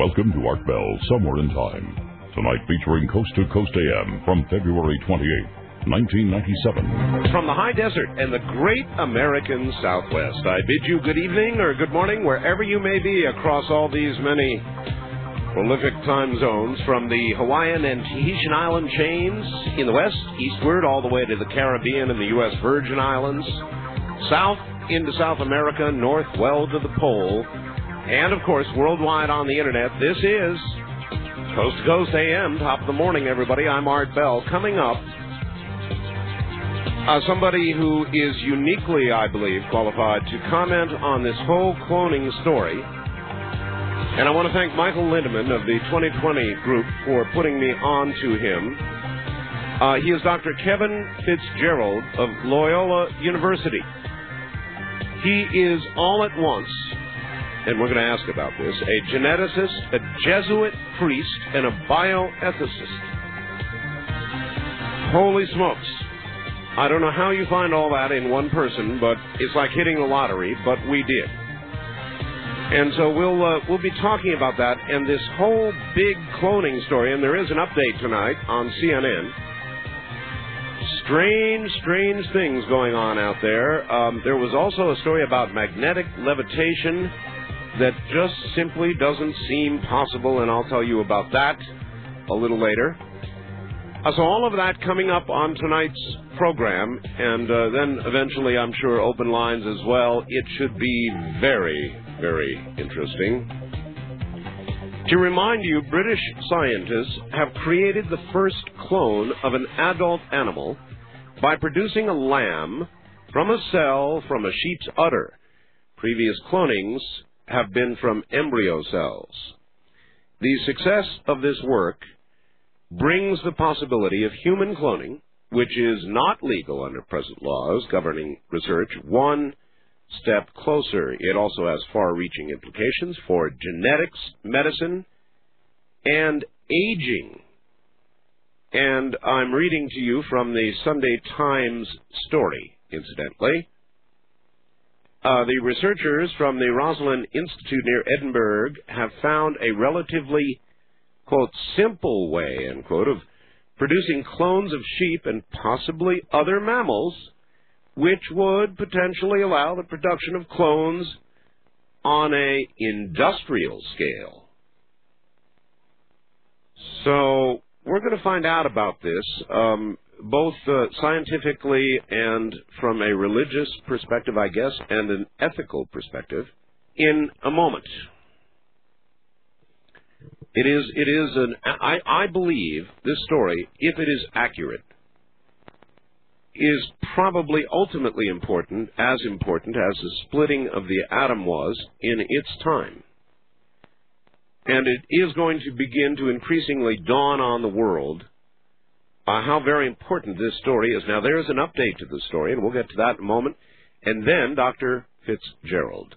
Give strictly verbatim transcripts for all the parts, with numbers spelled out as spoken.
Welcome to Art Bell, Somewhere in Time. Tonight featuring Coast to Coast A M from February twenty-eighth, nineteen ninety-seven. From the high desert and the great American Southwest, I bid you good evening or good morning wherever you may be across all these many prolific time zones, from the Hawaiian and Tahitian island chains in the west, eastward, all the way to the Caribbean and the U S Virgin Islands, south into South America, north well to the pole, and, of course, worldwide on the Internet. This is Coast to Coast A M, top of the morning, everybody. I'm Art Bell. Coming up, uh, somebody who is uniquely, I believe, qualified to comment on this whole cloning story. And I want to thank Michael Lindemann of the twenty twenty group for putting me on to him. Uh, he is Doctor Kevin Fitzgerald of Loyola University. He is all at once, and we're going to ask about this, a geneticist, a Jesuit priest, and a bioethicist. Holy smokes. I don't know how you find all that in one person, but it's like hitting the lottery, but we did. And so we'll uh, we'll be talking about that and this whole big cloning story. And there is an update tonight on C N N. Strange, strange things going on out there. Um, there was also a story about magnetic levitation that just simply doesn't seem possible, and I'll tell you about that a little later. Uh, so all of that coming up on tonight's program, and uh, then eventually, I'm sure, open lines as well. It should be very, very interesting. To remind you, British scientists have created the first clone of an adult animal by producing a lamb from a cell from a sheep's udder. Previous clonings have been from embryo cells. The success of this work brings the possibility of human cloning, which is not legal under present laws governing research, one step closer. It also has far-reaching implications for genetics, medicine, and aging. And I'm reading to you from the Sunday Times story, incidentally. Uh, the researchers from the Roslin Institute near Edinburgh have found a relatively, quote, simple way, end quote, of producing clones of sheep and possibly other mammals, which would potentially allow the production of clones on an industrial scale. So we're going to find out about this, um, both uh, scientifically and from a religious perspective, I guess, and an ethical perspective, in a moment. It is, it is an, I, I believe this story, if it is accurate, is probably ultimately important, as important as the splitting of the atom was in its time. And it is going to begin to increasingly dawn on the world uh, how very important this story is. Now, there is an update to the story, and we'll get to that in a moment. And then Doctor Fitzgerald.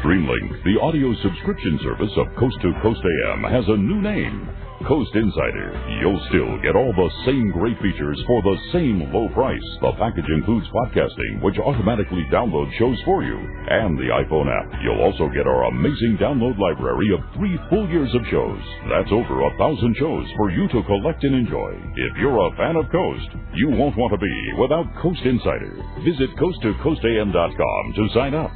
Streamlink, the audio subscription service of Coast to Coast A M, has a new name, Coast Insider. You'll still get all the same great features for the same low price. The package includes podcasting, which automatically downloads shows for you, and the iPhone app. You'll also get our amazing download library of three full years of shows. That's over a thousand shows for you to collect and enjoy. If you're a fan of Coast, you won't want to be without Coast Insider. Visit coast to coast a m dot com to sign up.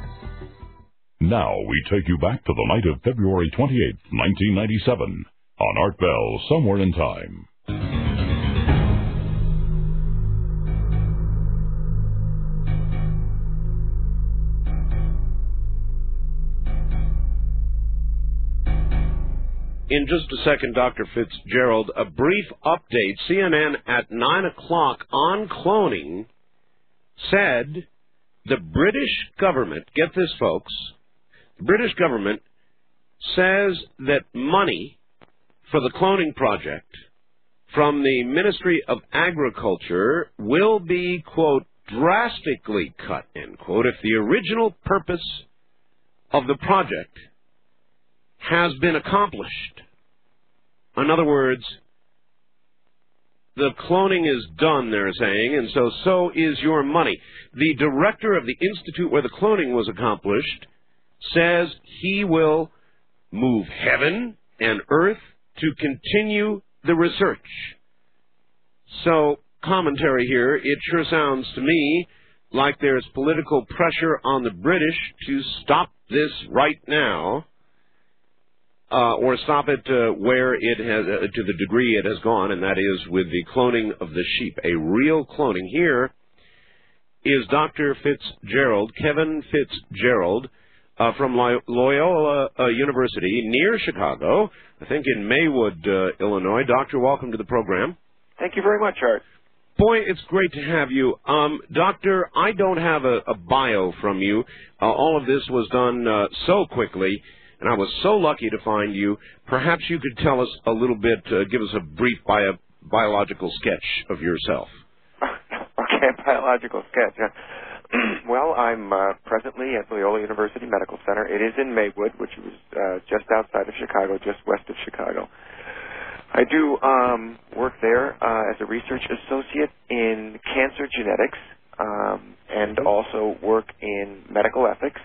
Now we take you back to the night of February twenty-eighth, nineteen ninety-seven, on Art Bell, Somewhere in Time. In just a second, Doctor Fitzgerald, a brief update. C N N at nine o'clock on cloning said the British government, get this, folks, the British government says that money for the cloning project from the Ministry of Agriculture will be, quote, drastically cut, end quote, if the original purpose of the project has been accomplished. In other words, The cloning is done, they're saying, and so so is your money. The director of the institute where the cloning was accomplished says he will move heaven and earth to continue the research. So, commentary here, it sure sounds to me like there's political pressure on the British to stop this right now, uh, or stop it uh, where it has, uh, to the degree it has gone, and that is with the cloning of the sheep. A real cloning. Here is Doctor Fitzgerald, Kevin Fitzgerald, uh, from Loy- Loyola uh, University near Chicago, I think in Maywood, uh, Illinois. Doctor, welcome to the program. Thank you very much, Art. Boy, it's great to have you. Um, doctor, I don't have a, a bio from you. Uh, all of this was done uh, so quickly, and I was so lucky to find you. Perhaps you could tell us a little bit, uh, give us a brief bio, biological sketch of yourself. Okay, biological sketch. Well, I'm uh, presently at Loyola University Medical Center. It is in Maywood, which is uh, just outside of Chicago, just west of Chicago. I do um, work there uh, as a research associate in cancer genetics um, and also work in medical ethics.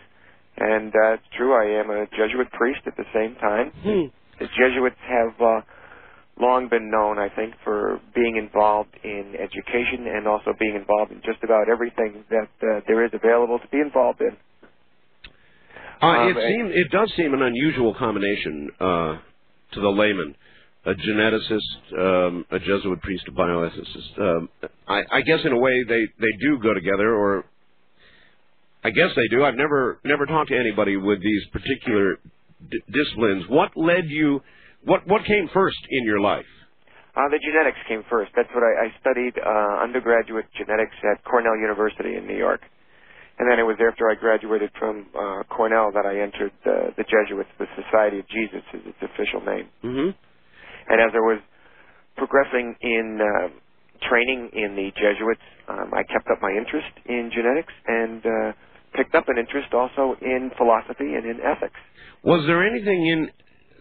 And uh, it's true, I am a Jesuit priest at the same time. Mm. The Jesuits have uh, long been known, I think, for being involved in education and also being involved in just about everything that uh, there is available to be involved in. Uh, it, um, seem, it does seem an unusual combination uh, to the layman. A geneticist, um, a Jesuit priest, a bioethicist. Um, I, I guess in a way they, they do go together, or I guess they do. I've never never talked to anybody with these particular d- disciplines. What led you? What what came first in your life? Uh, the genetics came first. That's what I, I studied uh, undergraduate genetics at Cornell University in New York, and then it was after I graduated from uh, Cornell that I entered uh, the Jesuits, the Society of Jesus is its official name. Mm-hmm. And as I was progressing in uh, training in the Jesuits, um, I kept up my interest in genetics and uh, picked up an interest also in philosophy and in ethics. Was there anything in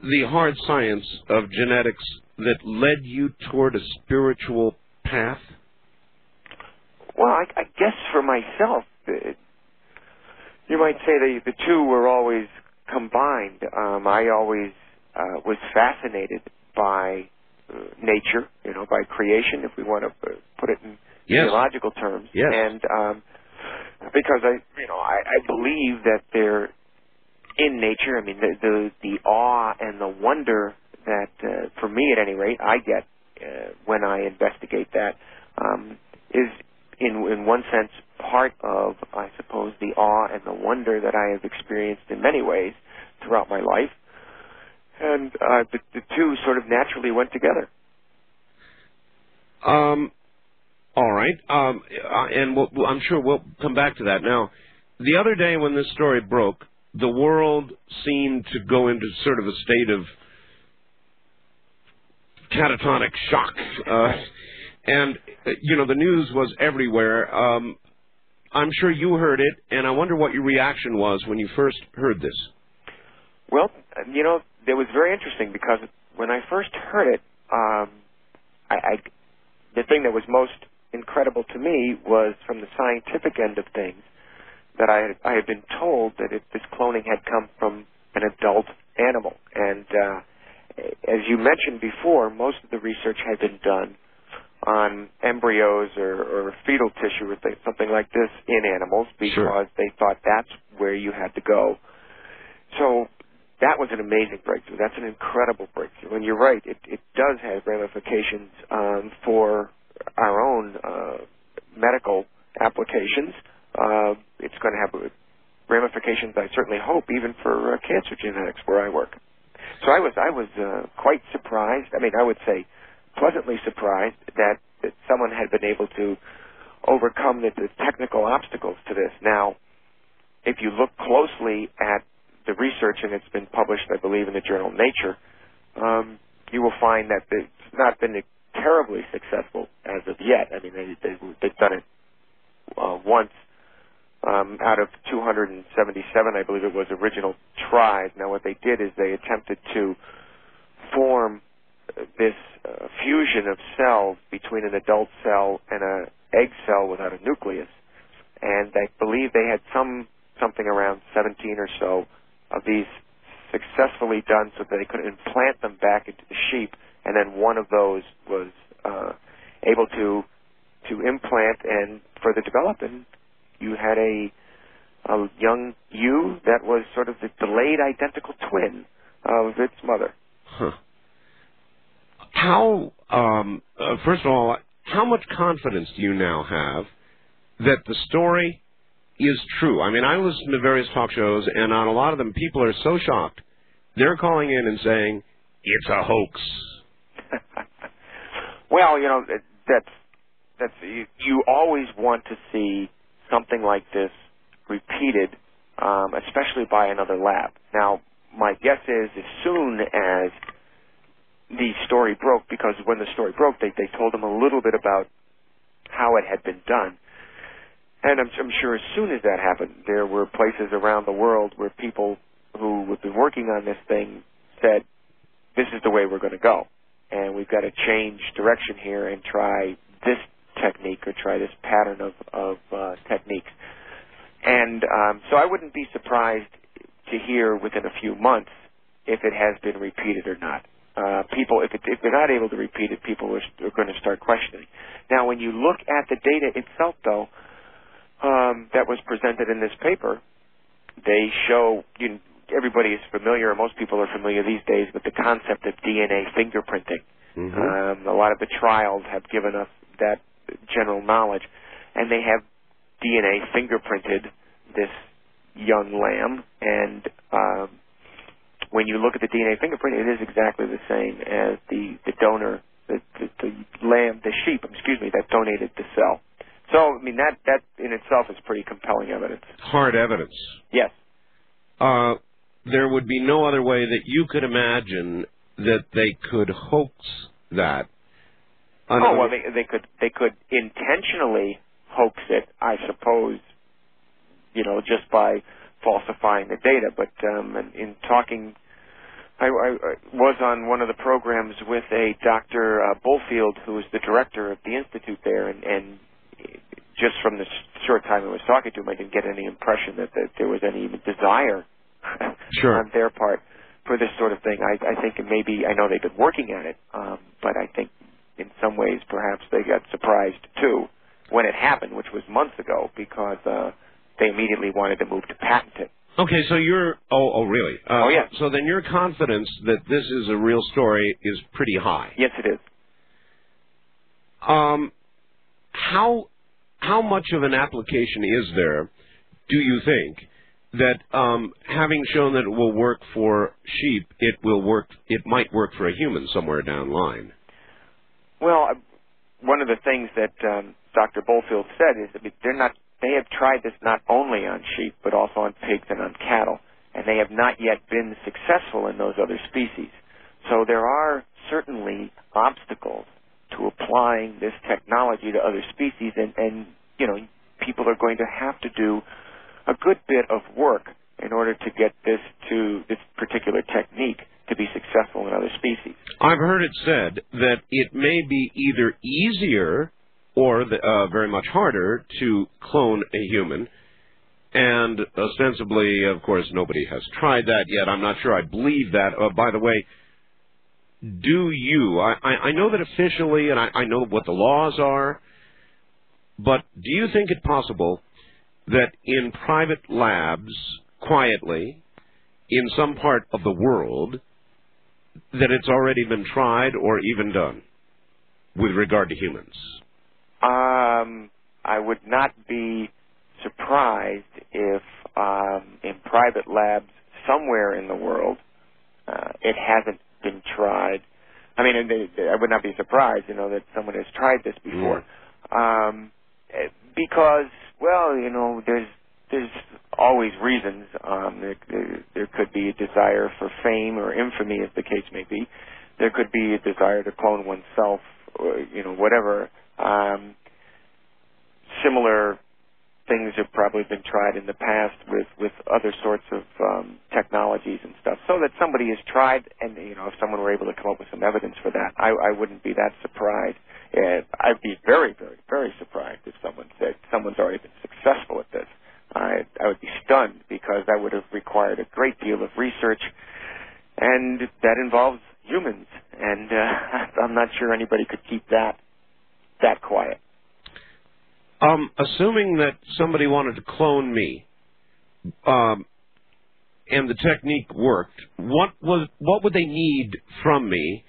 the hard science of genetics that led you toward a spiritual path? Well, I, I guess for myself, it, you might say the, the two were always combined. Um, I always uh, was fascinated by uh, nature, you know, by creation, if we want to put it in yes. theological terms. Yes. And um, because I, you know, I, I believe that they're in nature. I mean, the the, the awe and the wonder that, uh, for me at any rate, I get uh, when I investigate that um, is, in in one sense, part of, I suppose, the awe and the wonder that I have experienced in many ways throughout my life. And uh, the, the two sort of naturally went together. Um, all right. Um, and we'll, I'm sure we'll come back to that. Now, the other day when this story broke, the world seemed to go into sort of a state of catatonic shock. Uh, and, you know, the news was everywhere. Um, I'm sure you heard it, and I wonder what your reaction was when you first heard this. Well, you know, it was very interesting because when I first heard it, um, I, I, the thing that was most incredible to me was from the scientific end of things that I, I had been told that it, this cloning had come from an adult animal. And uh, as you mentioned before, most of the research had been done on embryos or, or fetal tissue or th- something like this in animals because sure. they thought that's where you had to go. So that was an amazing breakthrough. That's an incredible breakthrough. And you're right, it, it does have ramifications um, for our own uh, medical applications. Uh, it's going to have ramifications, I certainly hope, even for uh, cancer genetics where I work. So I was I was uh, quite surprised, I mean, I would say pleasantly surprised that, that someone had been able to overcome the, the technical obstacles to this. Now, if you look closely at the research, and it's been published, I believe, in the journal Nature, um, you will find that it's not been terribly successful as of yet. I mean, they, they, they've done it uh, once um, out of two hundred seventy-seven, I believe it was, original tries. Now, what they did is they attempted to form this uh, fusion of cells between an adult cell and an egg cell without a nucleus. And I believe they had some something around seventeen or so of these successfully done so that they could implant them back into the sheep, and then one of those was uh, able to to implant and further develop, and you had a, a young ewe that was sort of the delayed identical twin of its mother. Huh. How, um, uh, first of all, how much confidence do you now have that the story is true? I mean, I listen to various talk shows, and on a lot of them, people are so shocked. They're calling in and saying, it's a hoax. Well, you know, that's, that's you, you always want to see something like this repeated, um, especially by another lab. Now, my guess is as soon as the story broke, because when the story broke, they, they told them a little bit about how it had been done. And I'm, I'm sure as soon as that happened, there were places around the world where people who had been working on this thing said, this is the way we're going to go, and we've got to change direction here and try this technique or try this pattern of, of uh, techniques. And um, so I wouldn't be surprised to hear within a few months if it has been repeated or not. Uh, people, if, it, if they're not able to repeat it, people are, are going to start questioning. Now, when you look at the data itself, though, um, that was presented in this paper, they show, you know, everybody is familiar, or most people are familiar these days, with the concept of D N A fingerprinting. Mm-hmm. um, a lot of the trials have given us that general knowledge, and they have D N A fingerprinted this young lamb, and um, when you look at the D N A fingerprint, it is exactly the same as the, the donor, the, the, the lamb, the sheep, excuse me, that donated the cell. So, I mean, that, that in itself is pretty compelling evidence. Hard evidence. Yes. Uh, there would be no other way that you could imagine that they could hoax that. Another oh, well, they, they could they could intentionally hoax it, I suppose, you know, just by falsifying the data. But um, in, in talking, I, I, I was on one of the programs with a Doctor Uh, Bullfield, who is the director of the institute there, and, and just from the short time I was talking to him, I didn't get any impression that, that there was any desire sure. on their part for this sort of thing. I, I think maybe, I know they've been working at it, um, but I think in some ways perhaps they got surprised too when it happened, which was months ago, because uh, they immediately wanted to move to patent it. Okay, so you're, oh, oh really? Uh, oh, yeah. So then your confidence that this is a real story is pretty high. Yes, it is. Um, how... How much of an application is there, do you think, that um, having shown that it will work for sheep, it will work? It might work for a human somewhere down the line. Well, one of the things that um, Doctor Bullfield said is that they're not. They have tried this not only on sheep but also on pigs and on cattle, and they have not yet been successful in those other species. So there are certainly obstacles to applying this technology to other species, and, and, you know, people are going to have to do a good bit of work in order to get this to this particular technique to be successful in other species. I've heard it said that it may be either easier or the, uh, very much harder to clone a human, and ostensibly, of course, nobody has tried that yet. I'm not sure I believe that. Uh, by the way, do you, I, I know that officially, and I, I know what the laws are, but do you think it possible that in private labs, quietly, in some part of the world, that it's already been tried or even done with regard to humans? Um, I would not be surprised if um, in private labs somewhere in the world uh, it hasn't been tried. I mean, they, they, I would not be surprised, you know, that someone has tried this before. Mm. Um, because, well, you know, there's there's always reasons. Um, there, there, there could be a desire for fame or infamy, as the case may be. There could be a desire to clone oneself, or, you know, whatever. Um, similar things have probably been tried in the past with, with other sorts of um, technologies and stuff, so that somebody has tried, and, you know, if someone were able to come up with some evidence for that, I, I wouldn't be that surprised. And I'd be very, very, very surprised if someone said someone's already been successful at this. I, I would be stunned, because that would have required a great deal of research, and that involves humans, and uh, I'm not sure anybody could keep that that quiet. Um, assuming that somebody wanted to clone me, um, and the technique worked, what was what would they need from me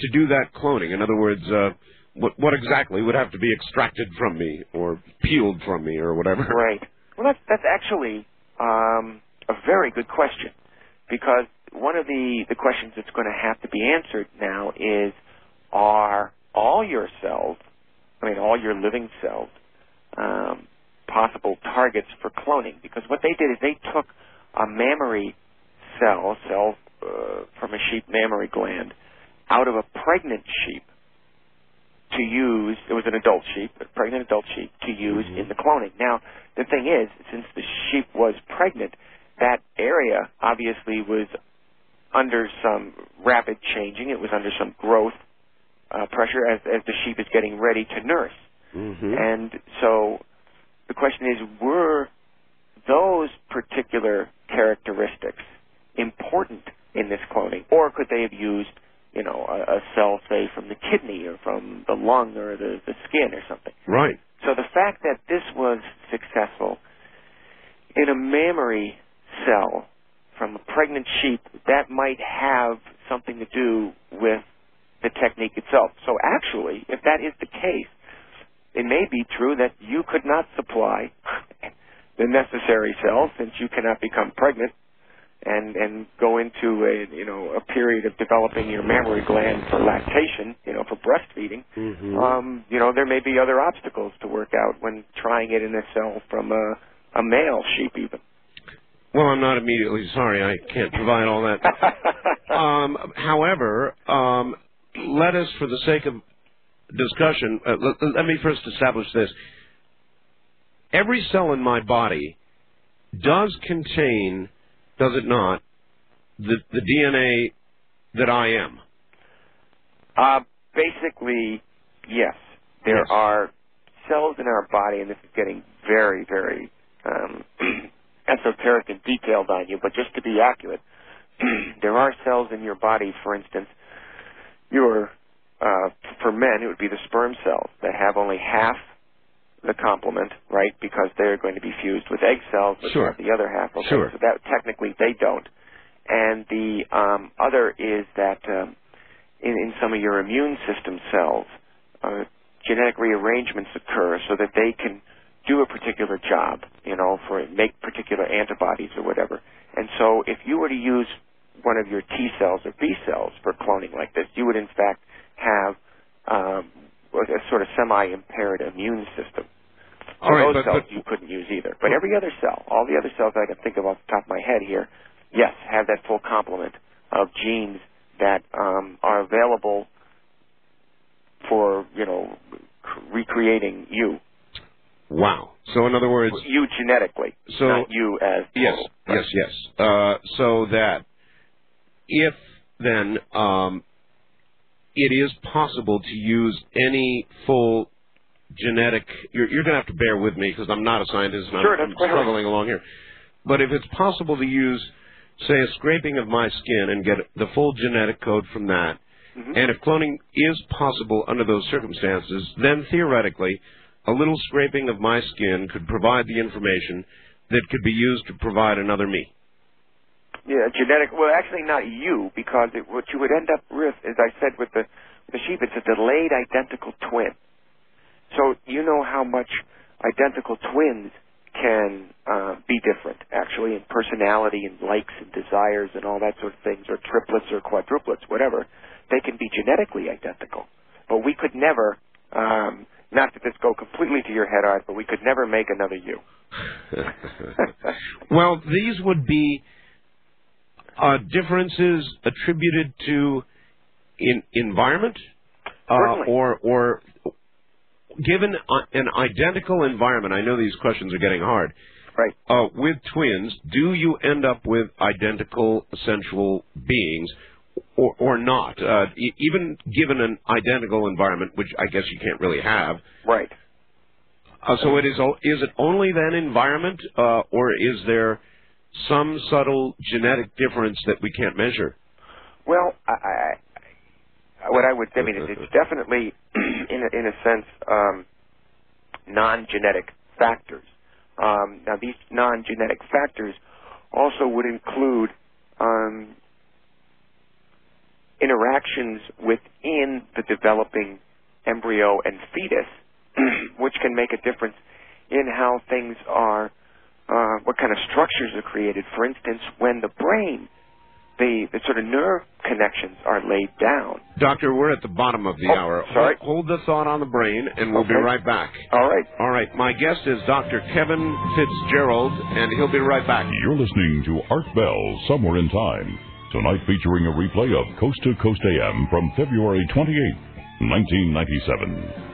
to do that cloning? In other words, uh, what, what exactly would have to be extracted from me, or peeled from me, or whatever? Right. Well, that's, that's actually um, a very good question, because one of the, the questions that's going to have to be answered now is, are all your cells, I mean all your living cells, Um, possible targets for cloning? Because what they did is they took a mammary cell, cell uh, from a sheep mammary gland, out of a pregnant sheep to use, it was an adult sheep, a pregnant adult sheep, to use mm-hmm. in the cloning. Now, the thing is, since the sheep was pregnant, that area obviously was under some rapid changing, it was under some growth uh, pressure as, as the sheep is getting ready to nurse. Mm-hmm. And so the question is, were those particular characteristics important in this cloning? Or could they have used, you know, a, a cell, say, from the kidney or from the lung or the, the skin or something? Right. So the fact that this was successful in a mammary cell from a pregnant sheep, that might have something to do with the technique itself. So actually, if that is the case, it may be true that you could not supply the necessary cells, since you cannot become pregnant and, and go into a, you know, a period of developing your mammary gland for lactation, you know, for breastfeeding. Mm-hmm. Um, you know, there may be other obstacles to work out when trying it in a cell from a, a male sheep even. Well, I'm not immediately sorry. I can't provide all that. um, however, um, let us, for the sake of discussion, uh, let, let me first establish this. Every cell in my body does contain, does it not, the, the D N A that I am? Uh, basically, yes. There yes. are cells in our body, and this is getting very, very um, esoteric and detailed on you, but just to be accurate, there are cells in your body, for instance, your Uh, for men, it would be the sperm cells that have only half the complement, right? Because they're going to be fused with egg cells, but sure. not the other half. Okay? Sure. So that technically they don't. And the um, other is that um, in, in some of your immune system cells, uh, genetic rearrangements occur so that they can do a particular job, you know, for make particular antibodies or whatever. And so, if you were to use one of your T cells or B cells for cloning like this, you would in fact have um, a sort of semi-impaired immune system. All right, those but, cells but, you couldn't use either. But every other cell, all the other cells that I can think of off the top of my head here, yes, have that full complement of genes that um, are available for, you know, recreating you. Wow. So in other words, you genetically, so, not you as yes, total, right? yes, yes. Uh, so that if then. Um, It is possible to use any full genetic... You're, you're going to have to bear with me because I'm not a scientist and sure, I'm, I'm struggling along here. But if it's possible to use, say, a scraping of my skin and get the full genetic code from that, mm-hmm. and if cloning is possible under those circumstances, then theoretically a little scraping of my skin could provide the information that could be used to provide another me. Yeah, genetic. Well, actually, not you, because it, what you would end up with, as I said with the, the sheep, it's a delayed identical twin. So you know how much identical twins can uh, be different, actually, in personality and likes and desires and all that sort of things, or triplets or quadruplets, whatever. They can be genetically identical, but we could never. Um, Not to just go completely to your head, Art, but we could never make another you. Well, these would be uh, differences attributed to in environment, uh, or or given an identical environment, I know these questions are getting hard, right? Uh, with twins, do you end up with identical essential beings or, or not? Uh, e- even given an identical environment, which I guess you can't really have. Right. Uh, so it is, is it only then environment, uh, or is there some subtle genetic difference that we can't measure? Well, I, I, what I would I mean, it's definitely, in a, in a sense, um, non-genetic factors. Um, now, these non-genetic factors also would include um, interactions within the developing embryo and fetus, which can make a difference in how things are, uh, what kind of structures are created. For instance, when the brain The, the sort of nerve connections are laid down. Doctor, we're at the bottom of the oh, hour. Sorry. Hold the thought on the brain, and we'll okay. be right back. All right. All right. My guest is Doctor Kevin Fitzgerald, and he'll be right back. You're listening to Art Bell, Somewhere in Time. Tonight featuring a replay of Coast to Coast A M from February twenty-eighth, nineteen ninety-seven.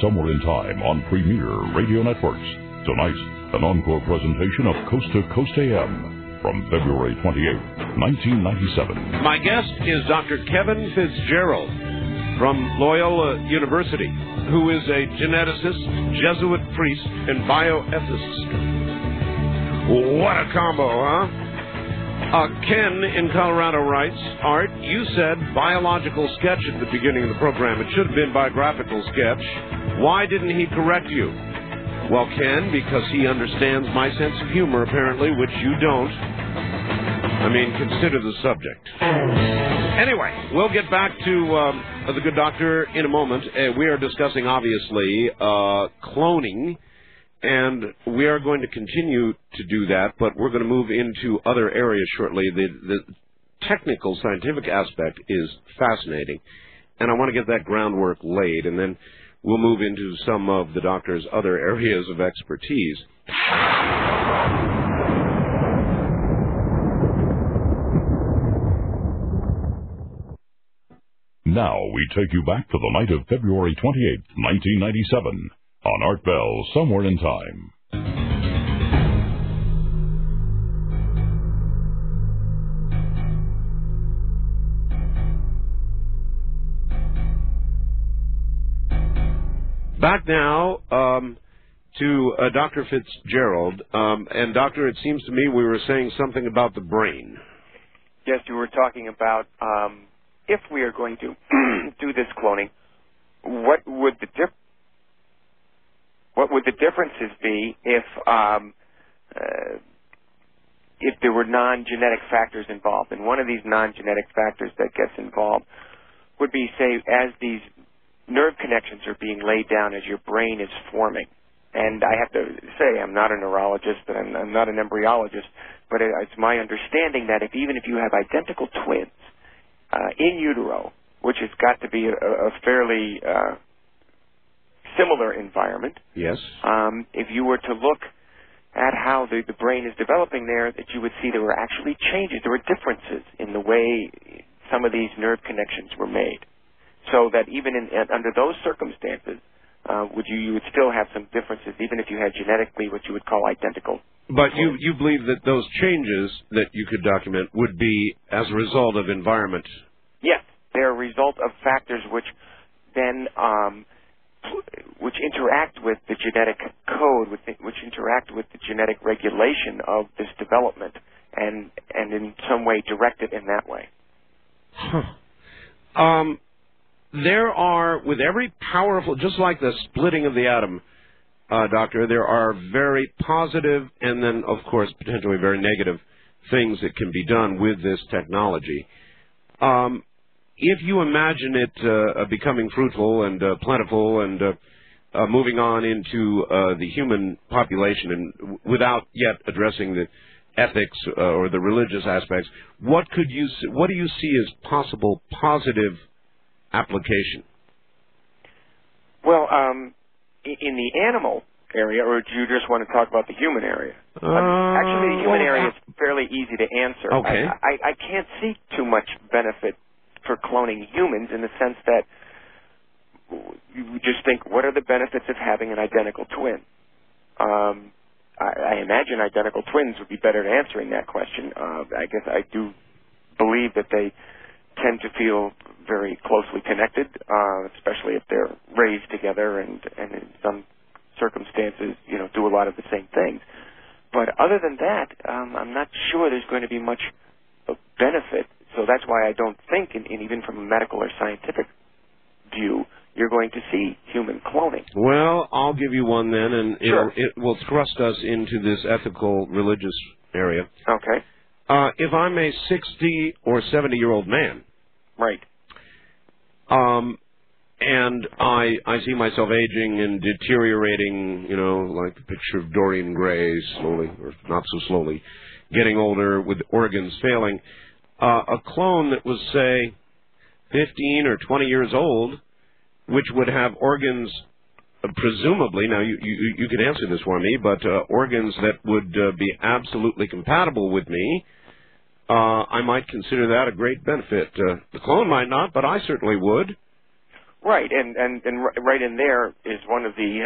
Somewhere in Time on Premier Radio Networks. Tonight, an encore presentation of Coast to Coast A M from February twenty-eighth, nineteen ninety-seven. My guest is Doctor Kevin Fitzgerald from Loyola University, who is a geneticist, Jesuit priest, and bioethicist. What a combo, huh? Uh, Ken in Colorado writes, Art, you said biological sketch at the beginning of the program. It should have been biographical sketch. Why didn't he correct you? Well, Ken, because he understands my sense of humor, apparently, which you don't. I mean, consider the subject. Anyway, we'll get back to um, the good doctor in a moment. Uh, we are discussing, obviously, uh, cloning, and we are going to continue to do that, but we're going to move into other areas shortly. The, the technical scientific aspect is fascinating, and I want to get that groundwork laid, and then we'll move into some of the doctor's other areas of expertise. Now we take you back to the night of February twenty-eighth, nineteen ninety-seven, on Art Bell, Somewhere in Time. Back now um, to uh, Doctor Fitzgerald. Um, and, Doctor, it seems to me we were saying something about the brain. Yes, you were talking about um, if we are going to do this cloning, what would the dif- what would the differences be if um, uh, if there were non-genetic factors involved? And one of these non-genetic factors that gets involved would be, say, as these nerve connections are being laid down as your brain is forming. And I have to say, I'm not a neurologist, and I'm, I'm not an embryologist, but it, it's my understanding that if even if you have identical twins uh, in utero, which has got to be a, a fairly uh, similar environment, yes, um, if you were to look at how the, the brain is developing there, that you would see there were actually changes, there were differences in the way some of these nerve connections were made. So that even in, under those circumstances, uh, would you, you would still have some differences, even if you had genetically what you would call identical. But you, you believe that those changes that you could document would be as a result of environment? Yes. They're a result of factors which then um, which interact with the genetic code, which interact with the genetic regulation of this development, and and in some way direct it in that way. Huh. Um, there are, with every powerful, just like the splitting of the atom, uh, Doctor, there are very positive and then, of course, potentially very negative things that can be done with this technology. Um, if you imagine it uh, becoming fruitful and uh, plentiful and uh, uh, moving on into uh, the human population and w without yet addressing the ethics uh, or the religious aspects, what could you what do you see as possible positive application? Well, um, in the animal area, or do you just want to talk about the human area? Uh, Actually, the human well, area is fairly easy to answer. Okay. I, I, I can't see too much benefit for cloning humans in the sense that you just think, what are the benefits of having an identical twin? Um, I, I imagine identical twins would be better at answering that question. Uh, I guess I do believe that they tend to feel very closely connected, uh, especially if they're raised together and, and in some circumstances, you know, do a lot of the same things. But other than that, um, I'm not sure there's going to be much of benefit. So that's why I don't think, and even from a medical or scientific view, you're going to see human cloning. Well, I'll give you one then, and sure. it'll, it will thrust us into this ethical, religious area. Okay. Uh, if I'm a sixty or seventy-year-old man, right, um, and I I see myself aging and deteriorating, you know, like the picture of Dorian Gray, slowly or not so slowly, getting older with organs failing. Uh, a clone that was, say, fifteen or twenty years old, which would have organs, uh, presumably, now you, you, you could answer this for me, but uh, organs that would uh, be absolutely compatible with me, uh, I might consider that a great benefit. Uh, the clone might not, but I certainly would. Right, and, and, and right in there is one of the,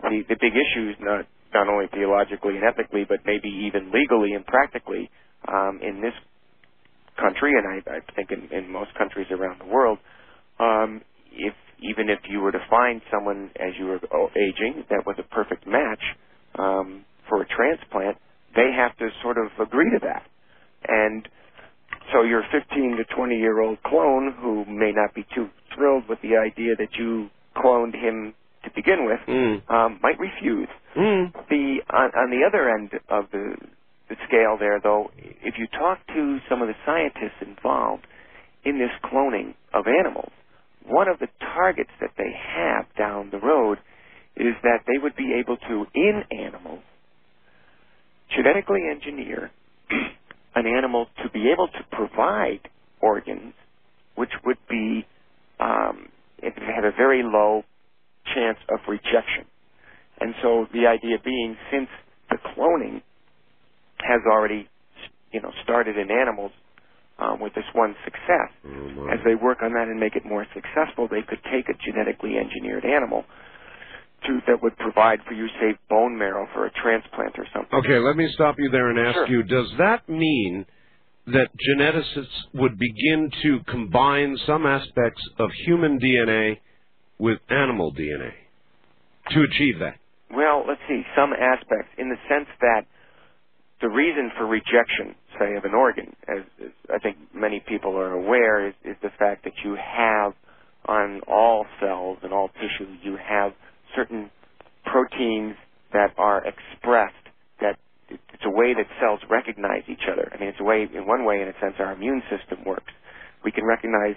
uh, the, the big issues, not, not only theologically and ethically, but maybe even legally and practically um, in this country, and I, I think in, in most countries around the world, um, if even if you were to find someone as you were aging that was a perfect match um, for a transplant, they have to sort of agree to that. And so your fifteen to twenty-year-old clone, who may not be too thrilled with the idea that you cloned him to begin with, mm. um, might refuse. Mm. The, on, on the other end of the the scale there, though, if you talk to some of the scientists involved in this cloning of animals, one of the targets that they have down the road is that they would be able to, in animals, genetically engineer an animal to be able to provide organs which would be, um, it had a very low chance of rejection. And so the idea being, since the cloning has already, you know, started in animals um, with this one success. Oh, as they work on that and make it more successful, they could take a genetically engineered animal to, that would provide for you, say, bone marrow for a transplant or something. Okay, let me stop you there and ask sure. you, does that mean that geneticists would begin to combine some aspects of human D N A with animal D N A to achieve that? Well, let's see, some aspects in the sense that the reason for rejection, say, of an organ, as, as I think many people are aware, is, is the fact that you have on all cells and all tissues, you have certain proteins that are expressed, that it's a way that cells recognize each other. I mean, it's a way, in one way, in a sense, our immune system works. We can recognize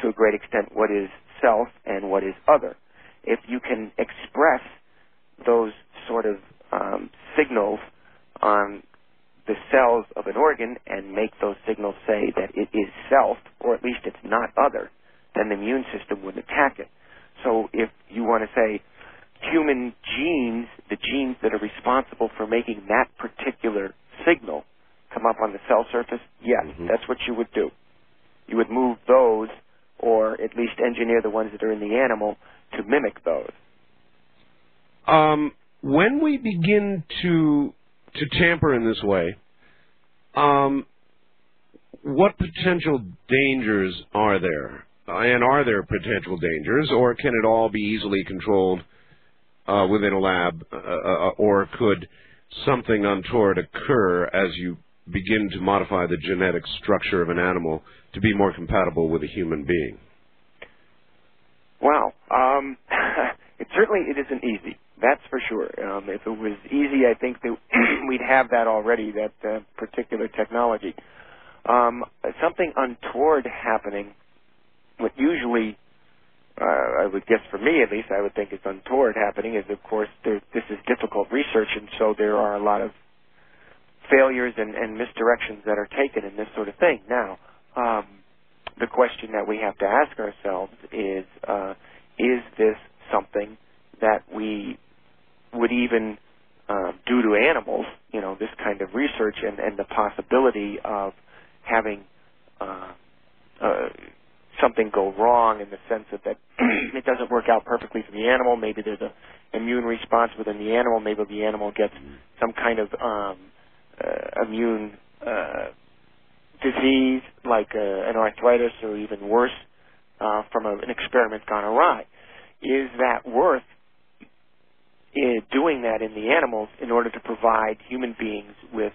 to a great extent what is self and what is other. If you can express those sort of um, signals on the cells of an organ and make those signals say that it is self, or at least it's not other, then the immune system would attack it. So if you want to say human genes, the genes that are responsible for making that particular signal come up on the cell surface, yes, mm-hmm. that's what you would do. You would move those, or at least engineer the ones that are in the animal to mimic those. Um, when we begin to... to tamper in this way, um, what potential dangers are there? and are there potential dangers, or can it all be easily controlled uh, within a lab, uh, uh, or could something untoward occur as you begin to modify the genetic structure of an animal to be more compatible with a human being? Wow. Um, it certainly it isn't easy, that's for sure. Um, if it was easy, I think that we'd have that already, that uh, particular technology. Um, something untoward happening, what usually, uh, I would guess for me at least, I would think is untoward happening is, of course, there, this is difficult research, and so there are a lot of failures and, and misdirections that are taken in this sort of thing. Now, um, the question that we have to ask ourselves is, uh, is this something that we would even uh, do to animals, you know, this kind of research and, and the possibility of having uh, uh, something go wrong in the sense that, that it doesn't work out perfectly for the animal. Maybe there's an immune response within the animal. Maybe the animal gets some kind of um, uh, immune uh, disease like uh, an arthritis or even worse uh, from a, an experiment gone awry. Is that worth uh, doing that in the animals in order to provide human beings with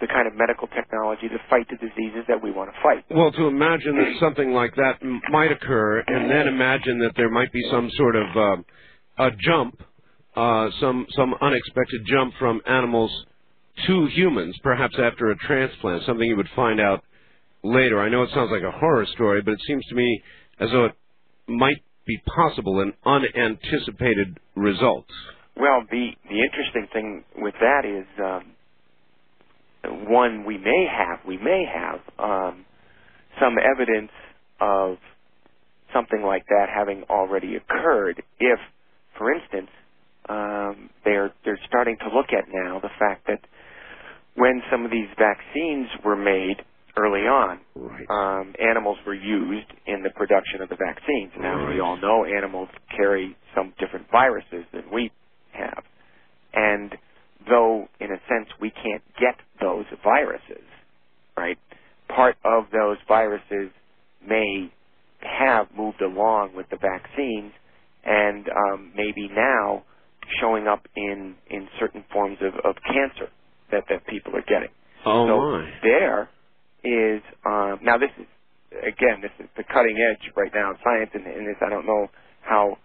the kind of medical technology to fight the diseases that we want to fight? Well, to imagine that something like that m might occur, and then imagine that there might be some sort of uh, a jump, uh, some some unexpected jump from animals to humans, perhaps after a transplant, something you would find out later. I know it sounds like a horror story, but it seems to me as though it might be possible, an unanticipated result. Well, the, the interesting thing with that is... Um, One, we may have, we may have um, some evidence of something like that having already occurred if, for instance, um, they're, they're starting to look at now the fact that when some of these vaccines were made early on, right. um, animals were used in the production of the vaccines. Now, right. we all know animals carry some different viruses than we have. And though, in a sense, we can't get those viruses, right? Part of those viruses may have moved along with the vaccines and um, maybe now showing up in, in certain forms of, of cancer that, that people are getting. Oh, so my. There is, um, now this is, again, this is the cutting edge right now in science, and, and this, I don't know how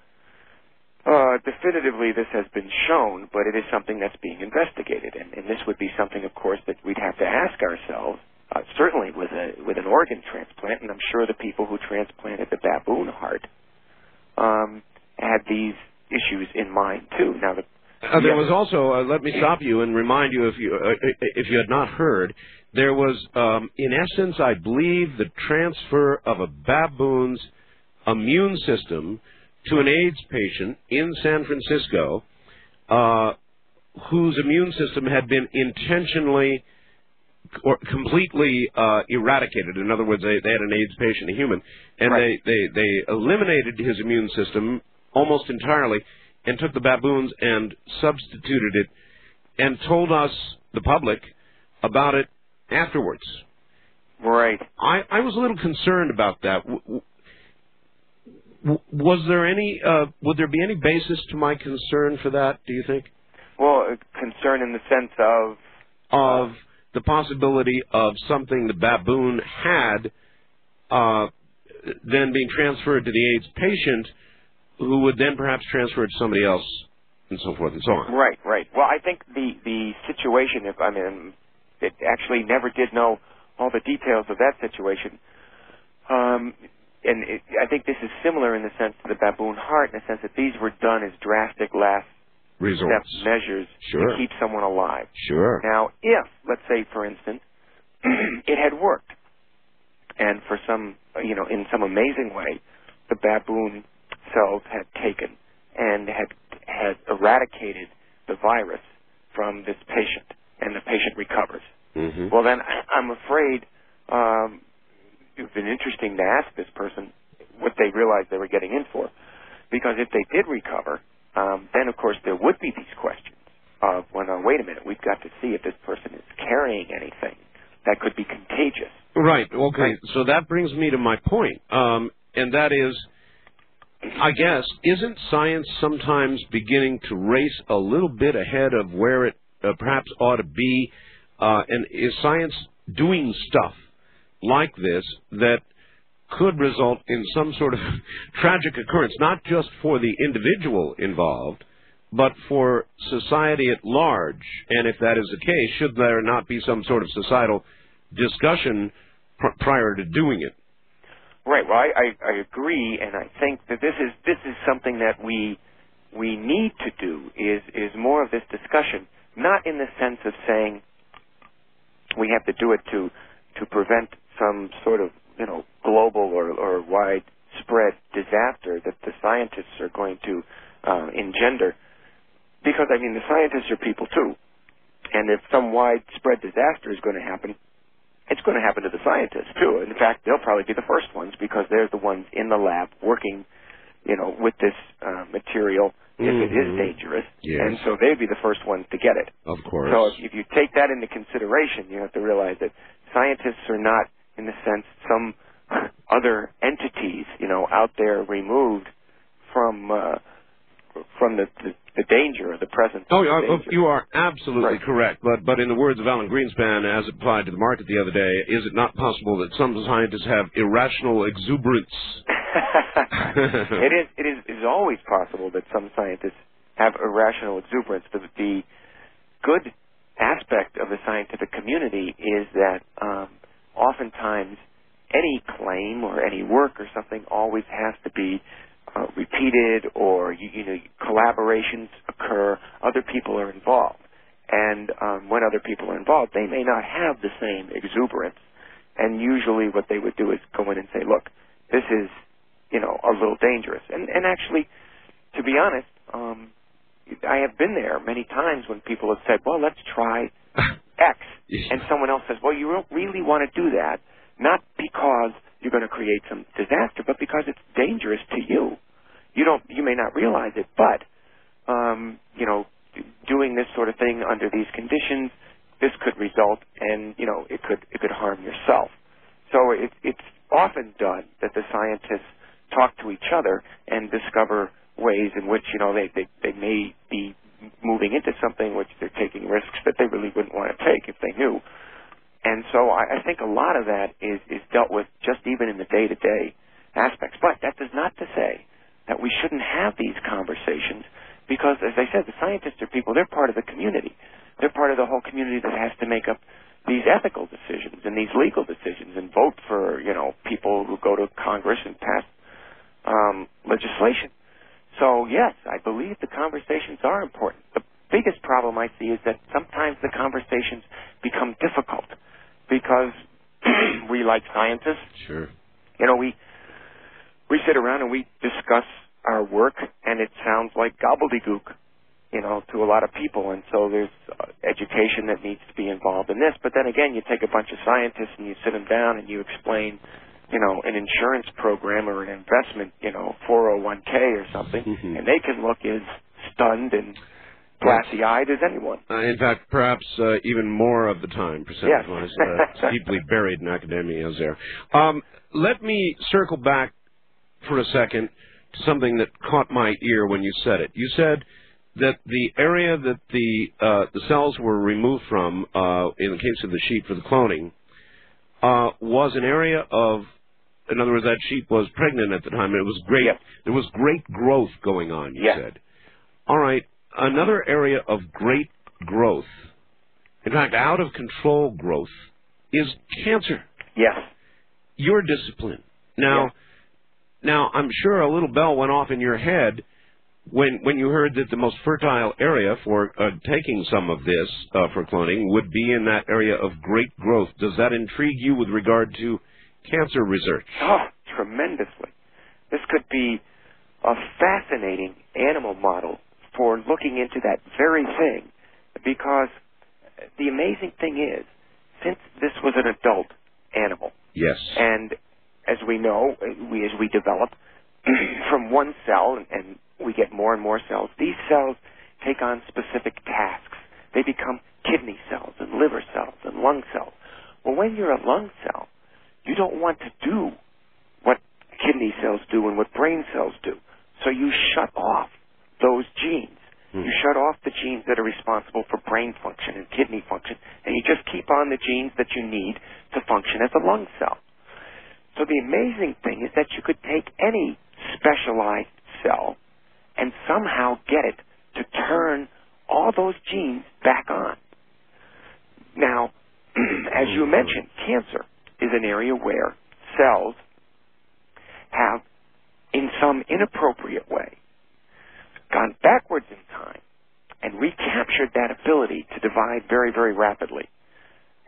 Uh, definitively this has been shown, but it is something that's being investigated, and, and this would be something, of course, that we'd have to ask ourselves, uh, certainly with, a, with an organ transplant, and I'm sure the people who transplanted the baboon heart um, had these issues in mind, too. Now, the, uh, there was also, uh, let me stop you and remind you, if you, uh, if you had not heard, there was, um, in essence, I believe, the transfer of a baboon's immune system to an AIDS patient in San Francisco uh, whose immune system had been intentionally or completely uh, eradicated. In other words, they, they had an AIDS patient, a human, and right. they, they, they eliminated his immune system almost entirely and took the baboons and substituted it and told us, the public, about it afterwards. Right. I, I was a little concerned about that. W Was there any, uh, would there be any basis to my concern for that, do you think? Well, concern in the sense of? Of uh, the possibility of something the baboon had uh, then being transferred to the AIDS patient, who would then perhaps transfer it to somebody else, and so forth and so on. Right, right. Well, I think the, the situation, if I mean, it actually never did know all the details of that situation. Um And it, I think this is similar in the sense to the baboon heart, in the sense that these were done as drastic last resort measures sure. to keep someone alive. Sure. Now, if, let's say, for instance, it had worked, and for some, you know, in some amazing way, the baboon cells had taken and had, had eradicated the virus from this patient, and the patient recovers. Mm-hmm. Well, then I, I'm afraid... Um, it would have been interesting to ask this person what they realized they were getting in for. Because if they did recover, um, then, of course, there would be these questions of, well, no, wait a minute, we've got to see if this person is carrying anything that could be contagious. Right. Okay. Right. So that brings me to my point. Um, and that is, I guess, isn't science sometimes beginning to race a little bit ahead of where it uh, perhaps ought to be? Uh, and is science doing stuff like this that could result in some sort of tragic occurrence, not just for the individual involved, but for society at large? And if that is the case, should there not be some sort of societal discussion pr- prior to doing it? Right. Well, I, I, I agree, and I think that this is this is something that we we need to do is is more of this discussion, not in the sense of saying we have to do it to to prevent some sort of you know global or, or widespread disaster that the scientists are going to uh, engender, because I mean the scientists are people too, and if some widespread disaster is going to happen, it's going to happen to the scientists, too. In fact, they'll probably be the first ones because they're the ones in the lab working, you know, with this uh, material if mm-hmm. it is dangerous. Yes. And so they'd be the first ones to get it. Of course. So if, if you take that into consideration, you have to realize that scientists are not, in a sense, some other entities, you know, out there removed from uh, from the, the the danger or the presence. Oh, of the you are absolutely right. correct. But but in the words of Alan Greenspan, as applied to the market the other day, is it not possible that some scientists have irrational exuberance? it is. It is. It is always possible that some scientists have irrational exuberance. The, the good aspect of the scientific community is that um, oftentimes any claim or any work or something always has to be Uh, repeated, or you, you know, collaborations occur. Other people are involved, and um, when other people are involved, they may not have the same exuberance. And usually, what they would do is go in and say, "Look, this is, you know, a little dangerous." And and actually, to be honest, um, I have been there many times when people have said, "Well, let's try X," and someone else says, "Well, you don't really want to do that, not because you're going to create some disaster, but because it's dangerous to you. You don't, you may not realize it, but um, you know, doing this sort of thing under these conditions, this could result, and you know, it could it could harm yourself." So it, it's often done that the scientists talk to each other and discover ways in which you know they they, they may be moving into something which they're taking risks that they really wouldn't want to take if they knew. And so I, I think a lot of that is, is dealt with just even in the day-to-day aspects. But that does not to say that we shouldn't have these conversations because, as I said, the scientists are people. They're part of the community. They're part of the whole community that has to make up these ethical decisions and these legal decisions and vote for, you know, people who go to Congress and pass um, legislation. So, yes, I believe the conversations are important. The biggest problem I see is that sometimes the conversations become difficult. Because we, like scientists, sure, you know, we we sit around and we discuss our work, and it sounds like gobbledygook, you know, to a lot of people. And so there's education that needs to be involved in this. But then again, you take a bunch of scientists and you sit them down and you explain, you know, an insurance program or an investment, you know, four oh one k or something, mm-hmm. and they can look as stunned and glassy-eyed as anyone. Uh, in fact, perhaps uh, even more of the time, percentage-wise. Yes. uh, it's deeply buried in academia is there. Um, let me circle back for a second to something that caught my ear when you said it. You said that the area that the uh, the cells were removed from, uh, in the case of the sheep for the cloning, uh, was an area of, in other words, that sheep was pregnant at the time, and it was great. Yes. There was great growth going on, you yes. said. All right. Another area of great growth, in fact, out-of-control growth, is cancer. Yes. Your discipline. Now, yes. now I'm sure a little bell went off in your head when when you heard that the most fertile area for uh, taking some of this uh, for cloning would be in that area of great growth. Does that intrigue you with regard to cancer research? Oh, tremendously. This could be a fascinating animal model for looking into that very thing, because the amazing thing is, since this was an adult animal, yes, and as we know, we as we develop from one cell and, and we get more and more cells, these cells take on specific tasks. They become kidney cells and liver cells and lung cells. Well, when you're a lung cell, you don't want to do what kidney kidney cells do and what brain cells do. So you shut off those genes. You shut off the genes that are responsible for brain function and kidney function, and you just keep on the genes that you need to function as a lung cell. So the amazing thing is that you could take any specialized cell and somehow get it to turn all those genes back on. Now, as you mentioned, cancer is an area where cells have, in some inappropriate way, gone backwards in time and recaptured that ability to divide very, very rapidly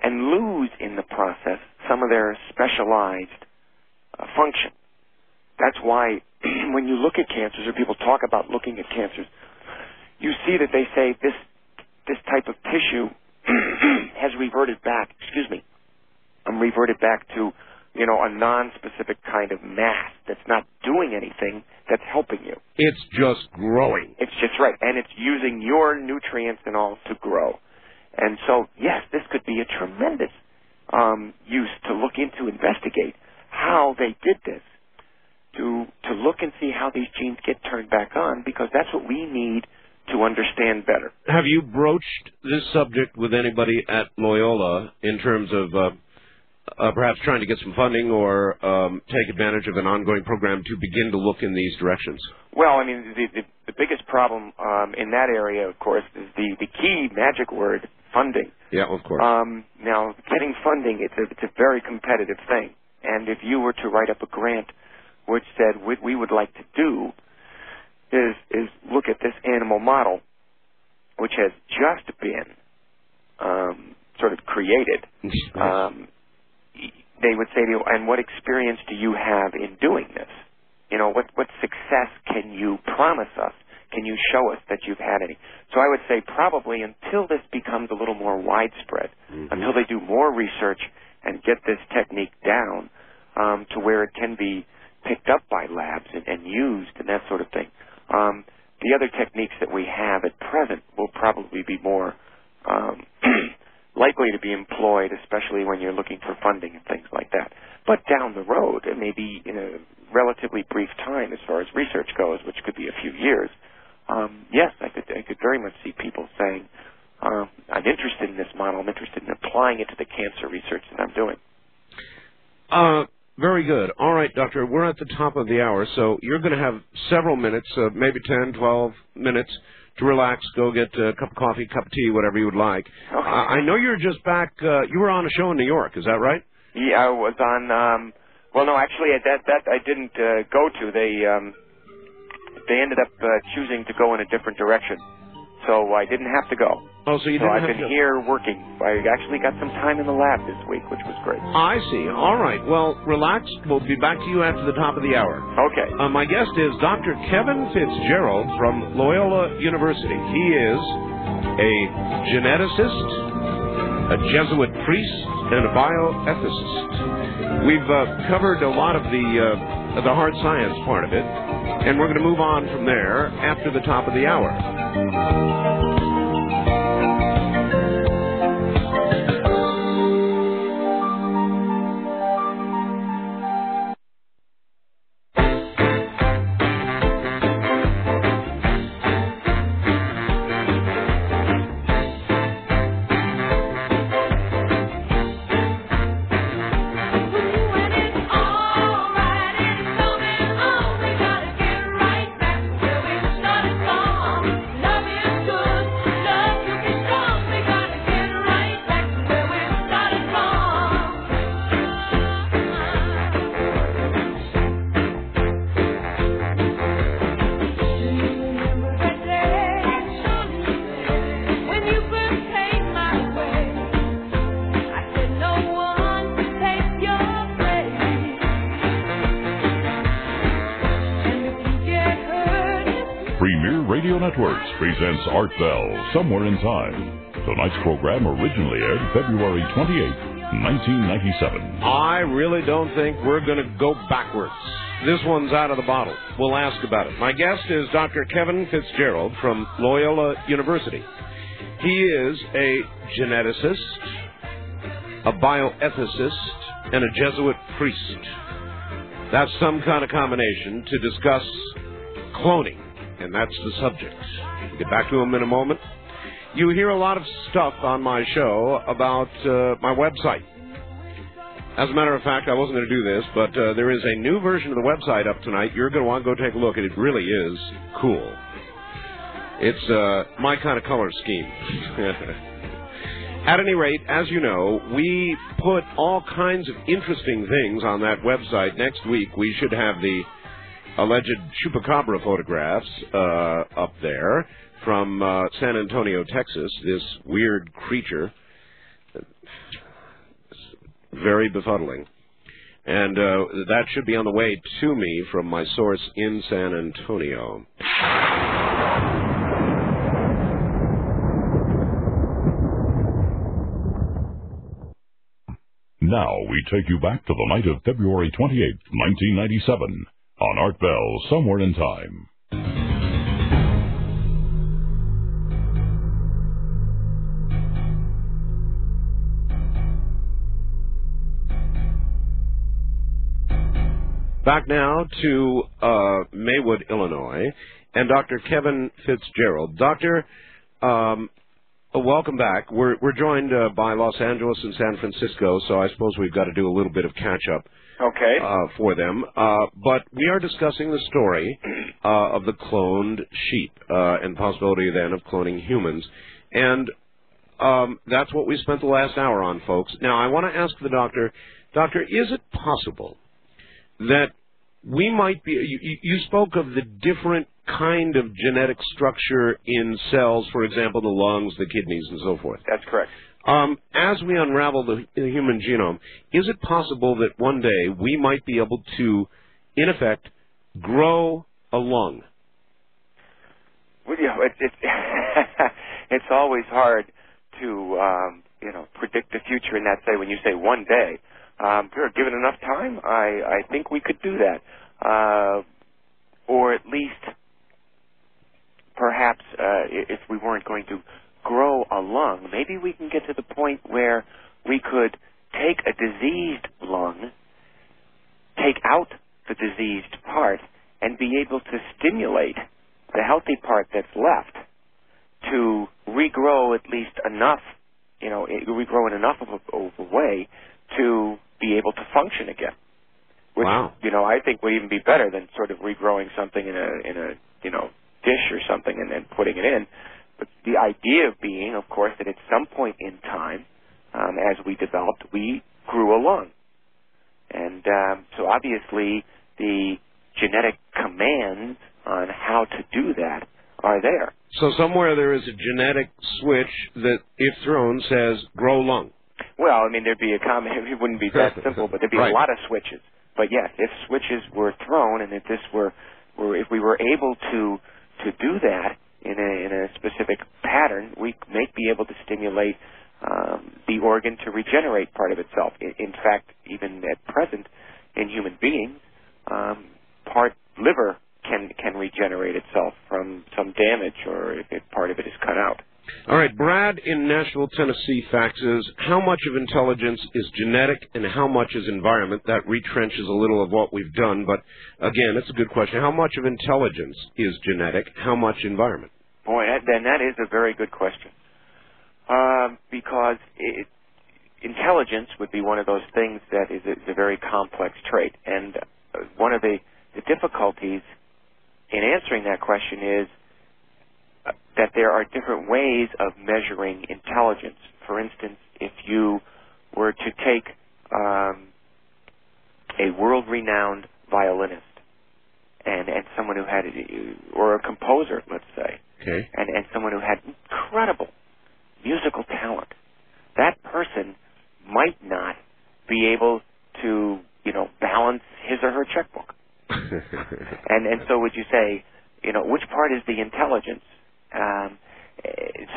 and lose in the process some of their specialized uh, function. That's why when you look at cancers, or people talk about looking at cancers, you see that they say this, this type of tissue has reverted back, excuse me, um, reverted back to, you know, a non-specific kind of mass that's not doing anything that's helping you. It's just growing. It's just right. And it's using your nutrients and all to grow. And so, yes, this could be a tremendous um, use to look into, investigate how they did this, to, to look and see how these genes get turned back on, because that's what we need to understand better. Have you broached this subject with anybody at Loyola in terms of... Uh Uh, perhaps trying to get some funding or um, take advantage of an ongoing program to begin to look in these directions? Well, I mean, the, the, the biggest problem um, in that area, of course, is the, the key magic word, funding. Yeah, of course. Um, now, getting funding, it's a, it's a very competitive thing. And if you were to write up a grant which said what we would like to do is, is look at this animal model, which has just been um, sort of created, um they would say to you, and what experience do you have in doing this? You know, what, what success can you promise us? Can you show us that you've had any? So I would say probably until this becomes a little more widespread, mm-hmm. until they do more research and get this technique down um, to where it can be picked up by labs and, and used and that sort of thing, um, the other techniques that we have at present will probably be more... Um, likely to be employed, especially when you're looking for funding and things like that. But down the road, it may be in a relatively brief time as far as research goes, which could be a few years. Um, yes, I could, I could very much see people saying, um, I'm interested in this model, I'm interested in applying it to the cancer research that I'm doing. Uh, very good. All right, Doctor, we're at the top of the hour, so you're going to have several minutes, uh, maybe ten, twelve minutes, to relax, go get a cup of coffee, cup of tea, whatever you would like. Okay. Uh, I know you're just back, uh, you were on a show in New York, is that right? Yeah, I was on, um, well, no, actually, that that I didn't uh, go to. They um, they ended up uh, choosing to go in a different direction, so I didn't have to go. Oh, so you didn't so have to. I've been here working. I actually got some time in the lab this week, which was great. I see. All right. Well, relax. We'll be back to you after the top of the hour. Okay. Uh, my guest is Doctor Kevin Fitzgerald from Loyola University. He is a geneticist, a Jesuit priest, and a bioethicist. We've uh, covered a lot of the, uh, the hard science part of it, and we're going to move on from there after the top of the hour. Presents Art Bell, Somewhere in Time. Tonight's program originally aired February twenty-eighth, nineteen ninety-seven. I really don't think we're going to go backwards. This one's out of the bottle. We'll ask about it. My guest is Doctor Kevin Fitzgerald from Loyola University. He is a geneticist, a bioethicist, and a Jesuit priest. That's some kind of combination to discuss cloning, and that's the subject. We'll get back to him in a moment. You hear a lot of stuff on my show about uh, my website. As a matter of fact, I wasn't going to do this, but uh, there is a new version of the website up tonight. You're going to want to go take a look, and it really is cool. It's uh, my kind of color scheme. At any rate, as you know, we put all kinds of interesting things on that website. Next week, we should have the alleged chupacabra photographs uh, up there from uh, San Antonio, Texas, this weird creature. Very befuddling. And uh, that should be on the way to me from my source in San Antonio. Now we take you back to the night of February twenty-eighth, nineteen ninety-seven, on Art Bell, Somewhere in Time. Back now to uh, Maywood, Illinois, and Doctor Kevin Fitzgerald. Doctor, um, welcome back. We're, we're joined uh, by Los Angeles and San Francisco, so I suppose we've got to do a little bit of catch-up okay. uh, for them. Uh, but we are discussing the story uh, of the cloned sheep uh, and possibility then of cloning humans. And um, that's what we spent the last hour on, folks. Now, I want to ask the doctor, Doctor, is it possible that we might be, you, you spoke of the different kind of genetic structure in cells, for example, the lungs, the kidneys, and so forth. That's correct. Um, as we unravel the, the human genome, is it possible that one day we might be able to, in effect, grow a lung? Well, you know, it, it it's always hard to, um, you know, predict the future in that say when you say one day. Um, given enough time, I, I think we could do that, uh, or at least perhaps uh, if we weren't going to grow a lung, maybe we can get to the point where we could take a diseased lung, take out the diseased part, and be able to stimulate the healthy part that's left to regrow at least enough, you know, regrow in enough of a, of a way to be able to function again, which wow. you know I think would even be better than sort of regrowing something in a in a you know dish or something and then putting it in. But the idea being, of course, that at some point in time, um, as we developed, we grew a lung, and um, so obviously the genetic commands on how to do that are there. So somewhere there is a genetic switch that, if thrown, says grow lung. Well, I mean, there'd be a common, it wouldn't be that simple, but there'd be right. a lot of switches. But yes, if switches were thrown, and if this were, were if we were able to to do that in a in a specific pattern, we may be able to stimulate um, the organ to regenerate part of itself. In, in fact, even at present, in human beings, um, part liver can can regenerate itself from some damage, or if part of it is cut out. All right, Brad in Nashville, Tennessee faxes, how much of intelligence is genetic and how much is environment? That retrenches a little of what we've done, but again, it's a good question. How much of intelligence is genetic? How much environment? Boy, that, then that is a very good question. Um, because it, intelligence would be one of those things that is a, is a very complex trait. And one of the, the difficulties in answering that question is that there are different ways of measuring intelligence. For instance, if you were to take um, a world-renowned violinist and, and someone who had, a, or a composer, let's say, okay. and, and someone who had incredible musical talent, that person might not be able to, you know, balance his or her checkbook. and, and so would you say, you know, which part is the intelligence? Um,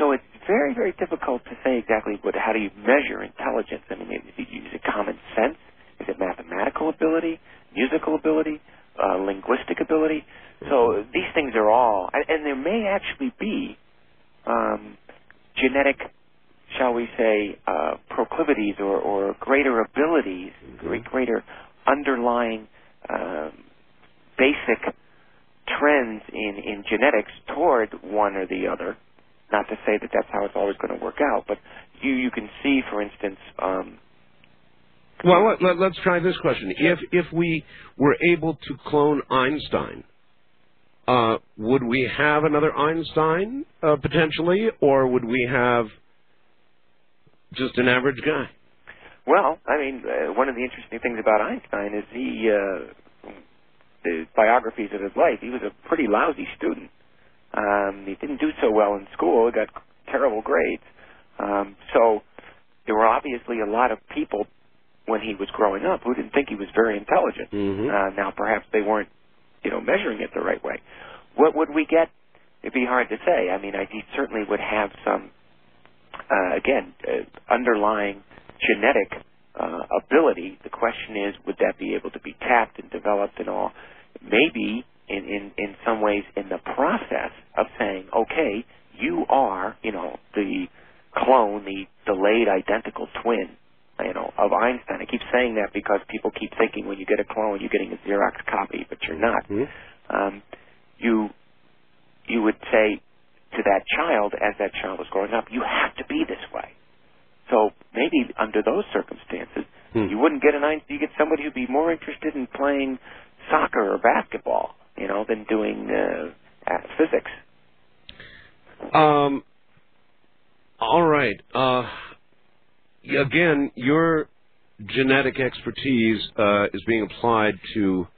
so it's very, very difficult to say exactly what, how do you measure intelligence. I mean, is it, is it common sense? Is it mathematical ability, musical ability, uh, linguistic ability? So these things are all, and, and there may actually be um, genetic, shall we say, uh, proclivities or, or greater abilities, mm-hmm. greater underlying uh, basic trends in, in genetics toward one or the other. Not to say that that's how it's always going to work out, but you, you can see, for instance... Um, well, let, let, let's try this question. If, if we were able to clone Einstein, uh, would we have another Einstein, uh, potentially, or would we have just an average guy? Well, I mean, uh, one of the interesting things about Einstein is he, uh, the biographies of his life, he was a pretty lousy student. Um, he didn't do so well in school. He got terrible grades. Um, so there were obviously a lot of people when he was growing up who didn't think he was very intelligent. Mm-hmm. Uh, now perhaps they weren't, you know, measuring it the right way. What would we get? It'd be hard to say. I mean, I, he certainly would have some, uh, again, uh, underlying genetic uh, ability. The question is, would that be able to be tapped and developed and all? Maybe... In, in, in some ways, in the process of saying, okay, you are, you know, the clone, the delayed identical twin, you know, of Einstein. I keep saying that because people keep thinking when you get a clone, you're getting a Xerox copy, but you're not. Mm-hmm. Um, you, you would say to that child, as that child was growing up, you have to be this way. So maybe under those circumstances, mm-hmm. you wouldn't get an Einstein. You get somebody who'd be more interested in playing soccer or basketball, you know, than doing uh, physics. Um, all right. Uh, again, your genetic expertise uh, is being applied to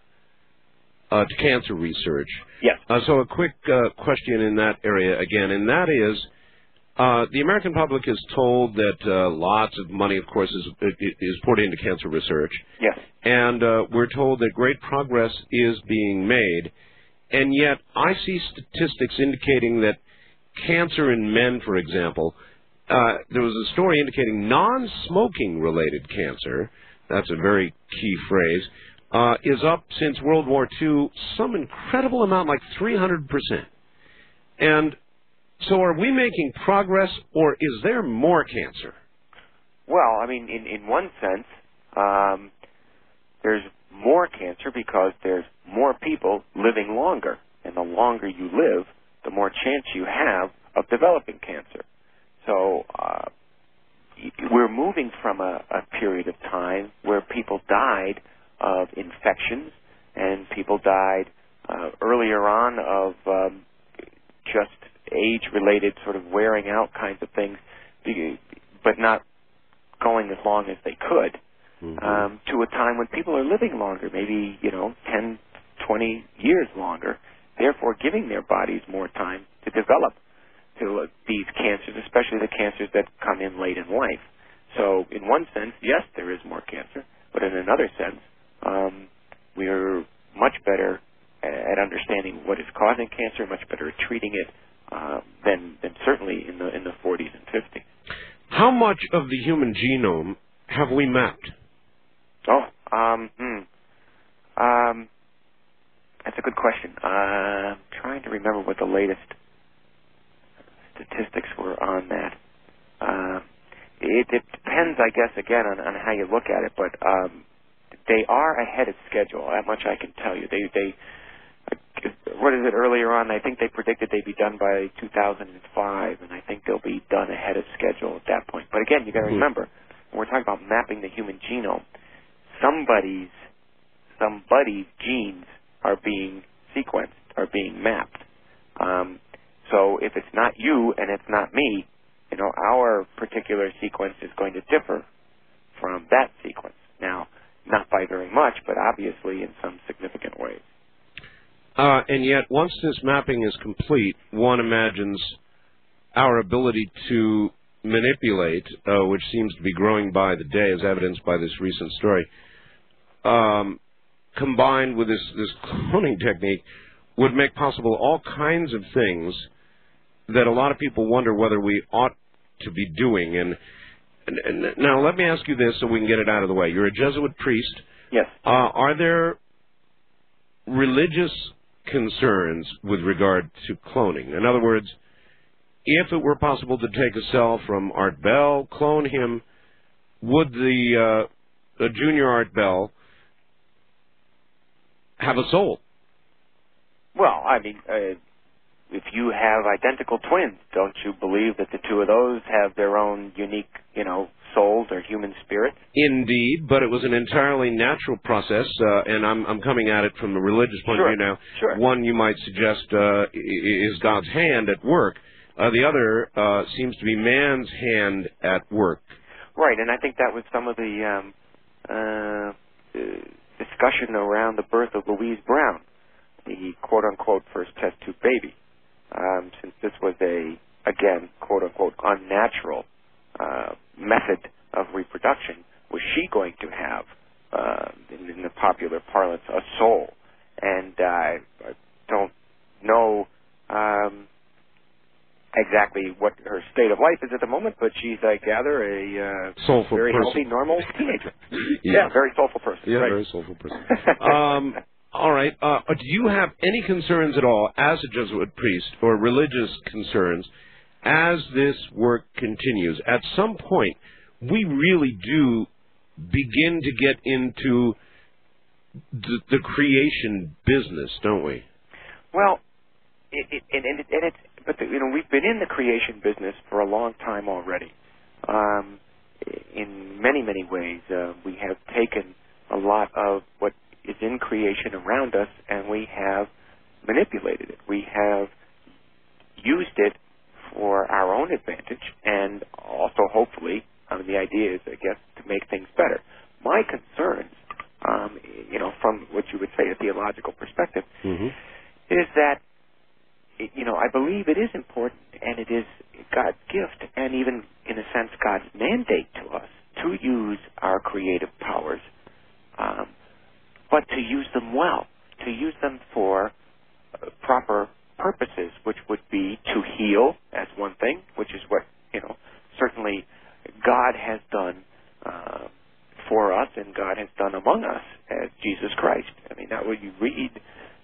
uh, to cancer research. Yes. Uh, so a quick uh, question in that area again, and that is, uh, the American public is told that uh, lots of money, of course, is, is poured into cancer research. Yes. And uh, we're told that great progress is being made, and yet I see statistics indicating that cancer in men, for example, uh, there was a story indicating non-smoking-related cancer, that's a very key phrase, uh, is up since World War Two some incredible amount, like three hundred percent. And so are we making progress, or is there more cancer? Well, I mean, in, in one sense... Um there's more cancer because there's more people living longer. And the longer you live, the more chance you have of developing cancer. So uh, we're moving from a, a period of time where people died of infections and people died uh, earlier on of um, just age-related sort of wearing out kinds of things, but not going as long as they could. Mm-hmm. Um, to a time when people are living longer, maybe, you know, ten, twenty years longer, therefore giving their bodies more time to develop to uh, these cancers, especially the cancers that come in late in life. So in one sense, yes, there is more cancer, but in another sense, um, we're much better at understanding what is causing cancer, much better at treating it uh, than, than certainly in the, in the forties and fifties. How much of the human genome have we mapped? Oh, um, hmm. um, that's a good question. Uh, I'm trying to remember what the latest statistics were on that. Uh, it, it depends, I guess, again, on, on how you look at it, but um, they are ahead of schedule. That much I can tell you. They, they, what is it, earlier on, I think they predicted they'd be done by two thousand five, and I think they'll be done ahead of schedule at that point. But again, you got to remember, when we're talking about mapping the human genome, Somebody's, somebody's genes are being sequenced, are being mapped. Um, so if it's not you and it's not me, you know, our particular sequence is going to differ from that sequence. Now, not by very much, but obviously in some significant ways. Uh, and yet, once this mapping is complete, one imagines our ability to manipulate, uh, which seems to be growing by the day, as evidenced by this recent story, um, combined with this, this cloning technique, would make possible all kinds of things that a lot of people wonder whether we ought to be doing. And, and, and now, let me ask you this so we can get it out of the way. You're a Jesuit priest. Yes. Uh, are there religious concerns with regard to cloning? In other words, if it were possible to take a cell from Art Bell, clone him, would the uh, junior Art Bell have a soul. Well, I mean, uh, if you have identical twins, don't you believe that the two of those have their own unique, you know, souls or human spirits? Indeed, but it was an entirely natural process, uh, and I'm, I'm coming at it from a religious point sure. of view now. Sure. One, you might suggest, uh, is God's hand at work. Uh, the other uh, seems to be man's hand at work. Right, and I think that was some of the um, uh, discussion around the birth of Louise Brown, the quote-unquote first test tube baby, um, since this was a, again, quote-unquote unnatural uh, method of reproduction. Was she going to have, uh, in, in the popular parlance, a soul? And uh, I don't know um, exactly what her state of life is at the moment, but she's, I gather, a uh, soulful very person. healthy, normal teenager. yeah. yeah, very soulful person. Yeah, right? very soulful person. um, all right. Uh, do you have any concerns at all, as a Jesuit priest, or religious concerns, as this work continues? At some point, we really do begin to get into the, the creation business, don't we? Well, it, it, and, and, it, and it's But, the, you know, we've been in the creation business for a long time already. Um, in many, many ways, uh, we have taken a lot of what is in creation around us, and we have manipulated it. We have used it for our own advantage, and also, hopefully, I mean, the idea is, I guess, to make things better. My concerns, um, you know, from what you would say a theological perspective, mm-hmm. is that you know, I believe it is important, and it is God's gift, and even, in a sense, God's mandate to us to use our creative powers, um, but to use them well, to use them for uh, proper purposes, which would be to heal, as one thing, which is what, you know, certainly God has done uh, for us and God has done among us as Jesus Christ. I mean, that when you read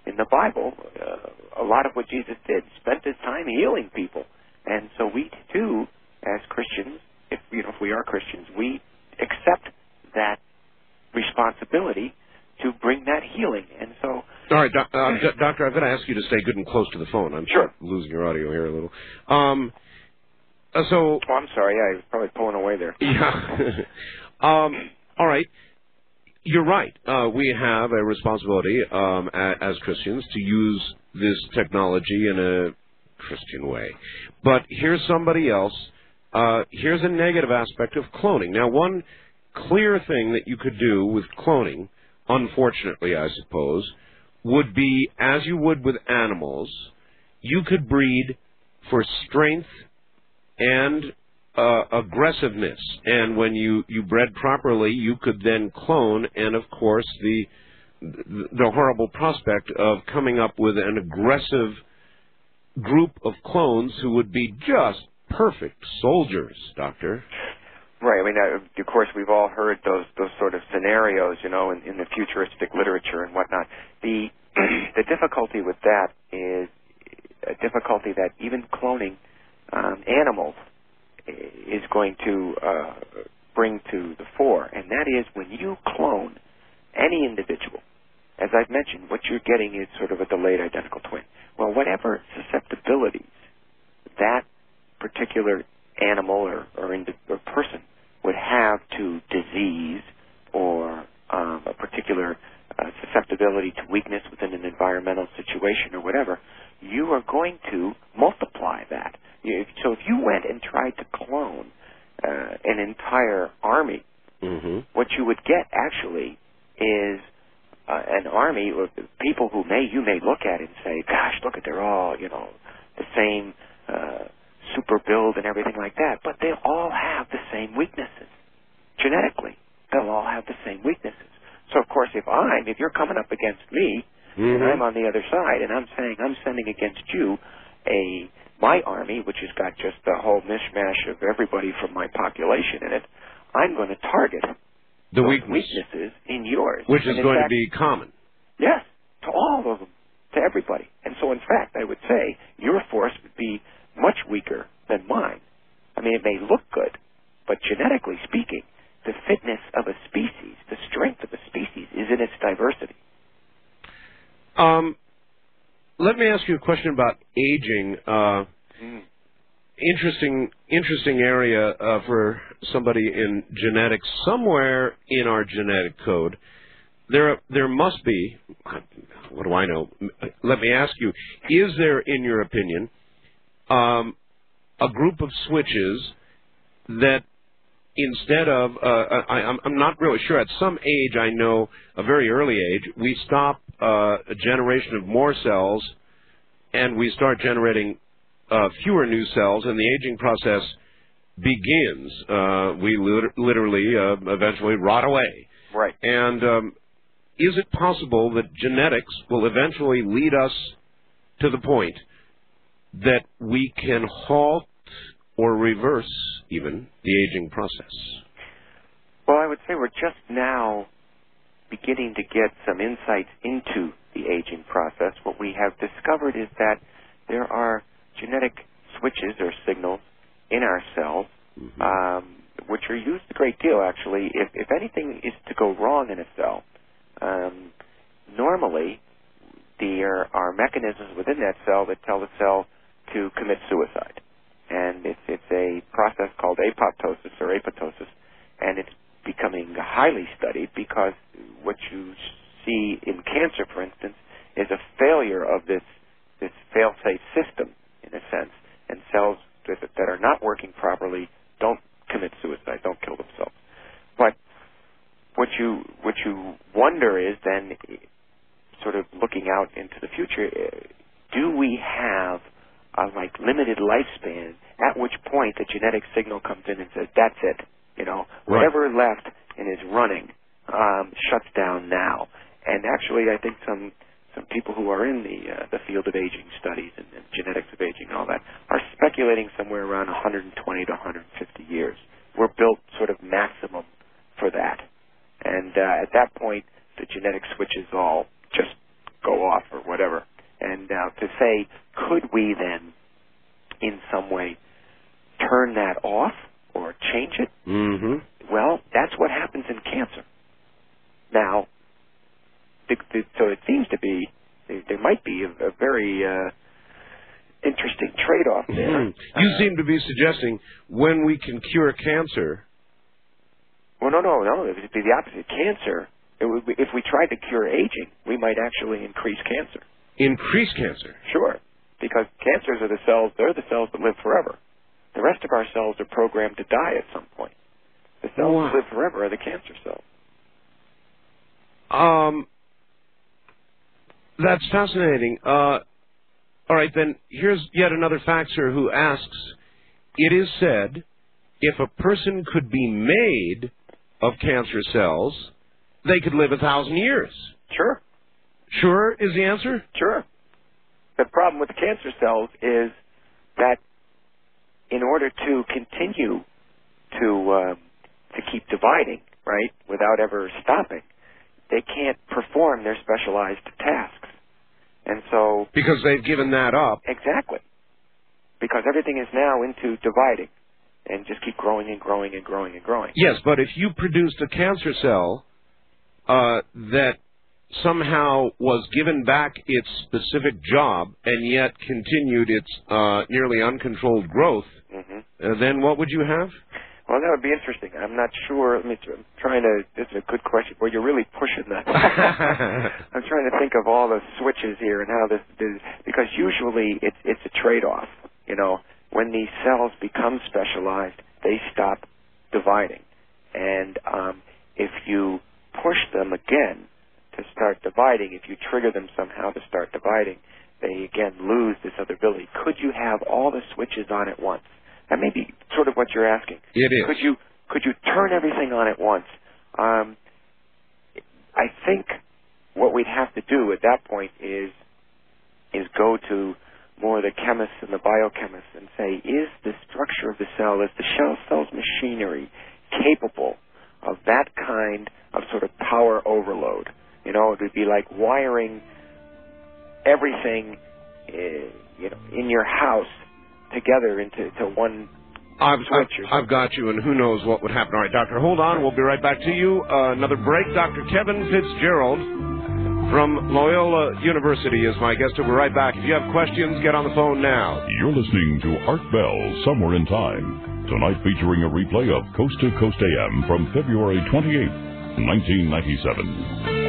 in the Bible, uh, a lot of what Jesus did, spent his time healing people. And so we, too, as Christians, if you know, if we are Christians, we accept that responsibility to bring that healing. And so... All right, doc, uh, d- Doctor, I'm going to ask you to stay good and close to the phone. I'm sure. losing your audio here a little. Um, uh, so... Oh, I'm sorry. Yeah, I was probably pulling away there. Yeah. um, all right. You're right. Uh, we have a responsibility um, a, as Christians to use this technology in a Christian way. But here's somebody else. Uh, here's a negative aspect of cloning. Now, one clear thing that you could do with cloning, unfortunately, I suppose, would be, as you would with animals, you could breed for strength and Uh, aggressiveness, and when you, you bred properly, you could then clone, and of course the the horrible prospect of coming up with an aggressive group of clones who would be just perfect soldiers, Doctor. Right. I mean, uh, of course, we've all heard those those sort of scenarios, you know, in, in the futuristic literature and whatnot. The the difficulty with that is a difficulty that even cloning um, animals is going to uh, bring to the fore, and that is when you clone any individual, as I've mentioned, what you're getting is sort of a delayed identical twin. Well, whatever susceptibilities that particular animal or, or, indi- or person would have to disease or um, a particular uh, susceptibility to weakness within an environmental situation or whatever, you are going to multiply that. So if you went and tried to clone uh, an entire army, mm-hmm. what you would get actually is uh, an army of people who may you may look at it and say, gosh, look at they're all, you know, the same uh, super build and everything like that, but they all have the same weaknesses. Genetically, they'll all have the same weaknesses. So, of course, if I'm, if you're coming up against me, mm-hmm. and I'm on the other side, and I'm saying I'm sending against you a... my army, which has got just the whole mishmash of everybody from my population in it, I'm going to target the weakness. weaknesses in yours. Which is going fact, to be common. Yes, to all of them, to everybody. And so, in fact, I would say your force would be much weaker than mine. I mean, it may look good, but genetically speaking, the fitness of a species, the strength of a species, is in its diversity. Um, let me ask you a question about aging. Uh, mm. Interesting, interesting area uh, for somebody in genetics. Somewhere in our genetic code, there there must be. What do I know? Let me ask you: is there, in your opinion, um, a group of switches that, instead of, uh, I, I'm not really sure. At some age, I know a very early age, we stop uh, a generation of more cells, and we start generating uh, fewer new cells, and the aging process begins. Uh, we lit- literally uh, eventually rot away. Right. And um, is it possible that genetics will eventually lead us to the point that we can halt or reverse, even, the aging process? Well, I would say we're just now beginning to get some insights into the aging process. What we have discovered is that there are genetic switches or signals in our cells, mm-hmm. um, which are used a great deal, actually. If, if anything is to go wrong in a cell, um, normally there are mechanisms within that cell that tell the cell to commit suicide. And it's, it's a process called apoptosis or apoptosis, and it's becoming highly studied because what you see in cancer, for instance, is a failure of this, this fail-safe system, in a sense, and cells that are not working properly don't commit suicide, don't kill themselves. But what you, what you wonder is then, sort of looking out into the future, do we have a like limited lifespan, at which point the genetic signal comes in and says, that's it, you know, right. Whatever left and is running um, shuts down now. And actually, I think some some people who are in the uh, the field of aging studies and, and genetics of aging and all that are speculating somewhere around one hundred twenty to one hundred fifty years. We're built sort of maximum for that. And uh, at that point, the genetic switches all just go off or whatever. And uh, to say, could we then, in some way, turn that off or change it? Mm-hmm. Well, that's what happens in cancer. Now, the, the, so it seems to be, there might be a, a very uh, interesting trade-off there. Mm-hmm. You uh, seem to be suggesting when we can cure cancer. Well, no, no, no. It would be the opposite. Cancer, it would be, if we tried to cure aging, we might actually increase cancer. Increase cancer? Sure, because cancers are the cells, they're the cells that live forever. The rest of our cells are programmed to die at some point. The cells wow. that live forever are the cancer cells. Um, that's fascinating. Uh, all right, then here's yet another faxer who asks, it is said if a person could be made of cancer cells, they could live a thousand years. Sure. Sure is the answer? Sure. The problem with the cancer cells is that in order to continue to uh, to keep dividing, right, without ever stopping, they can't perform their specialized tasks. And so... Because they've given that up. Exactly. Because everything is now into dividing and just keep growing and growing and growing and growing. Yes, but if you produced a cancer cell uh, that somehow was given back its specific job and yet continued its uh, nearly uncontrolled growth, mm-hmm. uh, then what would you have? Well, that would be interesting. I'm not sure. Let me, I'm trying to, this is a good question. Well, you're really pushing that. I'm trying to think of all the switches here and how this is, because usually it's, it's a trade-off. You know, when these cells become specialized, they stop dividing. And um, if you push them again to start dividing, if you trigger them somehow to start dividing, they again lose this other ability. Could you have all the switches on at once? That may be sort of what you're asking. It is. Could you could you turn everything on at once? Um, I think what we'd have to do at that point is is go to more the chemists and the biochemists and say, is the structure of the cell, is the cell's machinery capable of that kind of sort of power overload? You know, it would be like wiring everything, uh, you know, in your house together into to one I've, switch. I've, I've got you, and who knows what would happen. All right, Doctor, hold on. We'll be right back to you. Uh, another break. Doctor Kevin Fitzgerald. from Loyola University is my guest. We'll be right back. If you have questions, get on the phone now. You're listening to Art Bell, Somewhere in Time, tonight featuring a replay of Coast to Coast A M from February twenty-eighth, nineteen ninety-seven.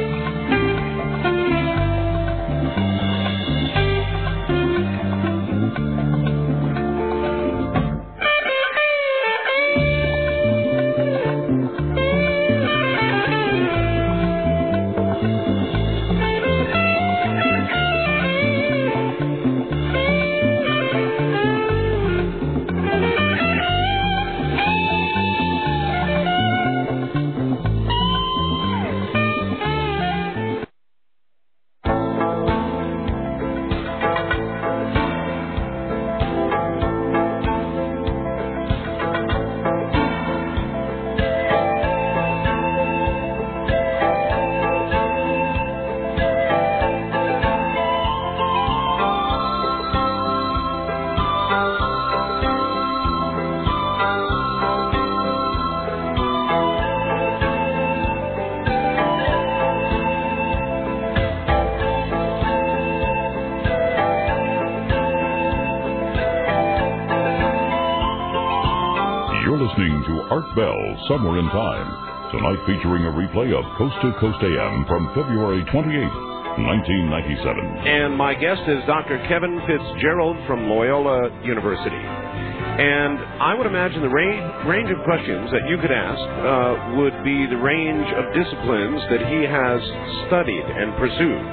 Somewhere in Time, tonight featuring a replay of Coast to Coast A M from February twenty-eighth, nineteen ninety-seven. And my guest is Doctor Kevin Fitzgerald from Loyola University. And I would imagine the ra- range of questions that you could ask uh, would be the range of disciplines that he has studied and pursued.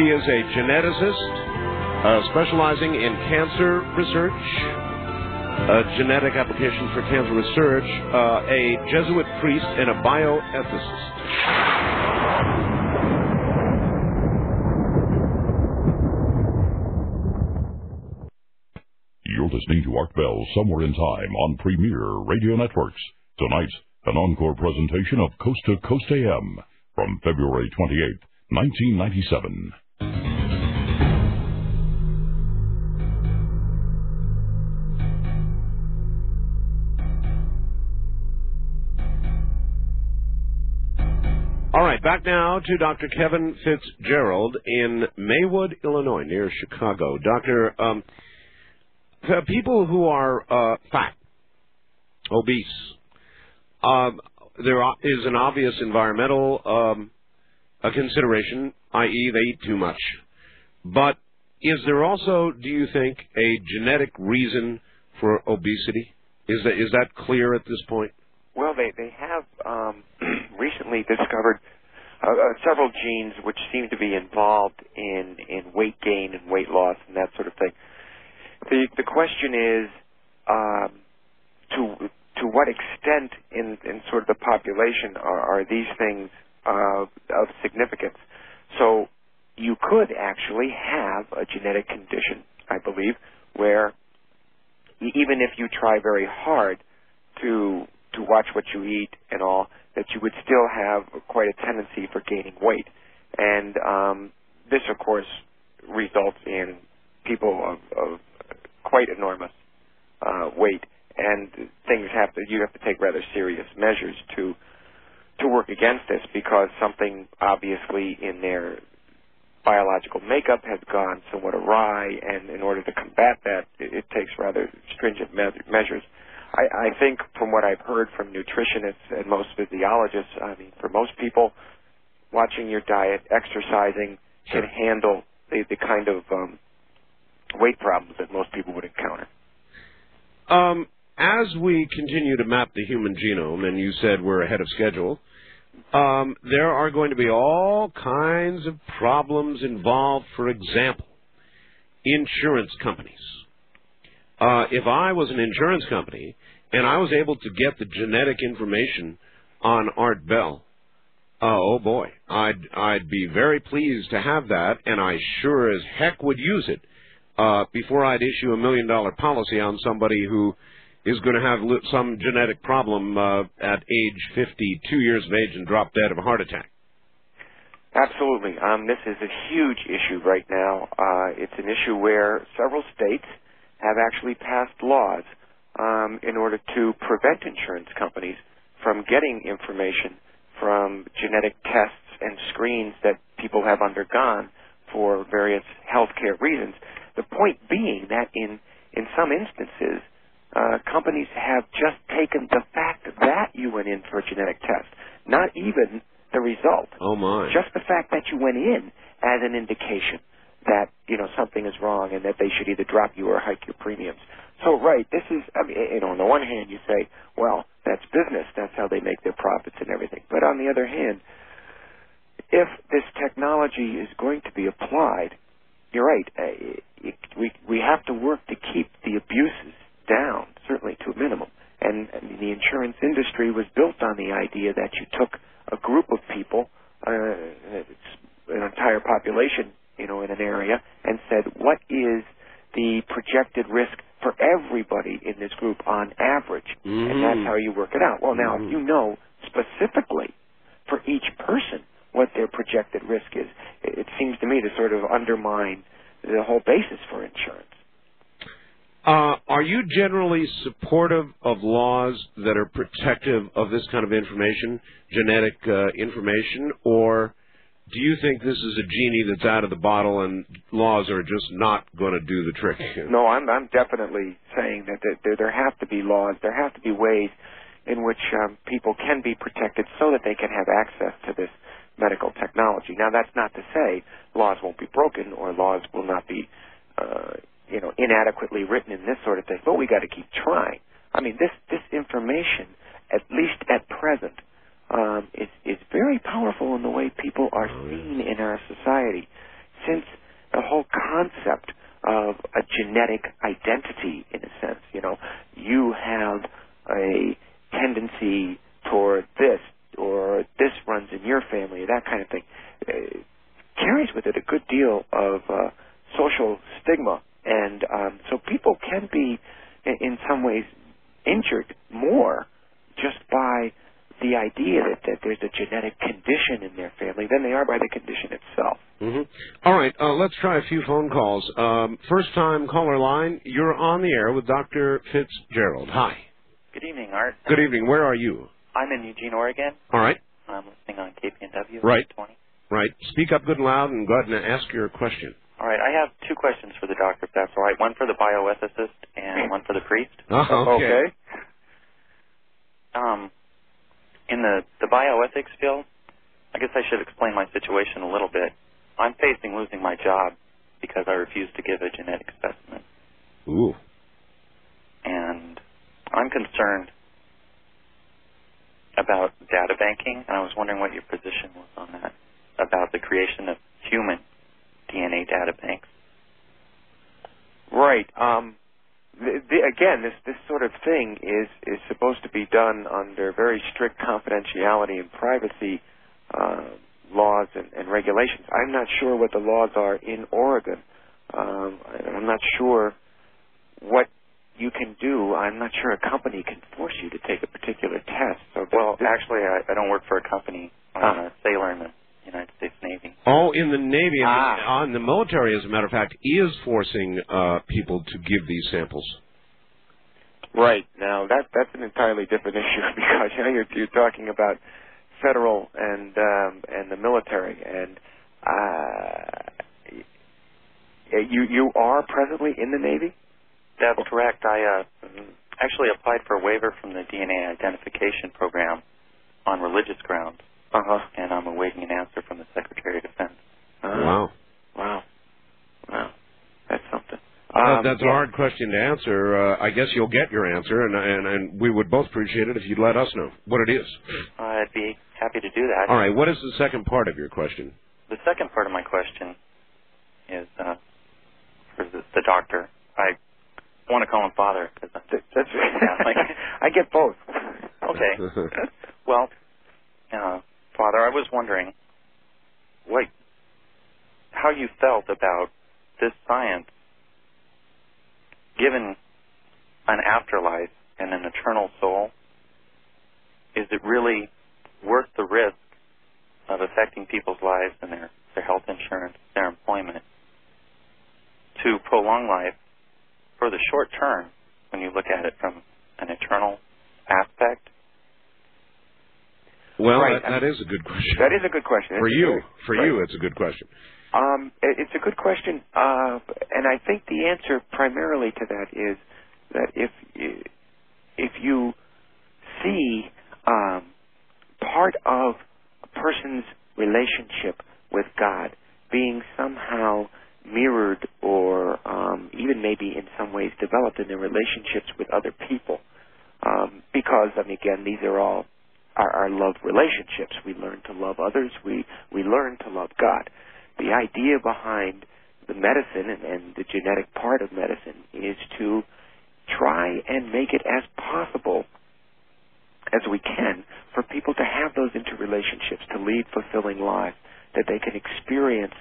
He is a geneticist uh, specializing in cancer research, Uh, genetic applications for cancer research, uh, a Jesuit priest, and a bioethicist. You're listening to Art Bell, Somewhere in Time, on Premier Radio Networks. Tonight, an encore presentation of Coast to Coast A M from February twenty-eighth, nineteen ninety-seven. All right, back now to Doctor Kevin Fitzgerald in Maywood, Illinois, near Chicago. Doctor, um, people who are uh, fat, obese, uh, there is an obvious environmental um, a consideration, that is they eat too much. But is there also, do you think, a genetic reason for obesity? Is that, is that clear at this point? Well, they, they have um, recently discovered uh, uh, several genes which seem to be involved in, in weight gain and weight loss and that sort of thing. The the question is um, to to what extent in, in sort of the population are, are these things uh, of significance? So you could actually have a genetic condition, I believe, where even if you try very hard to to watch what you eat and all, that you would still have quite a tendency for gaining weight. And um, this, of course, results in people of, of quite enormous uh, weight, and things have to, you have to take rather serious measures to to work against this, because something obviously in their biological makeup has gone somewhat awry, and in order to combat that, it, it takes rather stringent me- measures. I, I think from what I've heard from nutritionists and most physiologists, I mean, for most people, watching your diet, exercising, sure, can handle the, the kind of um, weight problems that most people would encounter. Um, as we continue to map the human genome, and you said we're ahead of schedule, um, there are going to be all kinds of problems involved, for example, insurance companies. Uh, if I was an insurance company and I was able to get the genetic information on Art Bell, oh boy, I'd I'd be very pleased to have that, and I sure as heck would use it uh, before I'd issue a million dollar policy on somebody who is going to have some genetic problem uh, at age fifty-two years of age and drop dead of a heart attack. Absolutely, um, this is a huge issue right now. Uh, it's an issue where several states have actually passed laws um, in order to prevent insurance companies from getting information from genetic tests and screens that people have undergone for various healthcare reasons. The point being that in, in some instances, uh, companies have just taken the fact that you went in for a genetic test, not even the result. Oh, my. Just the fact that you went in as an indication that, you know, something is wrong and that they should either drop you or hike your premiums. So, right, this is, I mean, and on the one hand, you say, well, that's business. That's how they make their profits and everything. But on the other hand, if this technology is going to be applied, you're right, uh, it, we, we have to work to keep the abuses down, certainly to a minimum. And, and the insurance industry was built on the idea that you took a group of people, uh, an entire population, you know, in an area, and said, what is the projected risk for everybody in this group on average? Mm-hmm. And that's how you work it out. Well, now, mm-hmm. if you know specifically for each person what their projected risk is, it seems to me to sort of undermine the whole basis for insurance. Uh, are you generally supportive of laws that are protective of this kind of information, genetic uh, information, or do you think this is a genie that's out of the bottle and laws are just not going to do the trick? No, I'm, I'm definitely saying that there, there have to be laws. There have to be ways in which um, people can be protected so that they can have access to this medical technology. Now, that's not to say laws won't be broken or laws will not be uh, you know, inadequately written in this sort of thing, but we got to keep trying. I mean, this, this information, at least at present, Um, it's, it's very powerful in the way people are seen in our society, since the whole concept of a genetic identity, in a sense, you know, you have a tendency toward this, or this runs in your family, that kind of thing, it carries with it a good deal of uh, social stigma, and um, so people can be, in some ways, injured more just by the idea that, that there's a genetic condition in their family than they are by the condition itself. Mm-hmm. All right, uh, let's try a few phone calls. Um, first-time caller line, you're on the air with Doctor Fitzgerald. Hi. Good evening, Art. Good evening. Where are you? I'm in Eugene, Oregon. All right. I'm listening on K P N W. Right. Right. Speak up good and loud and go ahead and ask your question. All right, I have two questions for the doctor, if that's all right. One for the bioethicist and one for the priest. Oh, okay. okay. Um... In the, the bioethics field, I guess I should explain my situation a little bit. I'm facing losing my job because I refuse to give a genetic specimen. Ooh. And I'm concerned about data banking, and I was wondering what your position was on that, about the creation of human D N A data banks. Right. Um The, the, again, this, this sort of thing is, is supposed to be done under very strict confidentiality and privacy uh, laws and, and regulations. I'm not sure what the laws are in Oregon. Um, I'm not sure what you can do. I'm not sure a company can force you to take a particular test. So well, this, actually, I, I don't work for a company. I'm uh, a sailor in the United States Navy. Oh, in the Navy. And ah. the, uh, the military, as a matter of fact, is forcing uh, people to give these samples. Right. Now, that that's an entirely different issue because, you know, you're, you're talking about federal and um, and the military. And uh, you, you are presently in the Navy? That's correct. I uh, actually applied for a waiver from the D N A identification program on religious grounds. Uh-huh. And I'm awaiting an answer from the Secretary of Defense. Uh, wow. Wow. Wow. That's something. Um, that's a hard question to answer. Uh, I guess you'll get your answer, and, and, and we would both appreciate it if you'd let us know what it is. I'd be happy to do that. All right. What is the second part of your question? The second part of my question is uh, for the, the doctor. I want to call him father. Cause that's, that's, like, I get both. Okay. Well, uh, Father, I was wondering what, how you felt about this science given an afterlife and an eternal soul. Is it really worth the risk of affecting people's lives and their, their health insurance, their employment, to prolong life for the short term when you look at it from an eternal aspect? Well, right. that, that is a good question. That is a good question. For you. For right. you, it's a good question. Um, it, it's a good question, uh, and I think the answer primarily to that is that if, if you see um, part of a person's relationship with God being somehow mirrored or um, even maybe in some ways developed in their relationships with other people, um, because, I mean, again, these are all our, our love relationships. We learn to love others. We, we learn to love God. The idea behind the medicine and, and the genetic part of medicine is to try and make it as possible as we can for people to have those interrelationships, to lead fulfilling lives, that they can experience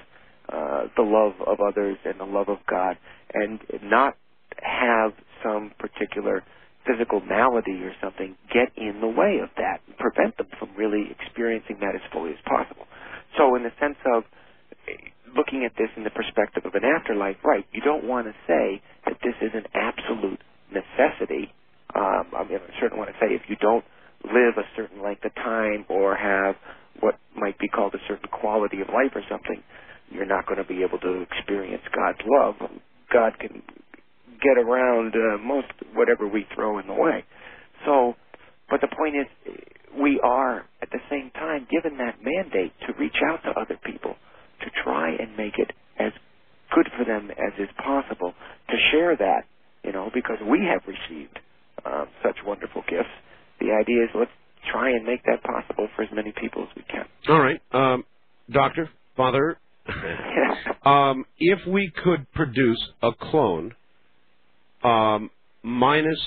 uh, the love of others and the love of God and not have some particular physical malady or something get in the way of that and prevent them from really experiencing that as fully as possible. So in the sense of looking at this in the perspective of an afterlife, right, you don't want to say that this is an absolute necessity. Um, I mean, I certainly want to say if you don't live a certain length of time or have what might be called a certain quality of life or something, you're not going to be able to experience God's love. God can get around uh, most whatever we throw in the way. So, but the point is, we are, at the same time, given that mandate to reach out to other people, to try and make it as good for them as is possible, to share that, you know, because we have received uh, such wonderful gifts. The idea is let's try and make that possible for as many people as we can. All right. Um, doctor, Father, um, if we could produce a clone um, minus,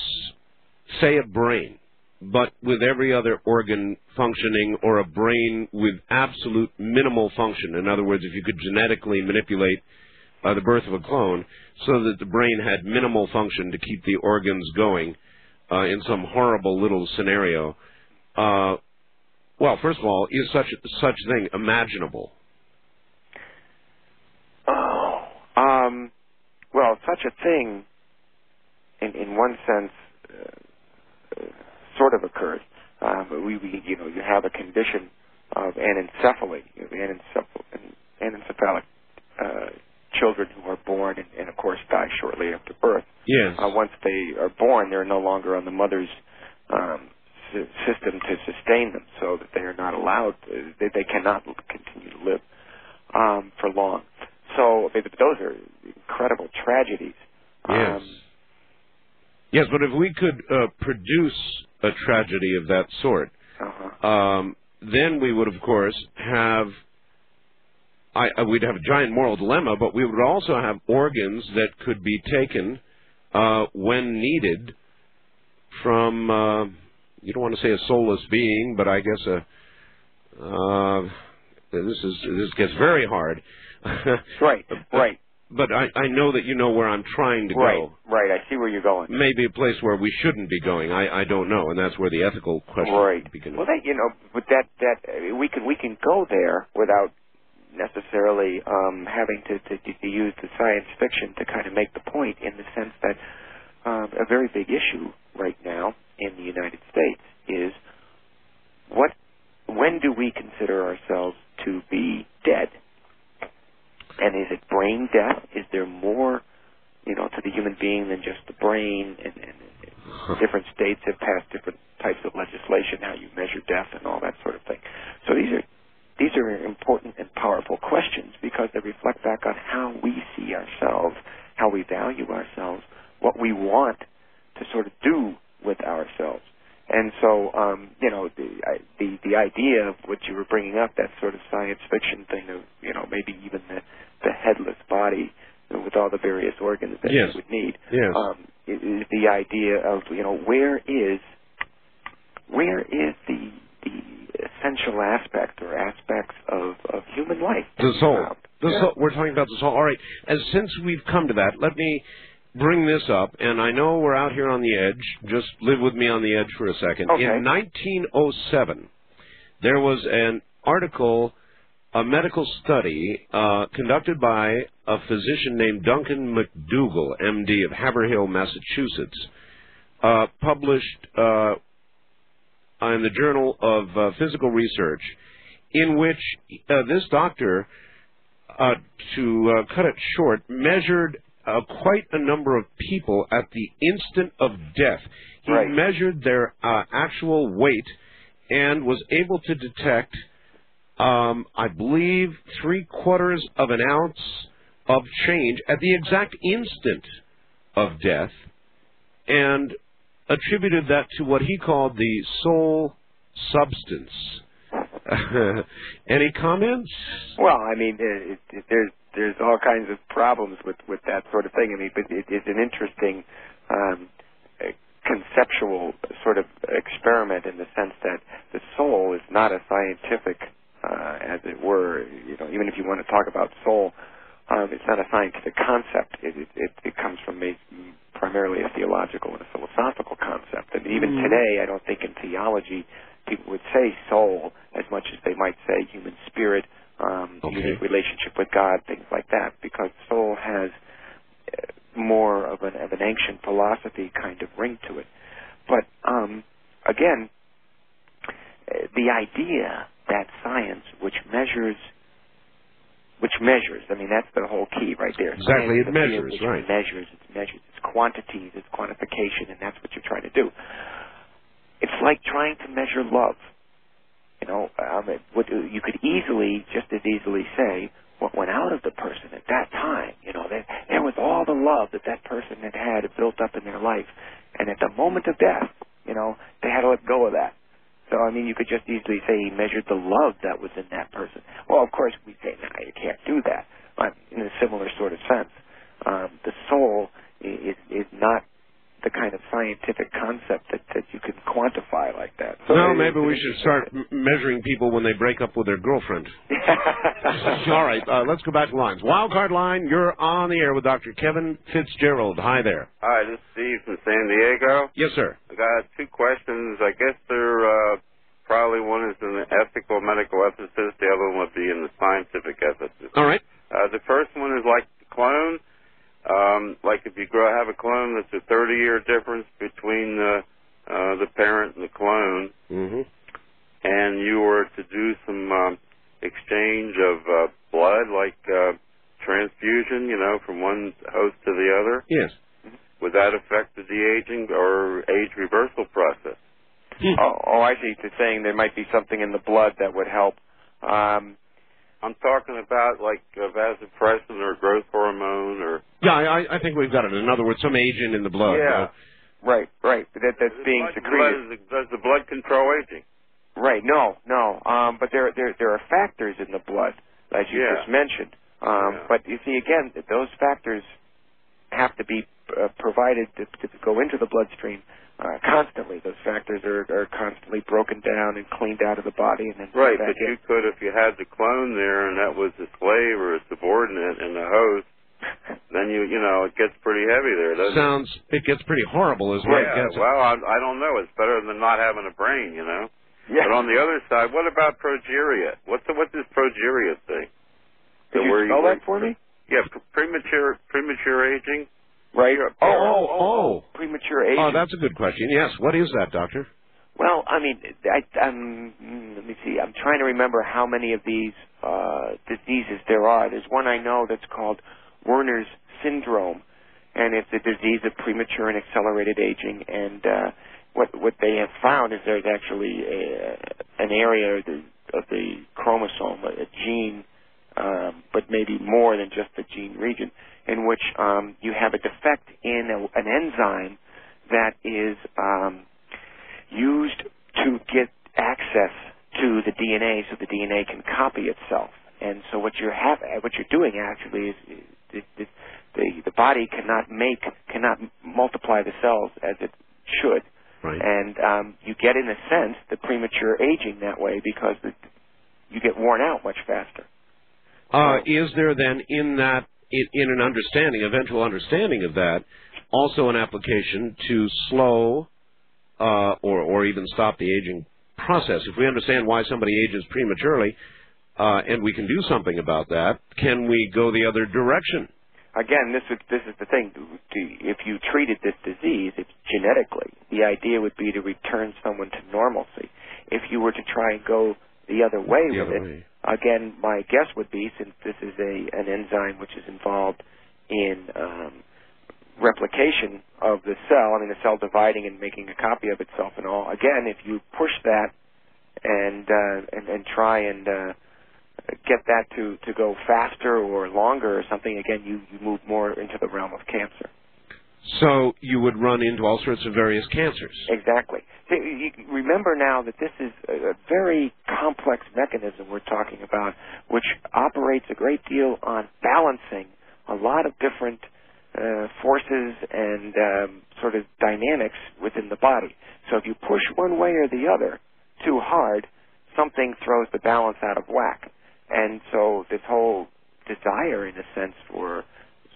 say, a brain, but with every other organ functioning or a brain with absolute minimal function. In other words, if you could genetically manipulate uh, the birth of a clone so that the brain had minimal function to keep the organs going uh, in some horrible little scenario, uh, well, first of all, is such such thing imaginable? Oh, um, well, such a thing, in, in one sense... Uh, uh, sort of occurs. Um, we, we, you know, you have a condition of anencephaly, anencephalic uh, children who are born and, and, of course, die shortly after birth. Yes. Uh, once they are born, they're no longer on the mother's um, system to sustain them, so that they are not allowed, to, they, they cannot continue to live um, for long. So those are incredible tragedies. Yes. Um, Yes, but if we could uh, produce a tragedy of that sort, uh-huh. um, then we would, of course, have I, uh, we'd have a giant moral dilemma, but we would also have organs that could be taken uh, when needed from, uh, you don't want to say a soulless being, but I guess a, uh, this, is, this gets very hard. Right, right. But I, I know that you know where I'm trying to right, go. Right, right. I see where you're going. Maybe a place where we shouldn't be going. I, I don't know, and that's where the ethical question right. begins. Well, that you know, but that that we can we can go there without necessarily um, having to, to, to use the science fiction to kind of make the point. In the sense that um, a very big issue right now in the United States is what when do we consider ourselves to be dead? And is it brain death? Is there more, you know, to the human being than just the brain? And, and, and different states have passed different types of legislation, how you measure death and all that sort of thing. So these are these are important and powerful questions because they reflect back on how we see ourselves, how we value ourselves, what we want to sort of do with ourselves. And so, um, you know, the, the the idea of what you were bringing up, that sort of science fiction thing of, you know, maybe even the, the headless body with all the various organs that yes. you would need, yes. um, is the idea of, you know, where is where is the the essential aspect or aspects of, of human life? The soul. The yeah. soul. We're talking about the soul. All right. And since we've come to that, let me... bring this up, and I know we're out here on the edge. Just live with me on the edge for a second. Okay. In nineteen oh seven, there was an article, a medical study, uh, conducted by a physician named Duncan McDougall, M D of Haverhill, Massachusetts, uh, published uh, in the Journal of uh, Physical Research, in which uh, this doctor, uh, to uh, cut it short, measured uh, quite a number of people at the instant of death. He right. measured their uh, actual weight and was able to detect, um, I believe, three-quarters of an ounce of change at the exact instant of death, and attributed that to what he called the soul substance. Any comments? Well, I mean, it, it, there's there's all kinds of problems with, with that sort of thing. I mean, but it, it's an interesting um, conceptual sort of experiment in the sense that the soul is not a scientific, uh, as it were. You know, even if you want to talk about soul, um, it's not a scientific concept. It it, it, it comes from a, primarily a theological and a philosophical concept. And even mm. today, I don't think in theology people would say soul as much as they might say human spirit, um, okay. unique relationship with God, things like that, because soul has more of an, of an ancient philosophy kind of ring to it. But, um, again, the idea that science, which measures, which measures, I mean, that's the whole key right there. Exactly, it measures, right. It measures, it measures, it's quantities, it's quantification, and that's what you're trying to do. It's like trying to measure love. You know, um, it would, you could easily, just as easily say, what went out of the person at that time. You know, that there was all the love that that person had had built up in their life. And at the moment of death, you know, they had to let go of that. So, I mean, you could just easily say he measured the love that was in that person. Well, of course, we say, no, you can't do that. But in a similar sort of sense, um, the soul is, is not the kind of scientific concept that, that you can quantify like that. So no, maybe we should start m measuring people when they break up with their girlfriend. All right, uh, let's go back to lines. Wildcard line, you're on the air with Doctor Kevin Fitzgerald. Hi there. Hi, this is Steve from San Diego. Yes, sir. I got two questions. I guess they're uh, probably one is in the ethical medical ethicist, the other one would be in the scientific ethicist. All right. Uh, the first one is like the clone. Um, like if you grow, have a clone, that's a thirty-year difference between the uh, the parent and the clone, mm-hmm. and you were to do some um, exchange of uh, blood, like uh, transfusion, you know, from one host to the other. Yes. Would that affect the de-aging or age reversal process? oh, oh, I see. It's saying there might be something in the blood that would help. Um, I'm talking about like uh, vasopressin or growth hormone or... Yeah, I, I think we've got it. In other words, some agent in the blood. Yeah, uh, right, right. That, that's being blood, secreted. Blood is, does the blood control aging? Right, no, no. Um, but there, there, there are factors in the blood, as you yeah. just mentioned. Um, yeah. But you see, again, those factors have to be uh, provided to, to go into the bloodstream Uh, constantly. Those factors are, are constantly broken down and cleaned out of the body. And then right, but in. you could, if you had the clone there and that was a slave or a subordinate and the host, then you, you know, it gets pretty heavy there, doesn't Sounds, it? It gets pretty horrible as well. Yeah, it well, I, I don't know. It's better than not having a brain, you know. Yeah. But on the other side, what about progeria? What's the, what's this progeria thing? Could so you spell you that for me? Yeah, premature, premature aging. Right. Oh, oh, oh, premature aging. Oh, that's a good question. Yes. What is that, doctor? Well, I mean, I, um, let me see. I'm trying to remember how many of these uh, diseases there are. There's one I know that's called Werner's syndrome, and it's a disease of premature and accelerated aging. And uh, what what they have found is there's actually a, an area of the, of the chromosome, a, a gene, um, but maybe more than just the gene region, in which um, you have a defect in a, an enzyme that is um, used to get access to the D N A, so the D N A can copy itself. And so what you're have, what you're doing actually is it, it, the the body cannot make cannot multiply the cells as it should, right. and um, you get in a sense the premature aging that way because the, you get worn out much faster. Uh, so, is there then in that? In, in an understanding, eventual understanding of that, also an application to slow uh, or, or even stop the aging process. If we understand why somebody ages prematurely uh, and we can do something about that, can we go the other direction? again, this is, this is the thing. If you treated this disease, it's genetically. The idea would be to return someone to normalcy. If you were to try and go the other way the with other it, way. again, my guess would be, since this is a an enzyme which is involved in um, replication of the cell, I mean, the cell dividing and making a copy of itself and all, again, if you push that and, uh, and, and try and... Uh, get that to, to go faster or longer or something, again, you, you move more into the realm of cancer. So you would run into all sorts of various cancers. Exactly. Remember now that this is a very complex mechanism we're talking about, which operates a great deal on balancing a lot of different uh, forces and um, sort of dynamics within the body. So if you push one way or the other too hard, something throws the balance out of whack. And so this whole desire, in a sense, for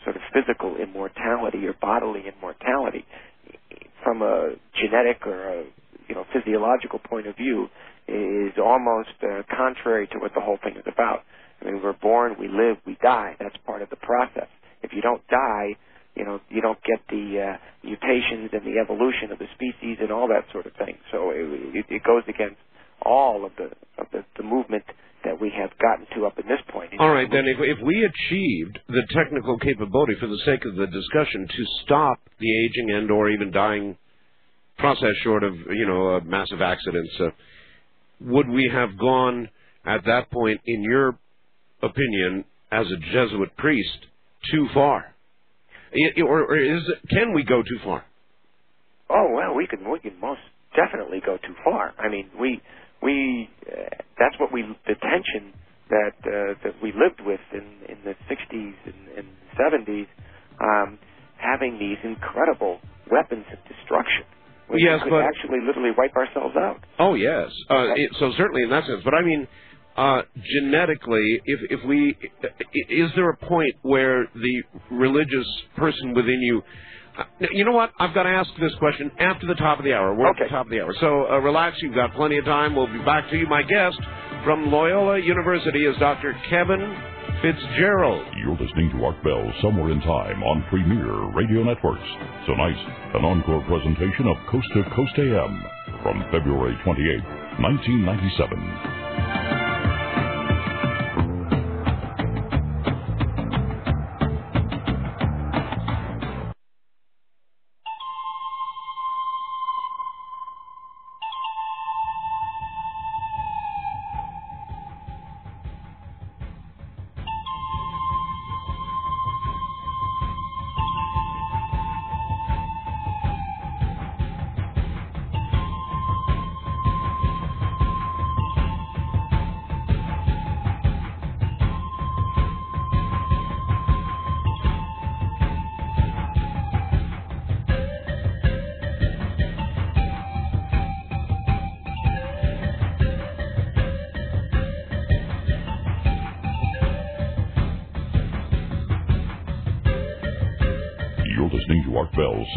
sort of physical immortality or bodily immortality, from a genetic or a, you know, physiological point of view, is almost uh, contrary to what the whole thing is about. I mean, we're born, we live, we die. That's part of the process. If you don't die, you know, you don't get the uh, mutations and the evolution of the species and all that sort of thing. So it, it goes against all of the of the, the movement that we have gotten to up at this point. All right, then, if, if we achieved the technical capability, for the sake of the discussion, to stop the aging and or even dying process short of, you know, uh, massive accidents, uh, would we have gone at that point, in your opinion, as a Jesuit priest, too far? It, or, or is can we go too far? Oh, well, we can, we can most definitely go too far. I mean, we... We, uh, that's what we, the tension that, uh, that we lived with in, in the sixties and, and seventies, um, having these incredible weapons of destruction. We yes, could but, actually literally wipe ourselves out. Oh, yes. Uh, it, so certainly in that sense. But I mean, uh, genetically, if, if we, is there a point where the religious person within you, you know what? I've got to ask this question after the top of the hour. We're okay. at the top of the hour. So uh, relax. You've got plenty of time. We'll be back to you. My guest from Loyola University is Doctor Kevin Fitzgerald. You're listening to Art Bell, Somewhere in Time, on Premier Radio Networks. Tonight, an encore presentation of Coast to Coast A M from February twenty-eighth, nineteen ninety-seven.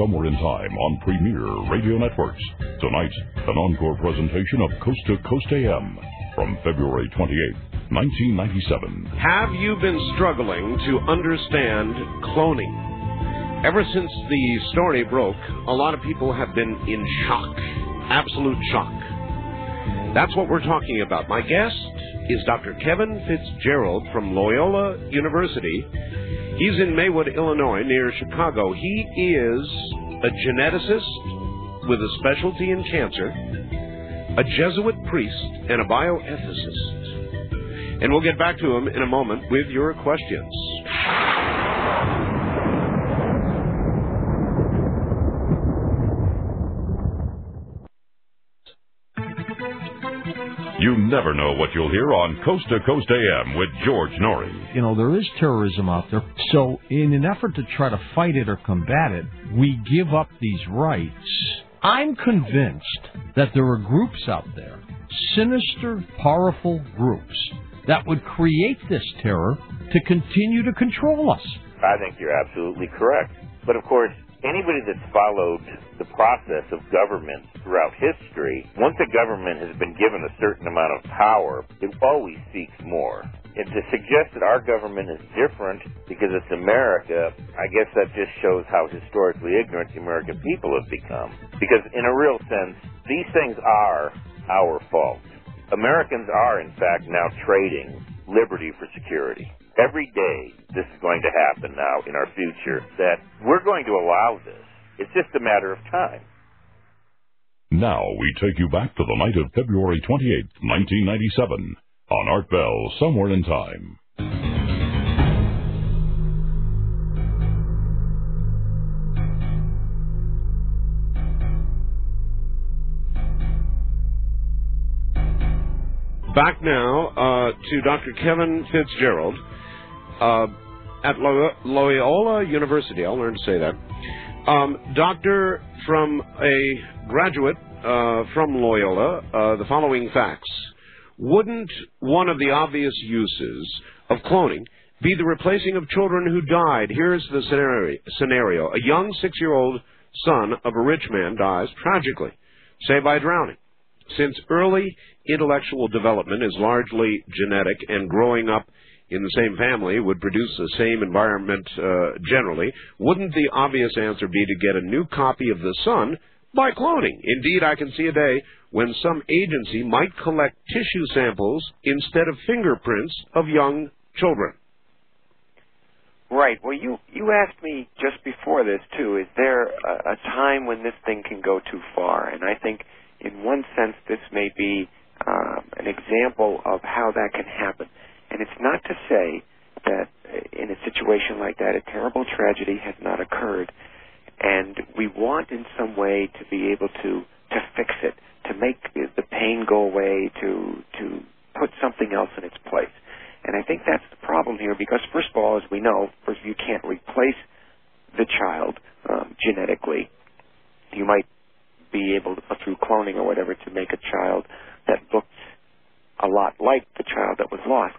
Somewhere in Time on Premier Radio Networks. Tonight, an encore presentation of Coast to Coast A M from February twenty-eighth, nineteen ninety-seven. Have you been struggling to understand cloning? Ever since the story broke, a lot of people have been in shock, absolute shock. That's what we're talking about. My guest is Doctor Kevin Fitzgerald from Loyola University. He's in Maywood, Illinois, near Chicago. He is a geneticist with a specialty in cancer, a Jesuit priest, and a bioethicist. And we'll get back to him in a moment with your questions. You never know what you'll hear on Coast to Coast A M with George Norrie. You know, there is terrorism out there. So in an effort to try to fight it or combat it, we give up these rights. I'm convinced that there are groups out there, sinister, powerful groups, that would create this terror to continue to control us. I think you're absolutely correct. But, of course, anybody that's followed the process of government throughout history, once a government has been given a certain amount of power, it always seeks more. And to suggest that our government is different because it's America, I guess that just shows how historically ignorant the American people have become. Because in a real sense, these things are our fault. Americans are, in fact, now trading liberty for security. Every day this is going to happen now in our future, that we're going to allow this. It's just a matter of time. Now we take you back to the night of February twenty-eighth, nineteen ninety-seven, on Art Bell, Somewhere in Time. Back now uh, to Doctor Kevin Fitzgerald. Uh, at Lo- Loyola University, I'll learn to say that. Um, doctor from a graduate uh, from Loyola, uh, the following facts. Wouldn't one of the obvious uses of cloning be the replacing of children who died? Here's the scenario. scenario. A young six-year-old son of a rich man dies tragically, say by drowning. Since early intellectual development is largely genetic and growing up in the same family would produce the same environment uh, generally, wouldn't the obvious answer be to get a new copy of the sun by cloning? Indeed, I can see a day when some agency might collect tissue samples instead of fingerprints of young children. Right. Well, you, you asked me just before this, too, is there a, a time when this thing can go too far? And I think in one sense this may be um, an example of how that can happen. And it's not to say that in a situation like that, a terrible tragedy has not occurred. And we want in some way to be able to, to fix it, to make the pain go away, to, to put something else in its place. And I think that's the problem here because, first of all, as we know, first you can't replace the child um, genetically. You might be able, to, through cloning or whatever, to make a child that looks a lot like the child that was lost.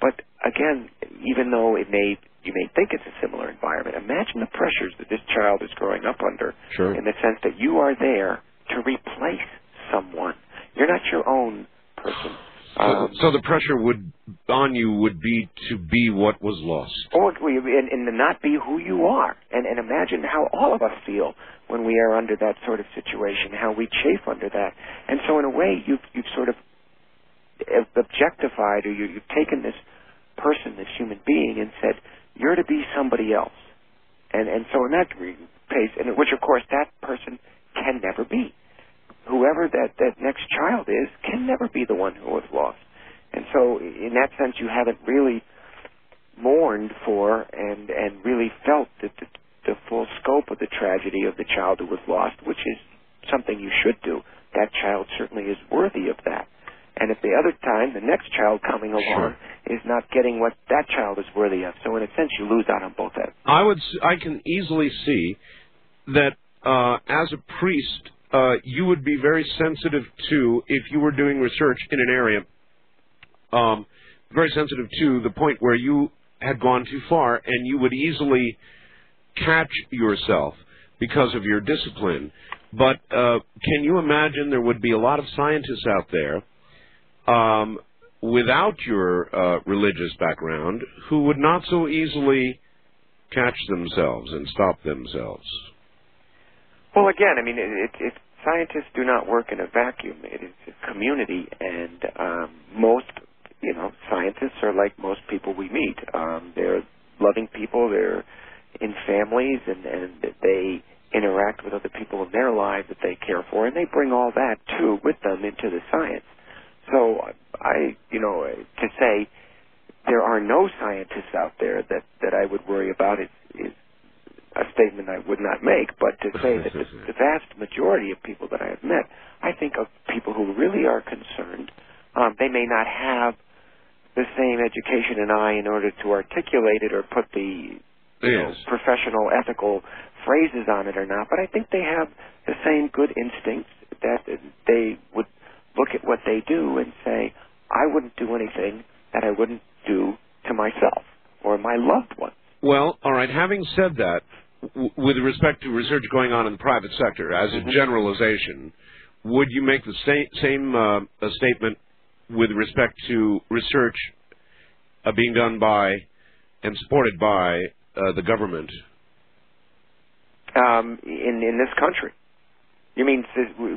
But again, even though it may, you may think it's a similar environment, imagine the pressures that this child is growing up under. Sure. In the sense that you are there to replace someone. You're not your own person. Um, so, so the pressure would on you would be to be what was lost. Or and, and to not be who you are. And, and imagine how all of us feel when we are under that sort of situation, how we chafe under that. And so in a way, you've, you've sort of objectified, or you, you've taken this person, this human being, and said, you're to be somebody else. And and so in that case, and which, of course, that person can never be. Whoever that, that next child is can never be the one who was lost. And so in that sense, you haven't really mourned for and, and really felt the, the, the full scope of the tragedy of the child who was lost, which is something you should do. That child certainly is worthy of that. And at the other time, the next child coming along, sure, is not getting what that child is worthy of. So in a sense, you lose out on both ends. I would, I can easily see that uh, as a priest, uh, you would be very sensitive to, if you were doing research in an area, um, very sensitive to the point where you had gone too far, and you would easily catch yourself because of your discipline. But uh, can you imagine there would be a lot of scientists out there Um, without your uh, religious background, who would not so easily catch themselves and stop themselves? Well, again, I mean, it, it, it, scientists do not work in a vacuum. It is a community, and um, most, you know, scientists are like most people we meet. Um, they're loving people. They're in families, and, and they interact with other people in their lives that they care for, and they bring all that, too, with them into the science. So I, you know, to say there are no scientists out there that, that I would worry about is, is a statement I would not make. But to say that the, the vast majority of people that I have met, I think of people who really are concerned. Um, they may not have the same education and I in order to articulate it or put the you know, professional ethical phrases on it or not, but I think they have the same good instincts that they would look at what they do and say, I wouldn't do anything that I wouldn't do to myself or my loved one. Well, all right, having said that, w- with respect to research going on in the private sector, as a generalization, would you make the sta- same uh, a statement with respect to research uh, being done by and supported by uh, the government? Um, in, in this country. You mean,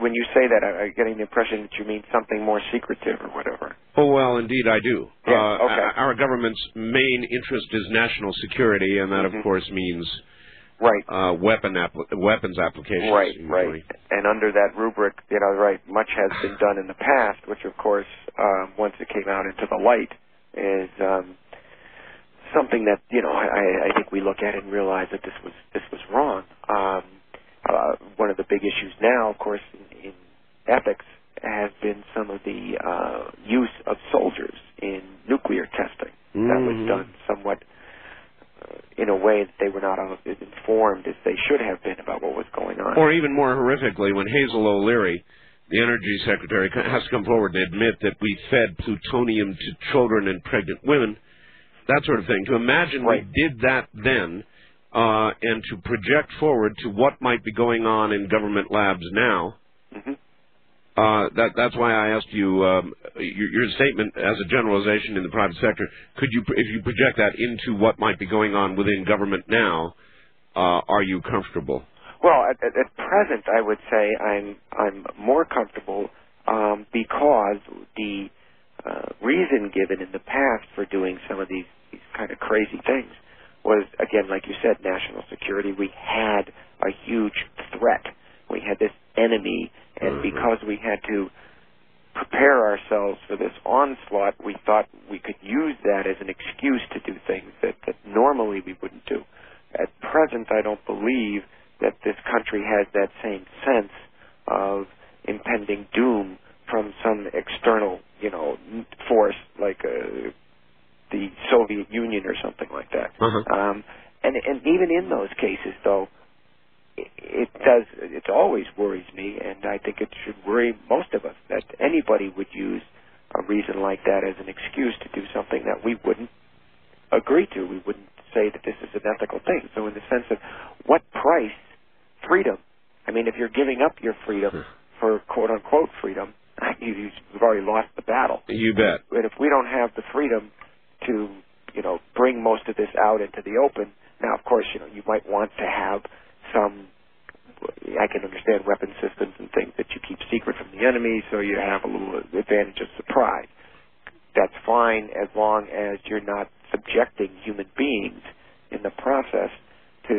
when you say that, I'm getting the impression that you mean something more secretive or whatever. Oh, well, indeed I do. Yeah, uh, okay. Our government's main interest is national security, and that, mm-hmm. of course, means right. uh, weapon app- weapons applications. Right, usually. Right. And under that rubric, you know, right, much has been done in the past, which, of course, um, once it came out into the light, is um, something that, you know, I, I think we look at and realize that this was, this was wrong. Um, Uh, one of the big issues now, of course, in, in ethics has been some of the uh, use of soldiers in nuclear testing. Mm-hmm. That was done somewhat uh, in a way that they were not as informed as they should have been about what was going on. Or even more horrifically, when Hazel O'Leary, the Energy Secretary, has to come forward and admit that we fed plutonium to children and pregnant women, that sort of thing. To imagine right. we did that then... Uh, and to project forward to what might be going on in government labs now. Mm-hmm. Uh, that, that's why I asked you um, your, your statement as a generalization in the private sector. Could you, if you project that into what might be going on within government now, uh, are you comfortable? Well, at, at present, I would say I'm I'm more comfortable um, because the uh, reason given in the past for doing some of these, these kind of crazy things was, again, like you said, national security. We had a huge threat. We had this enemy, and mm-hmm. because we had to prepare ourselves for this onslaught, we thought we could use that as an excuse to do things that, that normally we wouldn't do. At present, I don't believe that this country has that same sense of impending doom from some external, you know, force like a... the Soviet Union or something like that. Uh-huh. Um, and, and even in those cases, though, it, it does, it always worries me, and I think it should worry most of us, that anybody would use a reason like that as an excuse to do something that we wouldn't agree to. We wouldn't say that this is an ethical thing. So in the sense of what price freedom? I mean, if you're giving up your freedom for quote-unquote freedom, you've already lost the battle. You bet. And if we don't have the freedom... to, you know, bring most of this out into the open. Now, of course, you know, you might want to have some, I can understand weapon systems and things that you keep secret from the enemy, so you have a little advantage of surprise. That's fine as long as you're not subjecting human beings in the process to,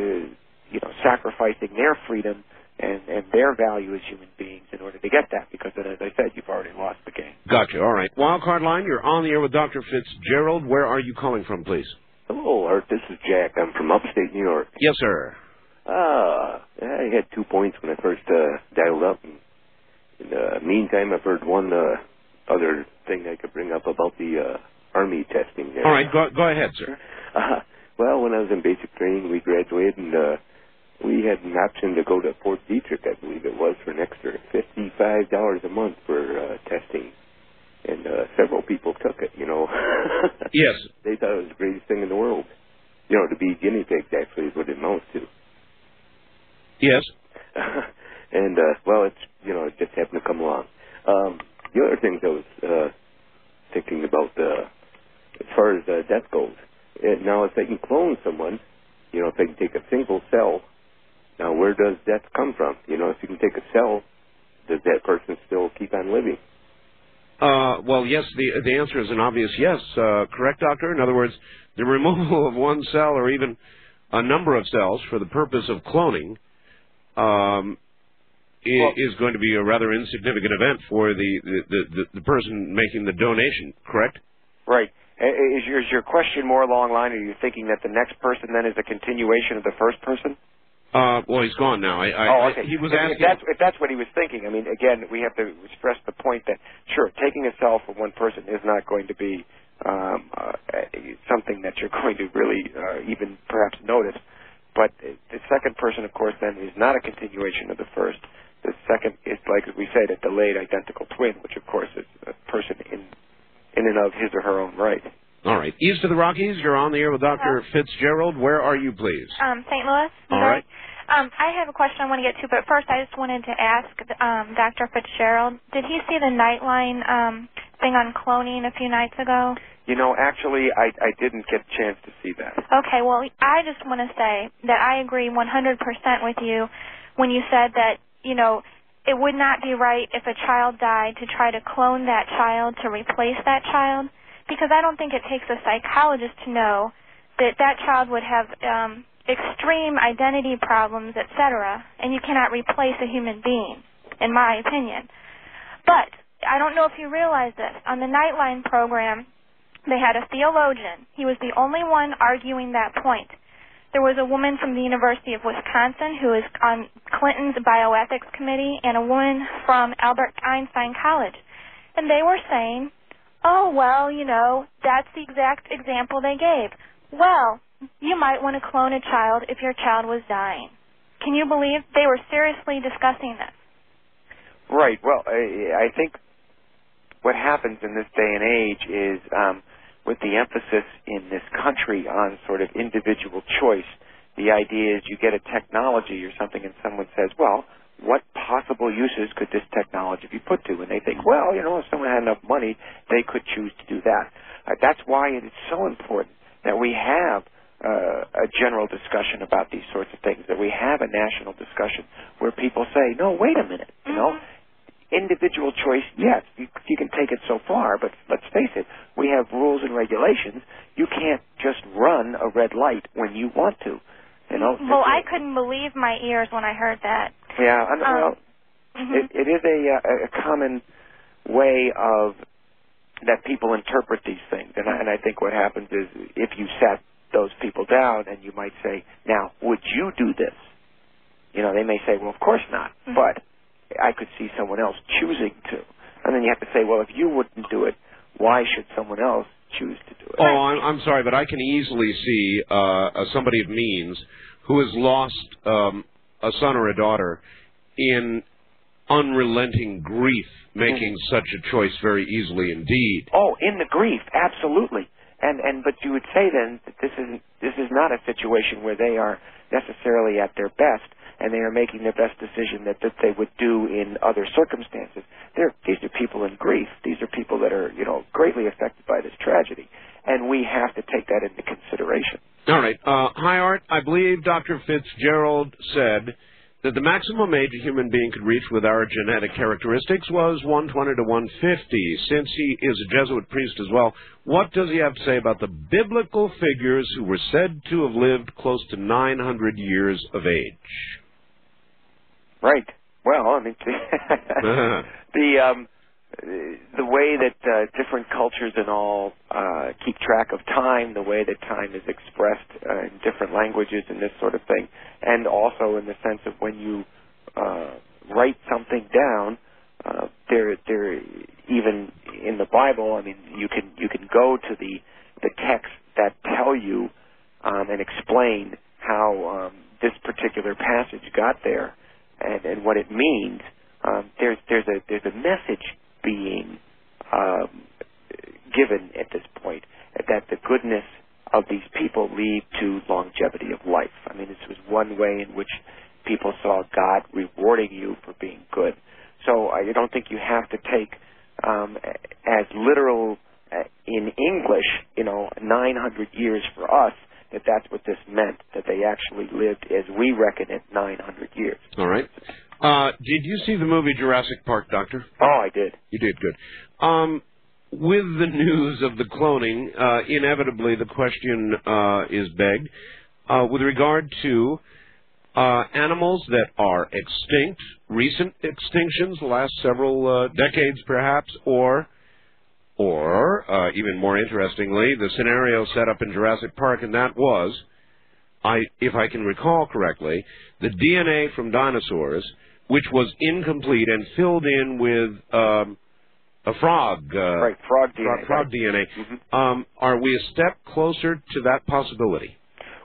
you know, sacrificing their freedom and, and their value as human beings in order to get that, because then, as I said, you've already lost the game. Gotcha. All right. Wildcard line, you're on the air with Doctor Fitzgerald. Where are you calling from, please? Hello, Art. This is Jack. I'm from upstate New York. Yes, sir. Ah, uh, I had two points when I first uh, dialed up. In the meantime, I've heard one uh, other thing I could bring up about the uh, Army testing there. All right. Go, go ahead, sir. Uh, well, when I was in basic training, we graduated and... Uh, we had an option to go to Fort Detrick, I believe it was, for an extra fifty-five dollars a month for uh, testing. And uh, several people took it, you know. Yes. They thought it was the greatest thing in the world. You know, to be guinea pigs, actually, is what it amounts to. Yes. and, uh, well, it's, you know, it just happened to come along. Um, the other things I was uh, thinking about, uh, as far as uh, death goes, it, now if they can clone someone, you know, if they can take a single cell... Now, where does death come from? You know, if you can take a cell, does that person still keep on living? Uh, well, yes, the the answer is an obvious yes. Uh, correct, Doctor? In other words, the removal of one cell or even a number of cells for the purpose of cloning um, well, is going to be a rather insignificant event for the, the, the, the person making the donation, correct? Right. Is your, is your question more along the line, are you thinking that the next person then is a continuation of the first person? Uh, well, he's gone now. I, I, oh, okay. I, he was asking... If that's, if that's what he was thinking, I mean, again, we have to stress the point that, sure, taking a cell from one person is not going to be um, uh, something that you're going to really uh, even perhaps notice. But the second person, of course, then is not a continuation of the first. The second is, like we said, a delayed identical twin, which, of course, is a person in, in and of his or her own right. All right. East of the Rockies, you're on the air with Doctor Hello. Fitzgerald. Where are you, please? Um, Saint Louis. All right. Um, I have a question I want to get to, but first I just wanted to ask um, Doctor Fitzgerald, did he see the Nightline um, thing on cloning a few nights ago? You know, actually, I, I didn't get a chance to see that. Okay. Well, I just want to say that I agree one hundred percent with you when you said that, you know, it would not be right if a child died to try to clone that child to replace that child. Because I don't think it takes a psychologist to know that that child would have um, extreme identity problems, et cetera, and you cannot replace a human being, in my opinion. But I don't know if you realize this. On the Nightline program, they had a theologian. He was the only one arguing that point. There was a woman from the University of Wisconsin who is on Clinton's bioethics committee and a woman from Albert Einstein College. And they were saying, oh, well, you know, that's the exact example they gave. Well, you might want to clone a child if your child was dying. Can you believe they were seriously discussing this? Right. Well, I, I think what happens in this day and age is um, with the emphasis in this country on sort of individual choice, the idea is you get a technology or something and someone says, well, what possible uses could this technology be put to? And they think, well, you know, if someone had enough money, they could choose to do that. Uh, that's why it is so important that we have uh, a general discussion about these sorts of things, that we have a national discussion where people say, no, wait a minute, you know, individual choice, yes, you, you can take it so far, but let's face it, we have rules and regulations. You can't just run a red light when you want to. You know, well, I couldn't believe my ears when I heard that. Yeah, I know. Um, mm-hmm. it, it is a, a common way of that people interpret these things, and I, and I think what happens is if you sat those people down and you might say, now, would you do this? You know, they may say, well, of course not, mm-hmm. but I could see someone else choosing to. And then you have to say, well, if you wouldn't do it, why should someone else choose to do it? Oh, I'm, I'm sorry, but I can easily see uh, somebody of means who has lost um, a son or a daughter in unrelenting grief making mm-hmm. such a choice very easily indeed. Oh, in the grief, absolutely. And and but you would say then that this isn't this is not a situation where they are necessarily at their best and they are making their best decision that, that they would do in other circumstances. They're, these are people in grief. These are people that are, you know, greatly affected by this tragedy. And we have to take that into consideration. All right. Uh, hi, Art. I believe Doctor Fitzgerald said that the maximum age a human being could reach with our genetic characteristics was one twenty to one fifty. Since he is a Jesuit priest as well, what does he have to say about the biblical figures who were said to have lived close to nine hundred years of age? Right. Well, I mean, uh-huh. the um, the way that uh, different cultures and all uh, keep track of time, the way that time is expressed uh, in different languages and this sort of thing, and also in the sense of when you uh, write something down, uh, there, there, even in the Bible, I mean, you can you can go to the the texts that tell you um, and explain how um, this particular passage got there. And, and what it means, um, there's there's a there's a message being um, given at this point that the goodness of these people lead to longevity of life. I mean, this was one way in which people saw God rewarding you for being good. So I don't think you have to take um, as literal in English, you know, nine hundred years for us, that that's what this meant, that they actually lived, as we reckon it, nine hundred years. All right. Uh, did you see the movie Jurassic Park, Doctor? Oh, I did. You did, good. Um, with the news of the cloning, uh, inevitably the question uh, is begged uh, with regard to uh, animals that are extinct, recent extinctions, the last several uh, decades perhaps, or... Or, uh, even more interestingly, the scenario set up in Jurassic Park, and that was, I, if I can recall correctly, the D N A from dinosaurs, which was incomplete and filled in with um, a frog. Uh, right, frog D N A. Frog, frog D N A. Mm-hmm. um, are we a step closer to that possibility?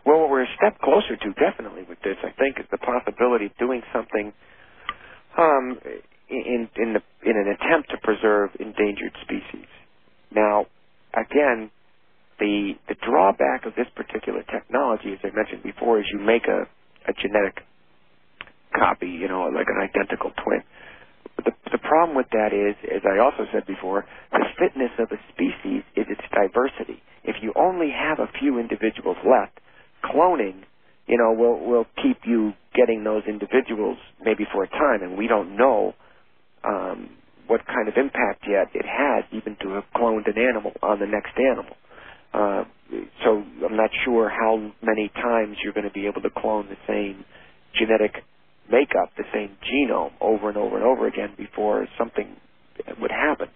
Well, what we're a step closer to, definitely, with this, I think, is the possibility of doing something... Um, In, in, the, in an attempt to preserve endangered species. Now, again, The, the drawback of this particular technology, as I mentioned before, is you make a, a genetic copy, you know, like an identical twin. The, the problem with that is, as I also said before, the fitness of a species is its diversity. If you only have a few individuals left, cloning, you know, will will keep you getting those individuals maybe for a time, and we don't know um, what kind of impact yet it has, even to have cloned an animal on the next animal. Uh, so I'm not sure how many times you're going to be able to clone the same genetic makeup, the same genome, over and over and over again before something would happen.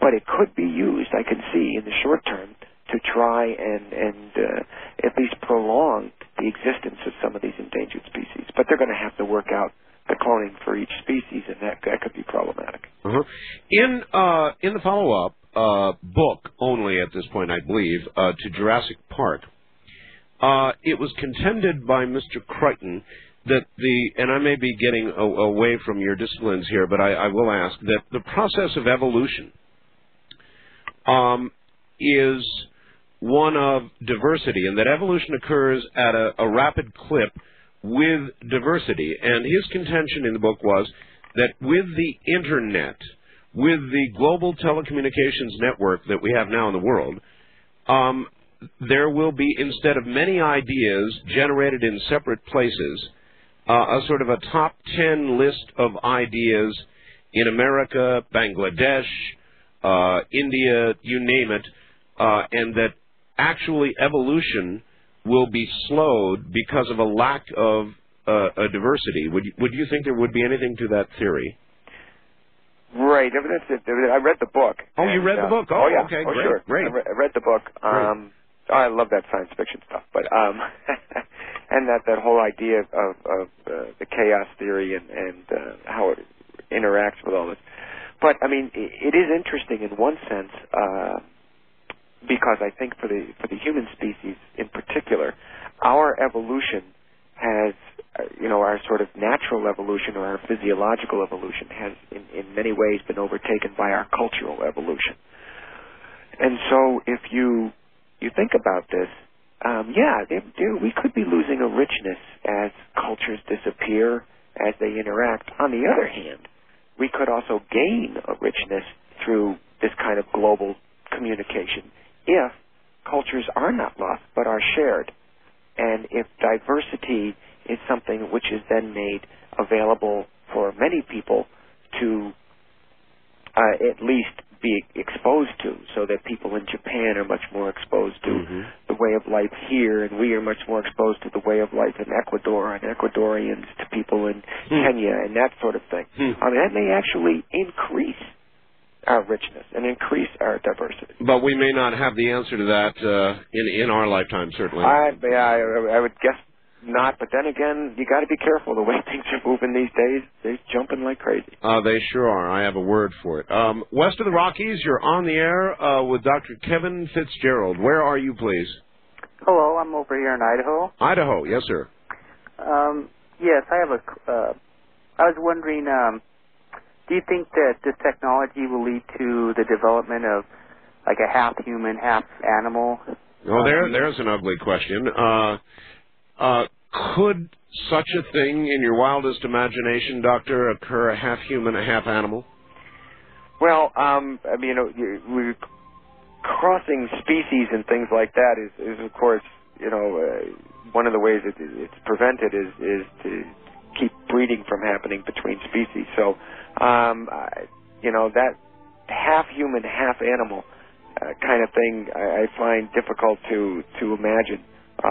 But it could be used, I can see, in the short term to try and, and uh, at least prolong the existence of some of these endangered species. But they're going to have to work out the cloning for each species, and that, that could be problematic. Uh-huh. In, uh, in the follow-up uh, book, only at this point, I believe, uh, to Jurassic Park, uh, it was contended by Mister Crichton that the, and I may be getting a, away from your disciplines here, but I, I will ask, that the process of evolution um, is one of diversity, and that evolution occurs at a, a rapid clip with diversity. And his contention in the book was that with the Internet, with the global telecommunications network that we have now in the world, um, there will be, instead of many ideas generated in separate places, Uh, a sort of a top ten list of ideas in America, Bangladesh, uh, India, you name it, uh, and that actually evolution will be slowed because of a lack of uh, a diversity. Would you, would you think there would be anything to that theory? Right. That's it. I read the book. Oh, you read uh, the book? Oh, oh yeah. Okay, oh, great. Sure. Great. I, re- I read the book. Um, oh, I love that science fiction stuff, but... Um, And that, that whole idea of, of, of uh, the chaos theory and, and uh, how it interacts with all this. But, I mean, it, it is interesting in one sense uh, because I think for the, for the human species in particular, our evolution has, you know, our sort of natural evolution or our physiological evolution has in, in many ways been overtaken by our cultural evolution. And so if you, you think about this, Um, yeah, they do. We could be losing a richness as cultures disappear, as they interact. On the other hand, we could also gain a richness through this kind of global communication if cultures are not lost but are shared, and if diversity is something which is then made available for many people to uh, at least be exposed to, so that people in Japan are much more exposed to mm-hmm. the way of life here, and we are much more exposed to the way of life in Ecuador, and Ecuadorians to people in mm. Kenya, and that sort of thing. Mm. I mean, that may actually increase our richness and increase our diversity. But we may not have the answer to that uh, in, in our lifetime, certainly. I, I, I would guess not, but then again, you got to be careful the way things are moving these days. They're jumping like crazy. Uh, they sure are. I have a word for it. Um, west of the Rockies, you're on the air uh, with Doctor Kevin Fitzgerald. Where are you, please? Hello, I'm over here in Idaho. Idaho, yes, sir. Um, yes, I have a. Uh, I was wondering, um, do you think that this technology will lead to the development of like a half human, half animal? Oh, there, there's an ugly question. Uh, Uh, could such a thing, in your wildest imagination, Doctor, occur a half human, a half animal? Well, um, I mean, you know, we're crossing species and things like that is, is of course, you know, uh, one of the ways that it's prevented is, is to keep breeding from happening between species. So, um, I, you know, that half human, half animal uh, kind of thing I, I find difficult to, to imagine.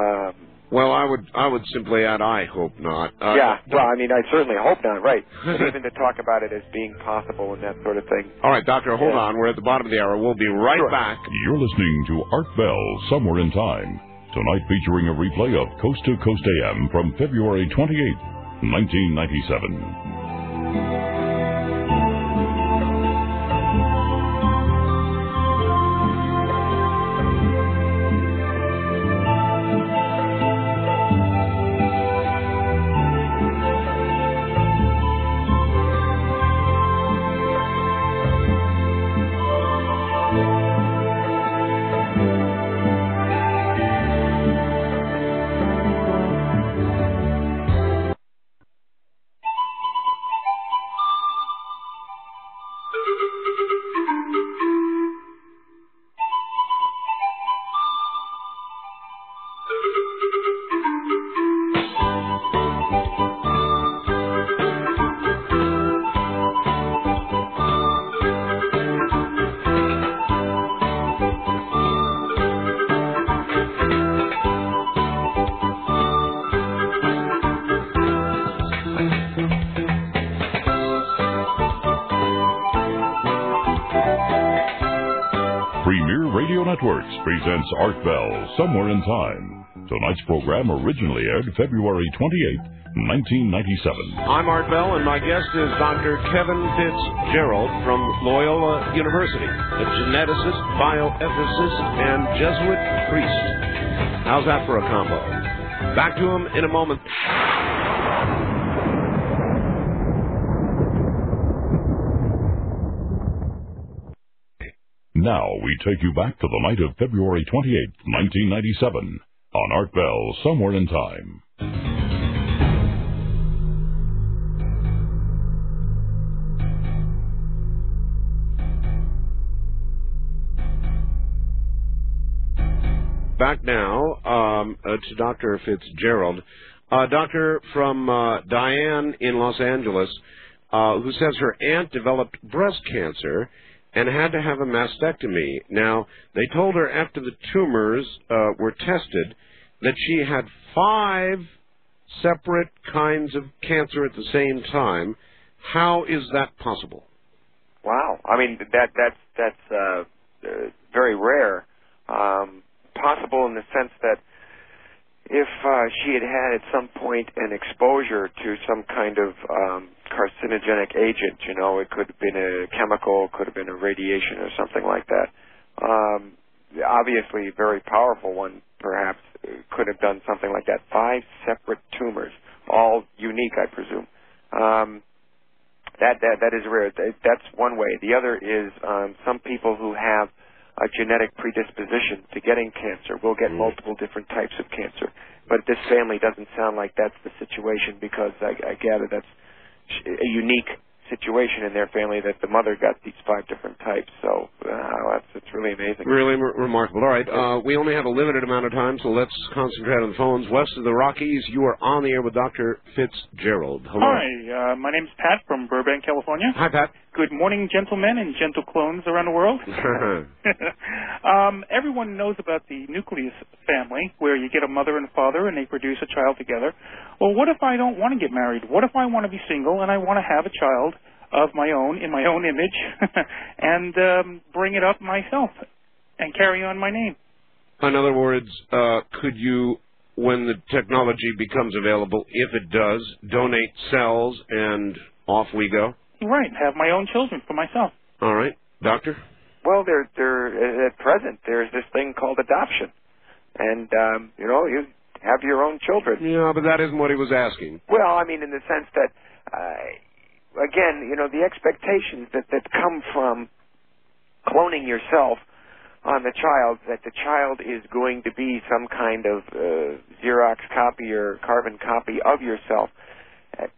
Um, Well, I would I would simply add, I hope not. Uh, yeah, well, I mean, I certainly hope not, right. Even to talk about it as being possible and that sort of thing. All right, Doctor, hold yeah. on. We're at the bottom of the hour. We'll be right sure. back. You're listening to Art Bell, Somewhere in Time. Tonight featuring a replay of Coast to Coast A M from February twenty-eighth, nineteen ninety-seven. Presents Art Bell, Somewhere in Time. Tonight's program originally aired February twenty-eighth, nineteen ninety-seven. I'm Art Bell, and my guest is Doctor Kevin Fitzgerald from Loyola University, a geneticist, bioethicist, and Jesuit priest. How's that for a combo? Back to him in a moment. Now we take you back to the night of February twenty-eighth, nineteen ninety-seven, on Art Bell, Somewhere in Time. Back now um, uh, to Doctor Fitzgerald. Uh, doctor from uh, Diane in Los Angeles, uh, who says her aunt developed breast cancer and had to have a mastectomy. Now, they told her after the tumors uh, were tested that she had five separate kinds of cancer at the same time. How is that possible? Wow. I mean, that that's, that's uh, uh, very rare. Um, possible in the sense that if uh, she had had at some point an exposure to some kind of um, carcinogenic agent, you know, it could have been a chemical, could have been a radiation or something like that. Um, obviously, a very powerful one, perhaps, could have done something like that. Five separate tumors, all unique, I presume. Um, that, that that is rare. That's one way. The other is um, some people who have a genetic predisposition to getting cancer will get multiple different types of cancer. But this family doesn't sound like that's the situation, because I, I gather that's a unique situation in their family that the mother got these five different types. So uh, that's, it's really amazing. Really re remarkable. All right. Uh, we only have a limited amount of time, so let's concentrate on the phones. West of the Rockies, you are on the air with Doctor Fitzgerald. Hello. Hi. Uh, my name's Pat from Burbank, California. Hi, Pat. Good morning, gentlemen and gentle clones around the world. um, everyone knows about the nucleus family, where you get a mother and a father and they produce a child together. Well, what if I don't want to get married? What if I want to be single and I want to have a child of my own, in my own image, and um, bring it up myself and carry on my name? In other words, uh, could you, when the technology becomes available, if it does, donate cells and off we go? Right, have my own children for myself. All right. Doctor? Well, they're, they're, at present, there's this thing called adoption. And, um, you know, you have your own children. Yeah, but that isn't what he was asking. Well, I mean, in the sense that, uh, again, you know, the expectations that, that come from cloning yourself on the child, that the child is going to be some kind of uh, Xerox copy or carbon copy of yourself.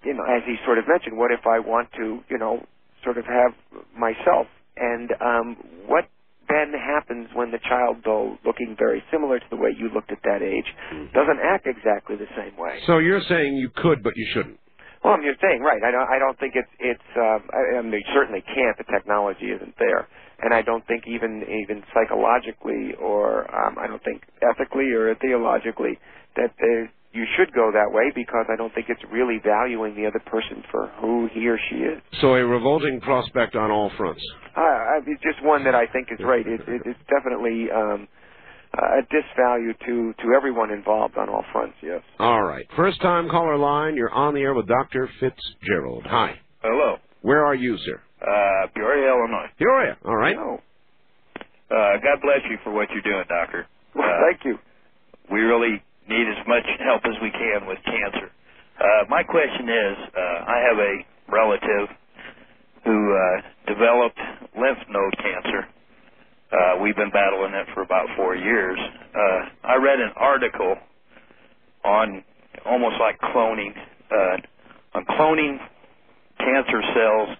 You know, as he sort of mentioned, what if I want to, you know, sort of have myself? And um, what then happens when the child, though looking very similar to the way you looked at that age, doesn't act exactly the same way? So you're saying you could, but you shouldn't. Well, I'm just saying, right? I don't. I don't think it's. It's. Um, I, I mean, they certainly can't. The technology isn't there, and I don't think even even psychologically, or um, I don't think ethically or theologically that there's. You should go that way, because I don't think it's really valuing the other person for who he or she is. So a revolting prospect on all fronts. Uh, I, it's just one that I think is right. It, it, it's definitely um, a disvalue to, to everyone involved on all fronts, yes. All right. First time caller line, you're on the air with Doctor Fitzgerald. Hi. Hello. Where are you, sir? Uh, Peoria, Illinois. Peoria. All right. Oh. Uh, God bless you for what you're doing, Doctor. Well, uh, thank you. We really need as much help as we can with cancer. Uh, my question is, uh, I have a relative who uh, developed lymph node cancer. Uh, we've been battling it for about four years. Uh, I read an article on almost like cloning, uh, on cloning cancer cells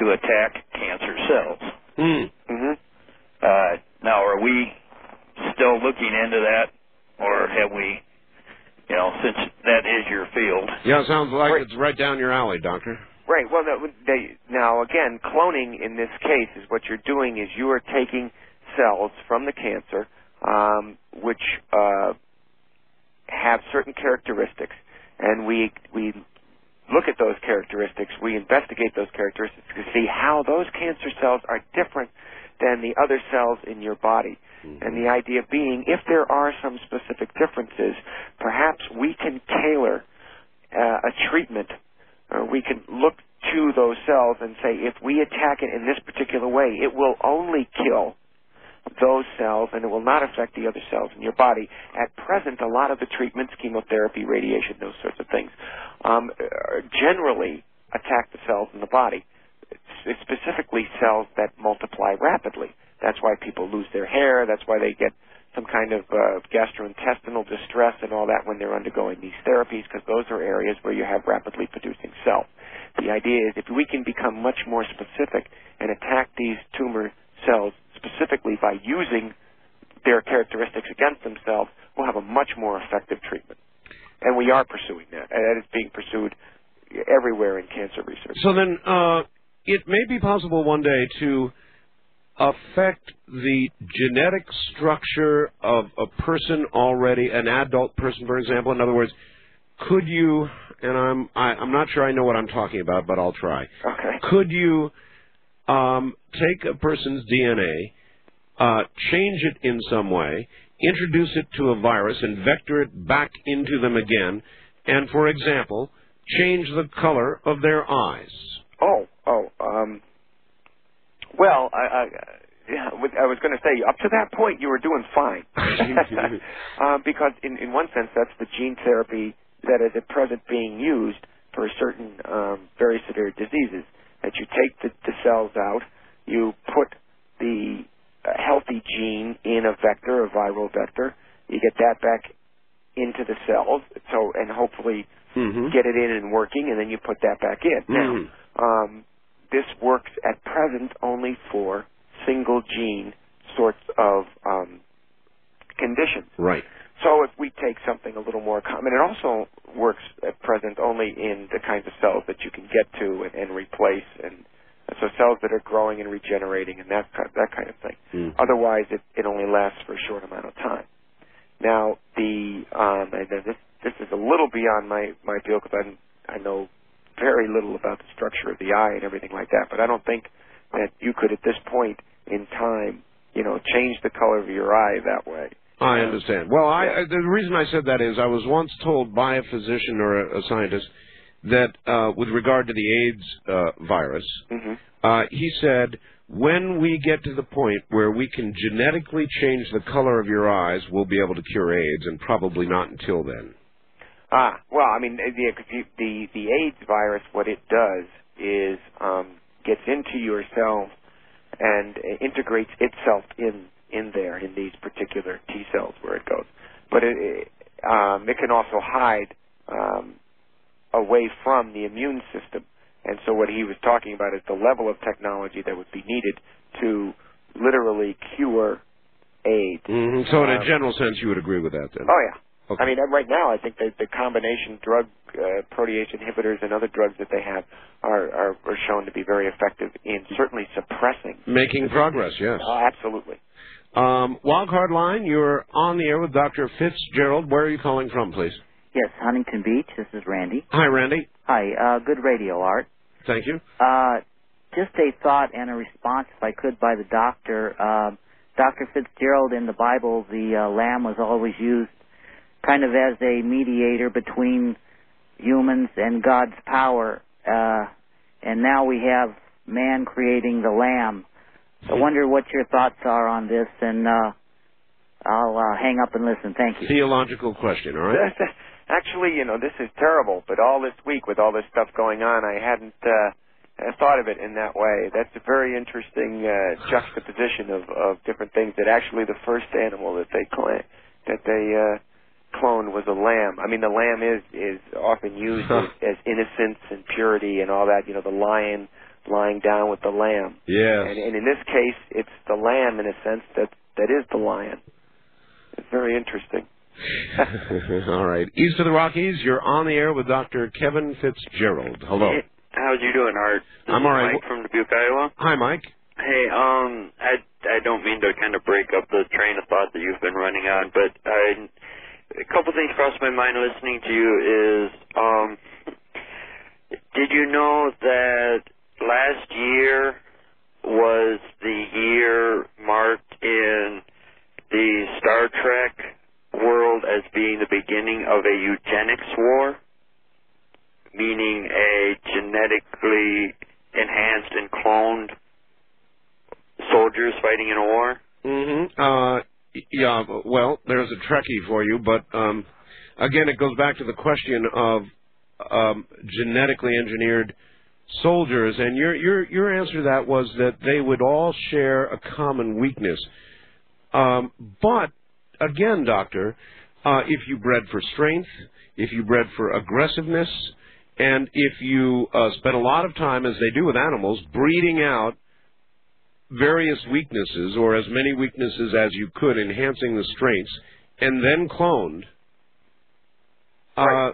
to attack cancer cells. Mm. Mm-hmm. uh, now, are we still looking into that? Or have we since that is your field. Yeah, it sounds like right. It's right down your alley, Doctor. Right. Well, they, now, again, cloning in this case is what you're doing is you are taking cells from the cancer um, which uh, have certain characteristics, and we we look at those characteristics, we investigate those characteristics to see how those cancer cells are different than the other cells in your body. Mm-hmm. And the idea being, if there are some specific differences, perhaps we can tailor uh, a treatment. Uh, we can look to those cells and say, if we attack it in this particular way, it will only kill those cells and it will not affect the other cells in your body. At present, a lot of the treatments, chemotherapy, radiation, those sorts of things, um, generally attack the cells in the body, it's specifically cells that multiply rapidly. That's why people lose their hair. That's why they get some kind of uh, gastrointestinal distress and all that when they're undergoing these therapies, because those are areas where you have rapidly producing cells. The idea is if we can become much more specific and attack these tumor cells specifically by using their characteristics against themselves, we'll have a much more effective treatment. And we are pursuing that. And that is being pursued everywhere in cancer research. So then uh, it may be possible one day to affect the genetic structure of a person already, an adult person, for example. In other words, could you, and I'm I, I'm not sure I know what I'm talking about, but I'll try. Okay. Could you um, take a person's D N A, uh, change it in some way, introduce it to a virus, and vector it back into them again, and, for example, change the color of their eyes? Oh, oh, um... Well, I, I, yeah, I was going to say, up to that point, you were doing fine. uh, because in, in one sense, that's the gene therapy that is at present being used for certain um, very severe diseases, that you take the, the cells out, you put the healthy gene in a vector, a viral vector, you get that back into the cells, so and hopefully mm-hmm. get it in and working, and then you put that back in. Mm-hmm. Now, um, this works at present only for single gene sorts of um, conditions. Right. So if we take something a little more common, it also works at present only in the kinds of cells that you can get to and, and replace, and so cells that are growing and regenerating and that kind of, that kind of thing. Mm. Otherwise, it, it only lasts for a short amount of time. Now, the um, this this is a little beyond my my field because I I know very little about the structure of the eye and everything like that, but I don't think that you could at this point in time, you know, change the color of your eye that way. I understand. Well, I, the reason I said that is I was once told by a physician or a, a scientist that uh, with regard to the AIDS uh, virus, mm-hmm. uh, he said, when we get to the point where we can genetically change the color of your eyes, we'll be able to cure AIDS, and probably not until then. Ah, well, I mean, the, the, the AIDS virus, what it does is um, gets into your cells and integrates itself in, in there, in these particular T cells where it goes. But it, um, it can also hide um, away from the immune system. And so what he was talking about is the level of technology that would be needed to literally cure AIDS. Mm-hmm. So in a general sense, you would agree with that then? Oh, yeah. Okay. I mean, right now, I think that the combination drug uh, protease inhibitors and other drugs that they have are, are, are shown to be very effective in certainly suppressing. Making progress, yes. Oh, absolutely. Um, Wildcard Line, you're on the air with Doctor Fitzgerald. Where are you calling from, please? Yes, Huntington Beach. This is Randy. Hi, Randy. Hi. Uh, good radio, Art. Thank you. Uh, just a thought and a response, if I could, by the doctor. Uh, Doctor Fitzgerald, in the Bible, the uh, lamb was always used kind of as a mediator between humans and God's power. Uh, and now we have man creating the lamb. So I wonder what your thoughts are on this, and uh, I'll uh, hang up and listen. Thank you. Theological question, all right? Actually, you know, this is terrible, but all this week with all this stuff going on, I hadn't uh, thought of it in that way. That's a very interesting uh, juxtaposition of, of different things, that actually the first animal that they claim, that they... Uh, clone was a lamb. I mean, the lamb is is often used huh. as, as innocence and purity and all that. You know, the lion lying down with the lamb. Yeah. And, and in this case, it's the lamb in a sense that that is the lion. It's very interesting. All right. East of the Rockies, you're on the air with Doctor Kevin Fitzgerald. Hello. Hey, how you doing, Art? This I'm all right. Mike from Dubuque, Iowa. Hi, Mike. Hey, um, I I don't mean to kind of break up the train of thought that you've been running on, but I, a couple things crossed my mind listening to you is, um, did you know that last year was the year marked in the Star Trek world as being the beginning of a eugenics war, meaning a genetically enhanced and cloned soldiers fighting in a war? Mm-hmm. Uh, yeah, well, there's a Trekkie for you, but um, again, it goes back to the question of um, genetically engineered soldiers, and your, your, your answer to that was that they would all share a common weakness. Um, but again, Doctor, uh, if you bred for strength, if you bred for aggressiveness, and if you uh, spend a lot of time, as they do with animals, breeding out various weaknesses, or as many weaknesses as you could, enhancing the strengths, and then cloned, right.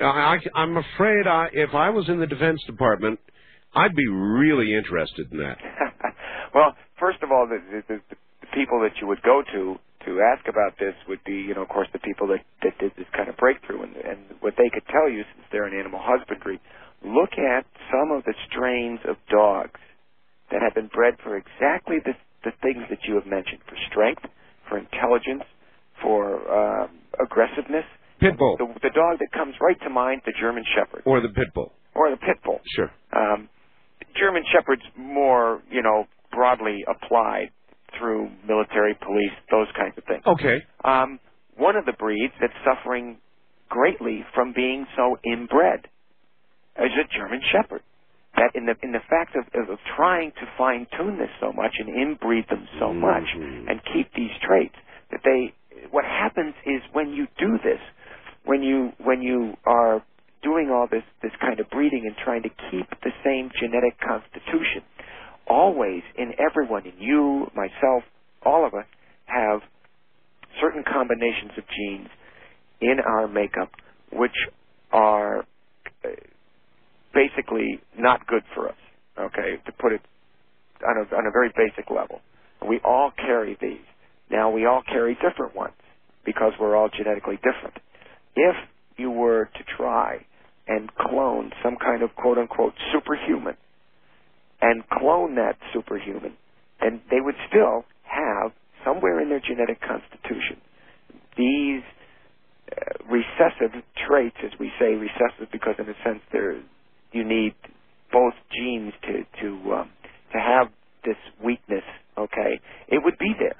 uh, I, I'm afraid I, if I was in the Defense Department, I'd be really interested in that. Well, first of all, the, the, the people that you would go to to ask about this would be, you know, of course, the people that, that did this kind of breakthrough. And, and what they could tell you, since they're in animal husbandry, look at some of the strains of dogs that have been bred for exactly the, the things that you have mentioned, for strength, for intelligence, for um, aggressiveness. Pit bull. The, the dog that comes right to mind, the German Shepherd. Or the pit bull. Or the pit bull. Sure. Um, German Shepherd's more, you know, broadly applied through military, police, those kinds of things. Okay. Um, one of the breeds that's suffering greatly from being so inbred is a German Shepherd. That in the in the fact of, of trying to fine tune this so much and inbreed them so much and keep these traits, that they what happens is when you do this, when you when you are doing all this this kind of breeding and trying to keep the same genetic constitution, always in everyone, in you, myself, all of us have certain combinations of genes in our makeup which are uh, basically not good for us, okay, to put it on a, on a very basic level. We all carry these. Now, we all carry different ones because we're all genetically different. If you were to try and clone some kind of quote-unquote superhuman and clone that superhuman, then they would still have somewhere in their genetic constitution these uh, recessive traits, as we say recessive because in a sense they're you need both genes to to um, to have this weakness. Okay, it would be there.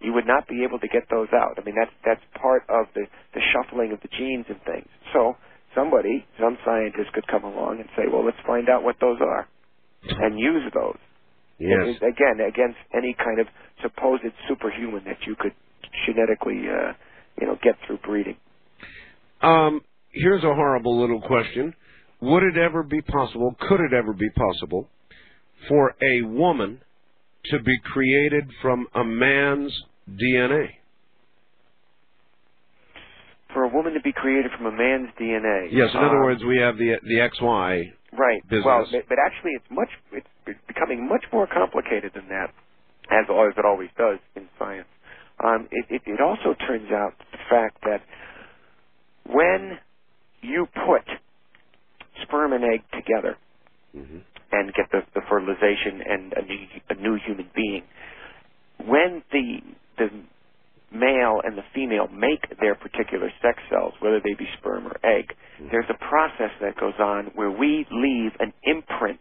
You would not be able to get those out. I mean, that's that's part of the the shuffling of the genes and things. So somebody, some scientist, could come along and say, well, let's find out what those are, and use those. Yes. And again, against any kind of supposed superhuman that you could genetically, uh, you know, get through breeding. Um, here's a horrible little question. Would it ever be possible, could it ever be possible, for a woman to be created from a man's D N A? For a woman to be created from a man's D N A? Yes, in um, other words, we have the the X Y right. business. Well, but actually it's much it's becoming much more complicated than that, as always it always does in science. Um, it, it, it also turns out the fact that when you put sperm and egg together mm-hmm. and get the, the fertilization and a new, a new human being, when the the male and the female make their particular sex cells, whether they be sperm or egg, mm-hmm. there's a process that goes on where we leave an imprint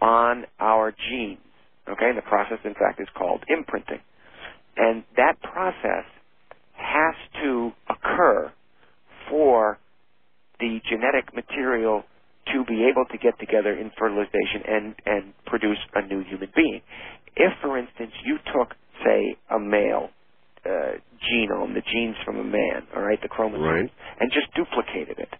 on our genes. Okay, and the process, in fact, is called imprinting. And that process has to occur for the genetic material to be able to get together in fertilization and, and produce a new human being. If, for instance, you took, say, a male uh, genome, the genes from a man, all right, the chromosomes, right. and just duplicated it,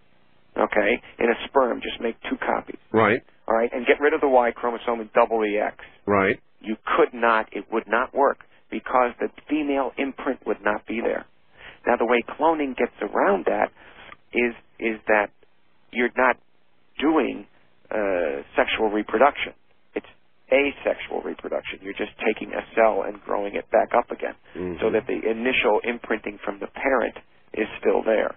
okay, in a sperm, just make two copies. Right. All right, and get rid of the Y chromosome and double the X. Right. You could not, it would not work because the female imprint would not be there. Now, the way cloning gets around that is is that you're not doing uh, sexual reproduction. It's asexual reproduction. You're just taking a cell and growing it back up again, mm-hmm. so that the initial imprinting from the parent is still there,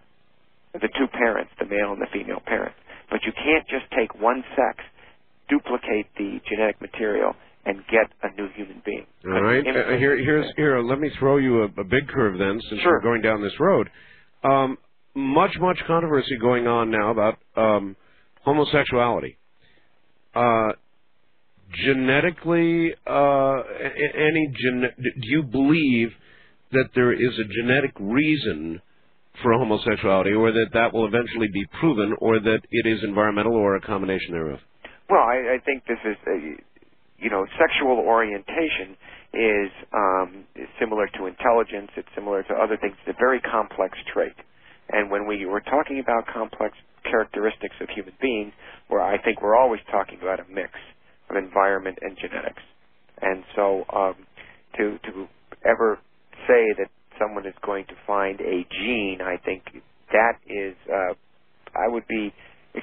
the two parents, the male and the female parent. But you can't just take one sex, duplicate the genetic material, and get a new human being. All right. Uh, here, here's, here, let me throw you a, a big curve then, since sure. we're going down this road. Um, much, much controversy going on now about um, homosexuality. Uh, genetically, uh, any gen- do you believe that there is a genetic reason for homosexuality, or that that will eventually be proven, or that it is environmental or a combination thereof? Well, I, I think this is... A, You know, sexual orientation is, um, is similar to intelligence. It's similar to other things. It's a very complex trait. And when we were talking about complex characteristics of human beings, where I think we're always talking about a mix of environment and genetics. And so um, to, to ever say that someone is going to find a gene, I think that is, uh, I would be...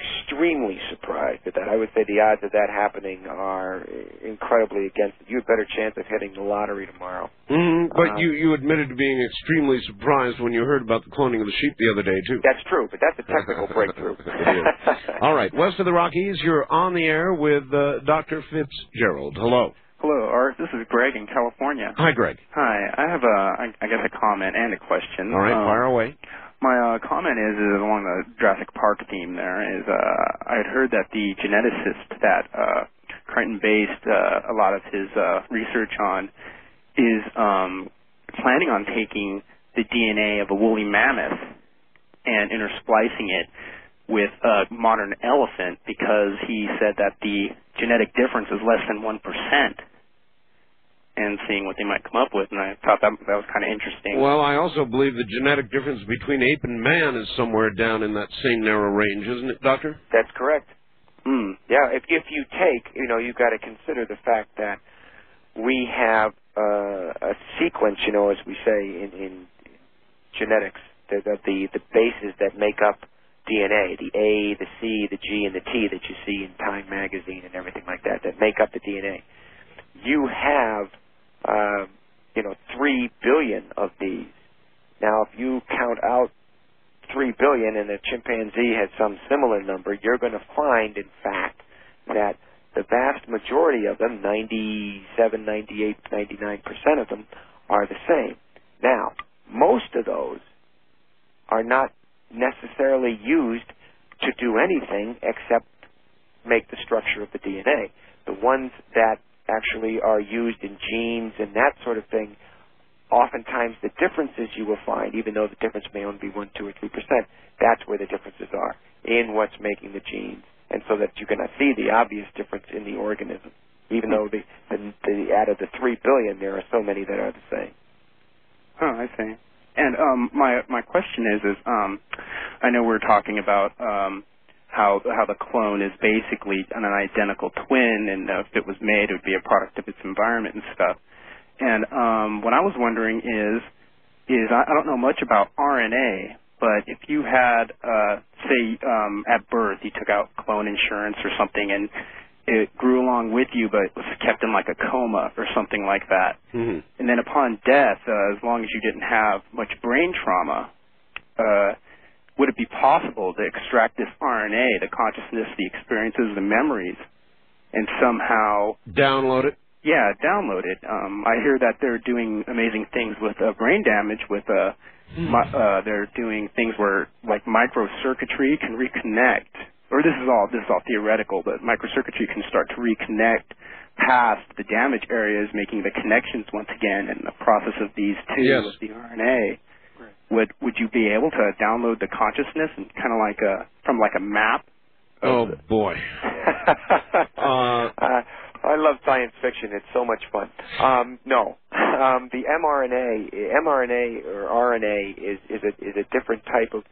extremely surprised at that. I would say the odds of that happening are incredibly against it. You have a better chance of hitting the lottery tomorrow. Mm-hmm. But um, you, you admitted to being extremely surprised when you heard about the cloning of the sheep the other day, too. That's true, but that's a technical breakthrough. All right. West of the Rockies, you're on the air with uh, Doctor Fitzgerald. Hello. Hello, Art. This is Greg in California. Hi, Greg. Hi. I have, a, I guess, a comment and a question. All right. Um, fire away. My uh, comment is, is along the Jurassic Park theme there, is uh, I had heard that the geneticist that uh, Crichton based uh, a lot of his uh, research on is um, planning on taking the D N A of a woolly mammoth and intersplicing it with a modern elephant, because he said that the genetic difference is less than one percent. And seeing what they might come up with, and I thought that, that was kind of interesting. Well, I also believe the genetic difference between ape and man is somewhere down in that same narrow range, isn't it, Doctor? That's correct. Mm. Yeah, if, if you take, you know, you've got to consider the fact that we have uh, a sequence, you know, as we say in, in genetics, that the, the bases that make up D N A, the A, the C, the G, and the T that you see in Time magazine and everything like that, that make up the D N A. You have, uh, you know, three billion of these. Now, if you count out three billion and a chimpanzee has some similar number, you're going to find, in fact, that the vast majority of them, ninety-seven, ninety-eight, ninety-nine percent of them, are the same. Now, most of those are not necessarily used to do anything except make the structure of the D N A. The ones that actually are used in genes and that sort of thing, oftentimes the differences you will find, even though the difference may only be one, two, or three percent, that's where the differences are, in what's making the genes, and so that you cannot see the obvious difference in the organism, even though the, the, the out of the three billion, there are so many that are the same. Oh, I see. And um, my, my question is, is um, I know we're talking about... Um, How, how the clone is basically an identical twin, and uh, if it was made, it would be a product of its environment and stuff. And um, what I was wondering is, is I, I don't know much about R N A, but if you had, uh, say, um, at birth, you took out clone insurance or something, and it grew along with you, but it was kept in like a coma or something like that. Mm-hmm. And then upon death, uh, as long as you didn't have much brain trauma, uh, would it be possible to extract this R N A, the consciousness, the experiences, the memories, and somehow... Download it? Yeah, download it. Um, I hear that they're doing amazing things with uh, brain damage. With uh, mi- uh, they're doing things where, like, microcircuitry can reconnect. Or this is all this is all theoretical, but microcircuitry can start to reconnect past the damage areas, making the connections once again in the process of these two yes. with the R N A. Would would you be able to download the consciousness and kind of like a from like a map? Oh boy! uh, uh, I love science fiction; it's so much fun. Um, no, um, the mRNA, mRNA or R N A is is a is a different type of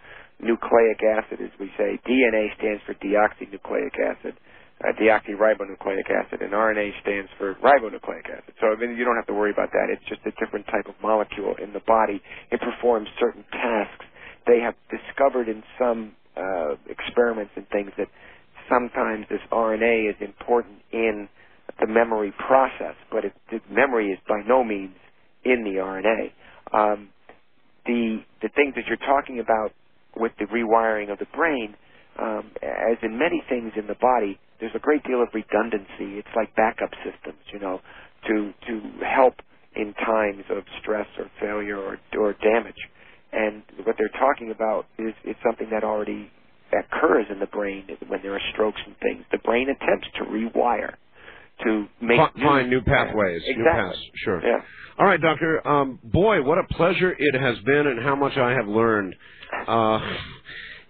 nucleic acid, as we say. D N A stands for deoxynucleic acid. uh, deoxyribonucleic acid, and R N A stands for ribonucleic acid. So I mean, you don't have to worry about that. It's just a different type of molecule in the body. It performs certain tasks. They have discovered in some uh, experiments and things that sometimes this R N A is important in the memory process, but it, the memory is by no means in the R N A. Um, the the things that you're talking about with the rewiring of the brain, um, as in many things in the body, there's a great deal of redundancy. It's like backup systems, you know, to to help in times of stress or failure or or damage. And what they're talking about is, is something that already occurs in the brain when there are strokes and things. The brain attempts to rewire, to make F- new, find new pathways. Exactly. New paths. Sure. Yeah. All right, Doctor. Um, boy, what a pleasure it has been, and how much I have learned. Uh,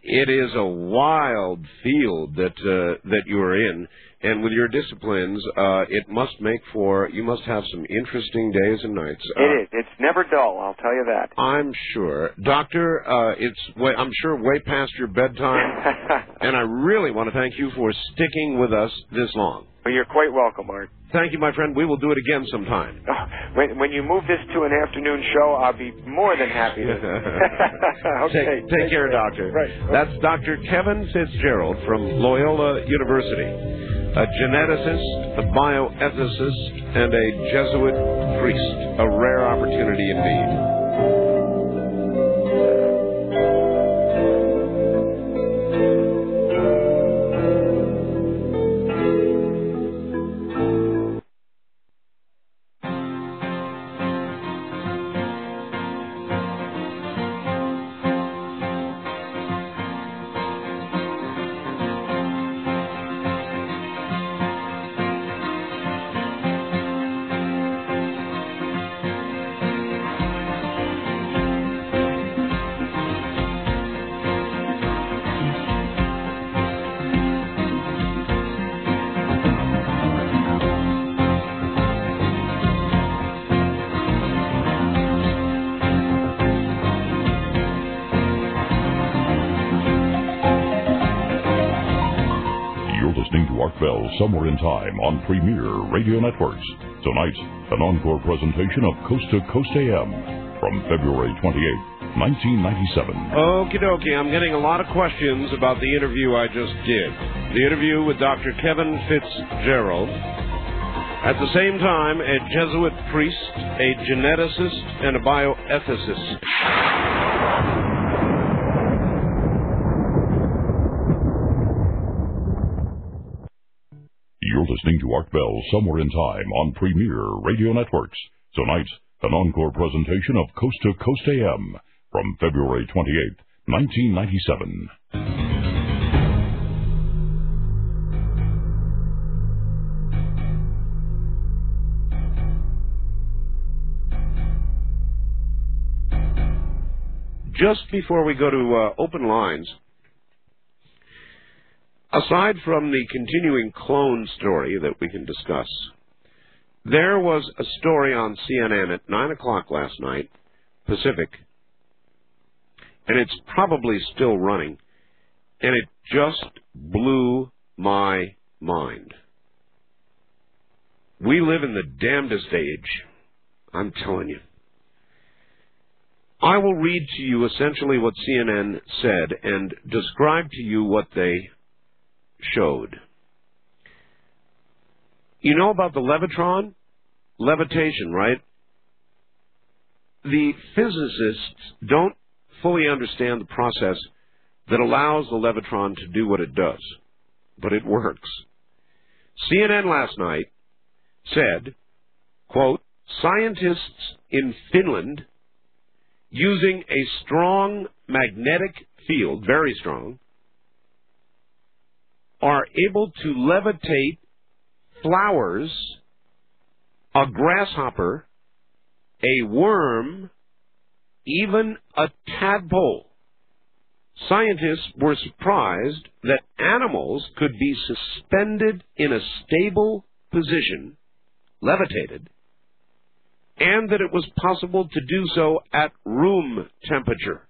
it is a wild field that uh, that you are in, and with your disciplines, uh, it must make for you must have some interesting days and nights. Uh, it is. It's never dull. I'll tell you that. I'm sure, Doctor. Uh, it's way, I'm sure way past your bedtime, and I really want to thank you for sticking with us this long. You're quite welcome, Art. Thank you, my friend. We will do it again sometime. Oh, when, when you move this to an afternoon show, I'll be more than happy to. Okay. Take, take, take care, care, Doctor. Right. Okay. That's Doctor Kevin Fitzgerald from Loyola University, a geneticist, a bioethicist, and a Jesuit priest. A rare opportunity indeed. Somewhere in Time on Premier Radio Networks. Tonight, an encore presentation of Coast to Coast A M from February twenty-eighth, nineteen ninety-seven. Okie dokie, I'm getting a lot of questions about the interview I just did. The interview with Doctor Kevin Fitzgerald. At the same time, a Jesuit priest, a geneticist, and a bioethicist. Listening to Art Bell Somewhere in Time on Premier Radio Networks. Tonight, an encore presentation of Coast to Coast A M from February twenty-eighth, nineteen ninety-seven. Just before we go to uh, open lines, aside from the continuing clone story that we can discuss, there was a story on C N N at nine o'clock last night, Pacific, and it's probably still running, and it just blew my mind. We live in the damnedest age, I'm telling you. I will read to you essentially what C N N said and describe to you what they showed. You know about the Levitron? Levitation, right? The physicists don't fully understand the process that allows the Levitron to do what it does, but it works. C N N last night said, quote, scientists in Finland, using a strong magnetic field, very strong, are able to levitate flowers, a grasshopper, a worm, even a tadpole. Scientists were surprised that animals could be suspended in a stable position, levitated, and that it was possible to do so at room temperature.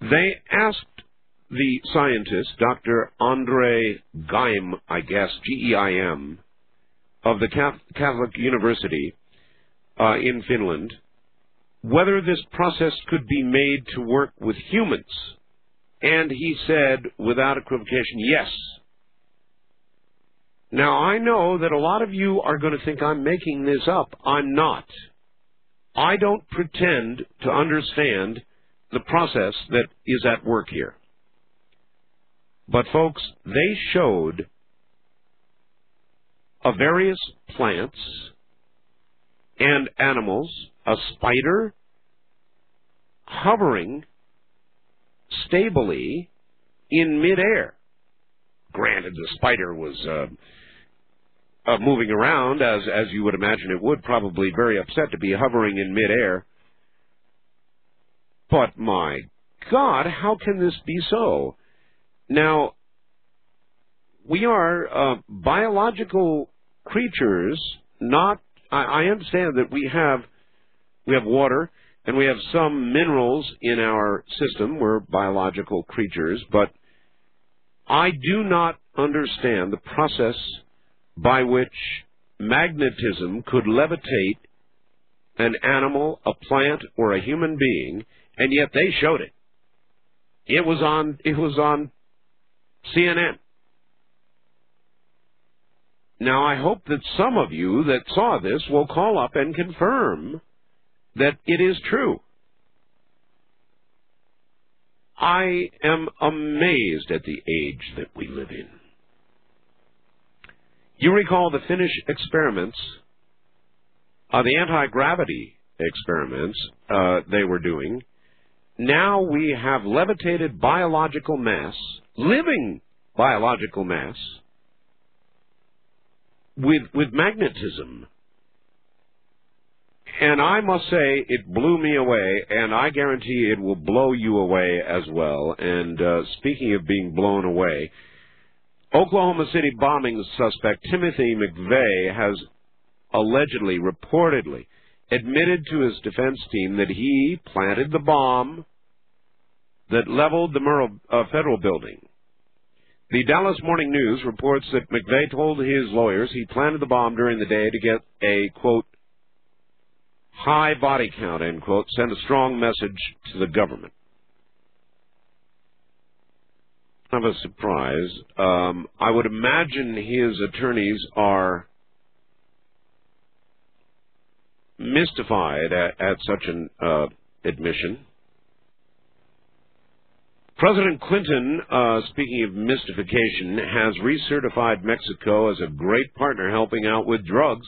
They asked the scientist, Doctor Andre Geim, I guess, G E I M, of the Catholic University uh, in Finland, whether this process could be made to work with humans. And he said, without equivocation, yes. Now, I know that a lot of you are going to think I'm making this up. I'm not. I don't pretend to understand the process that is at work here. But, folks, they showed of various plants and animals, a spider, hovering stably in midair. Granted, the spider was uh, uh, moving around, as, as you would imagine it would, probably very upset to be hovering in midair. But, my God, how can this be so? Now, we are uh, biological creatures, not... I, I understand that we have, we have water and we have some minerals in our system. We're biological creatures, but I do not understand the process by which magnetism could levitate an animal, a plant, or a human being, and yet they showed it. It was on, it was on C N N. Now, I hope that some of you that saw this will call up and confirm that it is true. I am amazed at the age that we live in. You recall the Finnish experiments, uh, the anti-gravity experiments uh, they were doing. Now we have levitated biological mass, living biological mass, With, with magnetism. And I must say, it blew me away, and I guarantee it will blow you away as well. And uh, speaking of being blown away, Oklahoma City bombing suspect Timothy McVeigh has allegedly, reportedly, admitted to his defense team that he planted the bomb that leveled the Murrow uh, Federal Building. The Dallas Morning News reports that McVeigh told his lawyers he planted the bomb during the day to get a, quote, high body count, end quote, send a strong message to the government. Kind of a surprise. Um, I would imagine his attorneys are mystified at, at such an uh, admission. President Clinton, uh, speaking of mystification, has recertified Mexico as a great partner helping out with drugs.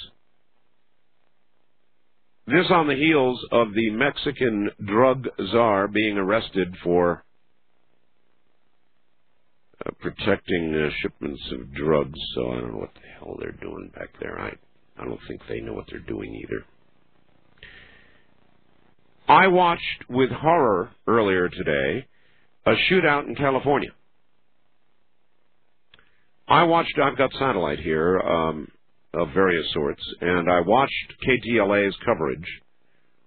This on the heels of the Mexican drug czar being arrested for uh, protecting uh, shipments of drugs. So I don't know what the hell they're doing back there. I, I don't think they know what they're doing either. I watched with horror earlier today a shootout in California. I watched, I've got satellite here um, of various sorts, and I watched K T L A's coverage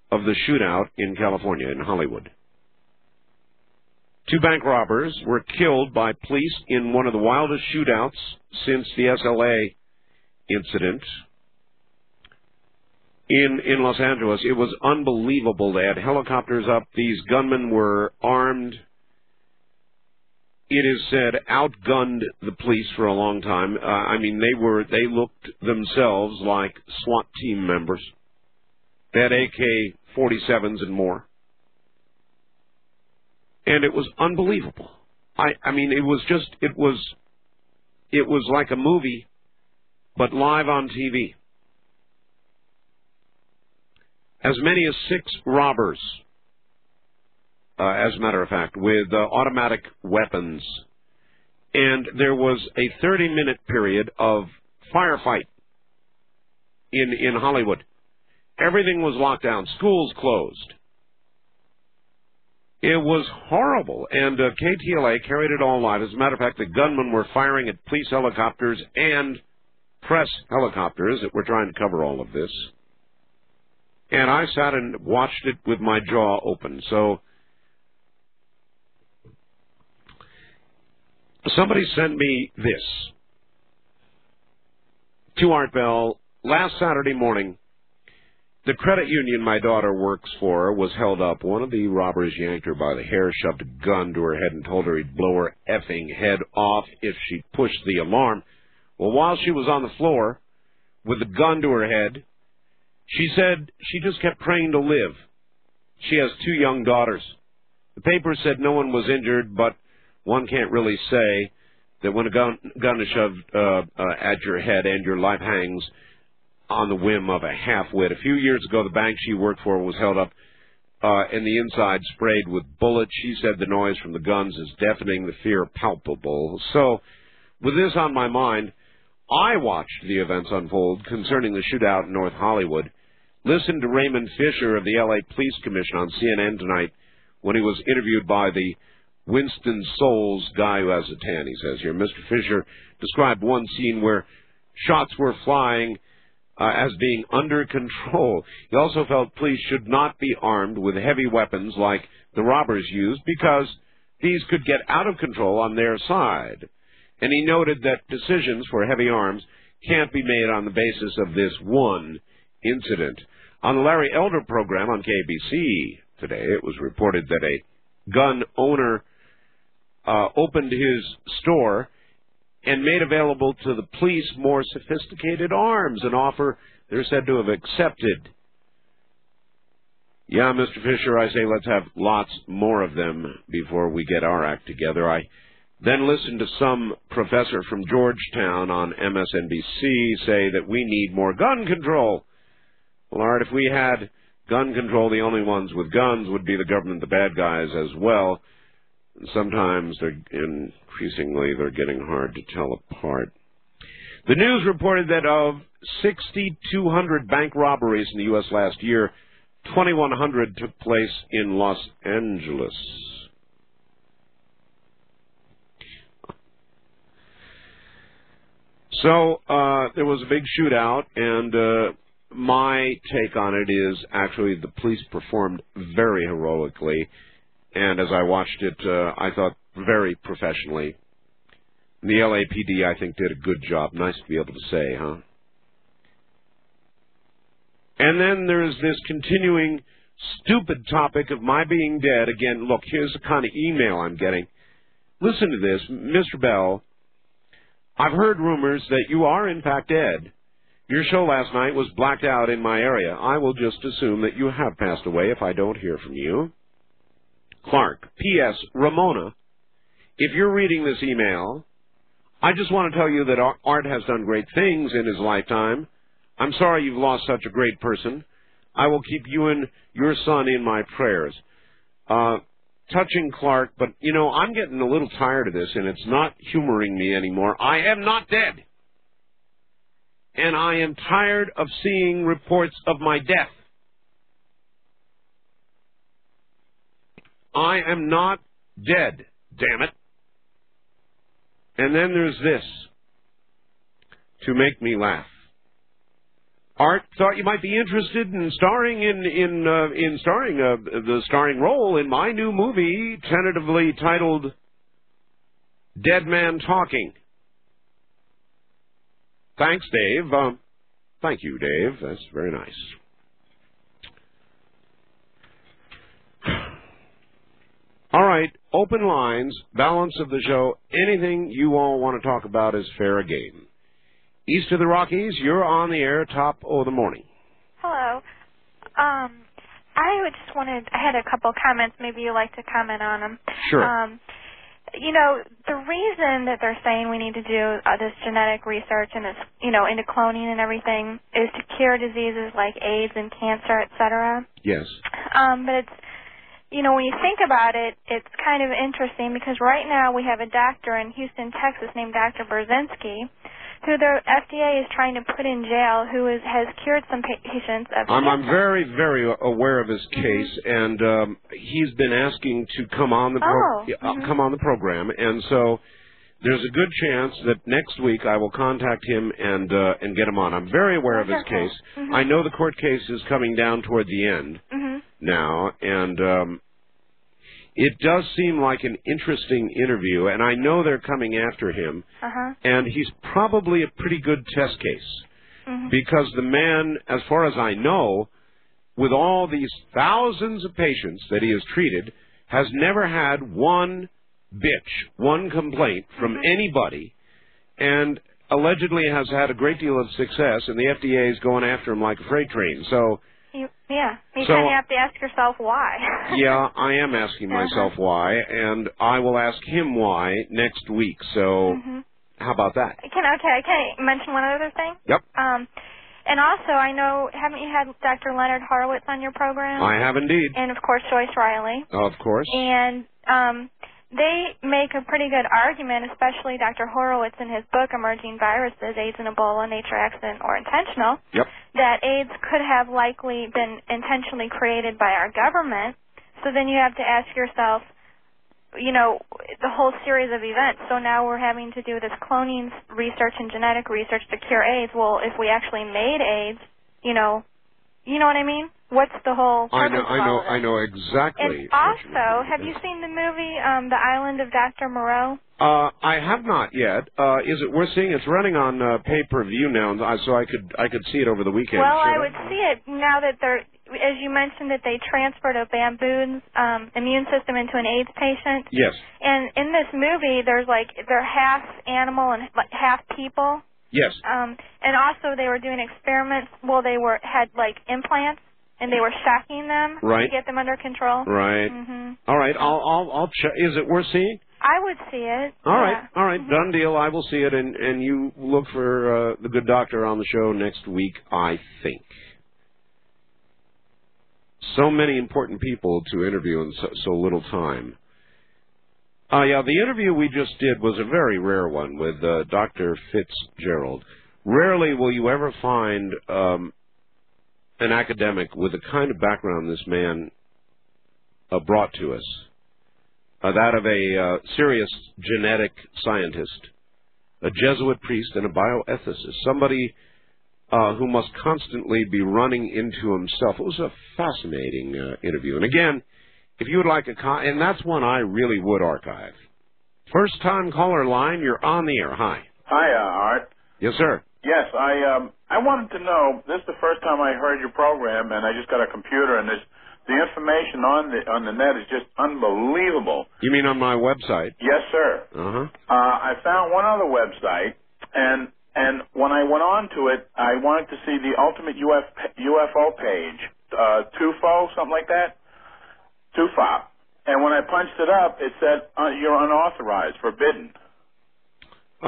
of the shootout in California, in Hollywood. Two bank robbers were killed by police in one of the wildest shootouts since the S L A incident in, in Los Angeles. It was unbelievable. They had helicopters up. These gunmen were armed. It is said, outgunned the police for a long time. Uh, I mean, they were, they looked themselves like SWAT team members. They had A K forty-sevens and more. And it was unbelievable. I, I mean, it was just, it was, it was like a movie, but live on T V. As many as six robbers, Uh, as a matter of fact, with uh, automatic weapons. And there was a thirty-minute period of firefight in, in Hollywood. Everything was locked down. Schools closed. It was horrible. And uh, K T L A carried it all live. As a matter of fact, the gunmen were firing at police helicopters and press helicopters that were trying to cover all of this. And I sat and watched it with my jaw open. So... Somebody sent me this to Art Bell last Saturday morning. The credit union my daughter works for was held up. One of the robbers yanked her by the hair, shoved a gun to her head, and told her he'd blow her effing head off if she pushed the alarm. Well, while she was on the floor with the gun to her head, she said she just kept praying to live. She has two young daughters. The paper said no one was injured, but one can't really say that when a gun, gun is shoved uh, uh, at your head and your life hangs on the whim of a half-wit. A few years ago, the bank she worked for was held up uh, and the inside sprayed with bullets. She said the noise from the guns is deafening, the fear palpable. So, with this on my mind, I watched the events unfold concerning the shootout in North Hollywood, listened to Raymond Fisher of the L A Police Commission on C N N tonight when he was interviewed by the Winston Souls guy who has a tan, he says here. Mister Fisher described one scene where shots were flying uh, as being under control. He also felt police should not be armed with heavy weapons like the robbers used because these could get out of control on their side. And he noted that decisions for heavy arms can't be made on the basis of this one incident. On the Larry Elder program on K B C today, it was reported that a gun owner uh, opened his store and made available to the police more sophisticated arms, an offer they're said to have accepted. Yeah, Mister Fisher, I say let's have lots more of them before we get our act together. I then listened to some professor from Georgetown on M S N B C say that we need more gun control. Well, Art, if we had gun control, the only ones with guns would be the government, the bad guys as well. And sometimes they're increasingly they're getting hard to tell apart. The news reported that of six thousand two hundred bank robberies in the U S last year, two thousand one hundred took place in Los Angeles. So uh, there was a big shootout, and uh, my take on it is actually the police performed very heroically, and as I watched it, uh, I thought very professionally. The L A P D, I think, did a good job. Nice to be able to say, huh? And then there's this continuing stupid topic of my being dead. Again, look, here's the kind of email I'm getting. Listen to this. Mister Bell, I've heard rumors that you are, in fact, dead. Your show last night was blacked out in my area. I will just assume that you have passed away if I don't hear from you. Clark, P S Ramona, if you're reading this email, I just want to tell you that Art has done great things in his lifetime. I'm sorry you've lost such a great person. I will keep you and your son in my prayers. Uh... Touching Clark, but, you know, I'm getting a little tired of this, and it's not humoring me anymore. I am not dead. And I am tired of seeing reports of my death. I am not dead, damn it. And then there's this to make me laugh. Art thought you might be interested in starring in in uh, in starring uh, the starring role in my new movie, tentatively titled "Dead Man Talking." Thanks, Dave. Um, thank you, Dave. That's very nice. All right, open lines, balance of the show. Anything you all want to talk about is fair game. East of the Rockies, you're on the air, top of the morning. Hello. Um, I would just wanted, I had a couple comments. Maybe you'd like to comment on them. Sure. Um, you know, the reason that they're saying we need to do uh, this genetic research and this, you know, into cloning and everything is to cure diseases like AIDS and cancer, et cetera. Yes. Um, but it's, you know, when you think about it, it's kind of interesting because right now we have a doctor in Houston, Texas named Doctor Brzezinski, who the F D A is trying to put in jail, who is, has cured some patients of I'm, I'm very, very aware of his case, mm-hmm. and um, he's been asking to come on the pro- oh, mm-hmm. uh, come on the program, and so there's a good chance that next week I will contact him and uh, and get him on. I'm very aware of his case. Mm-hmm. I know the court case is coming down toward the end mm-hmm. now, and um, It does seem like an interesting interview, and I know they're coming after him. Uh-huh. And he's probably a pretty good test case, mm-hmm. because the man, as far as I know, with all these thousands of patients that he has treated, has never had one bitch, one complaint from mm-hmm. anybody, and allegedly has had a great deal of success, and the F D A is going after him like a freight train. So... You, yeah, you so, kind of have to ask yourself why. Yeah, I am asking myself uh-huh. why, and I will ask him why next week. So, mm-hmm. how about that? Can okay? Can I mention one other thing? Yep. Um, and also, I know, haven't you had Doctor Leonard Horowitz on your program? I have indeed. And of course, Joyce Riley. Of course. And um, they make a pretty good argument, especially Doctor Horowitz in his book "Emerging Viruses: AIDS and Ebola, Nature, Accident, or Intentional." Yep. That AIDS could have likely been intentionally created by our government. So then you have to ask yourself, you know, the whole series of events. So now we're having to do this cloning research and genetic research to cure AIDS. Well, if we actually made AIDS, you know, you know what I mean? What's the whole purpose? I know, I know, I know exactly. And also, have you seen the movie um, "The Island of Doctor Moreau"? Uh, I have not yet. Uh, is it worth seeing? It's running on uh, pay-per-view now, so I could I could see it over the weekend. Well, I would see it now that they're, as you mentioned, that they transferred a bamboo's um, immune system into an AIDS patient. Yes. And in this movie, there's like they're half animal and half people. Yes. Um, and also they were doing experiments. Well, they were had like implants. And they were shocking them right. to get them under control. Right. Mm-hmm. All right. I'll. I'll. I'll check. Is it worth seeing? I would see it. All yeah. right. All right. Mm-hmm. Done deal. I will see it, and and you look for uh, the good doctor on the show next week, I think. So many important people to interview in so, so little time. Uh, yeah. The interview we just did was a very rare one with uh, Doctor Fitzgerald. Rarely will you ever find. Um, An academic with the kind of background this man uh, brought to us, uh, that of a uh, serious genetic scientist, a Jesuit priest, and a bioethicist, somebody uh, who must constantly be running into himself. It was a fascinating uh, interview. And again, if you would like a con- and that's one I really would archive. First time caller line, you're on the air. Hi. Hi, uh, Art. Yes, sir. Yes, I um, I wanted to know, this is the first time I heard your program, and I just got a computer, and this, the information on the on the net is just unbelievable. You mean on my website? Yes, sir. Uh-huh. Uh, I found one other website, and and when I went on to it, I wanted to see the ultimate U F, U F O page, uh, Tufo, something like that, Tufop. And when I punched it up, it said, uh, you're unauthorized, forbidden.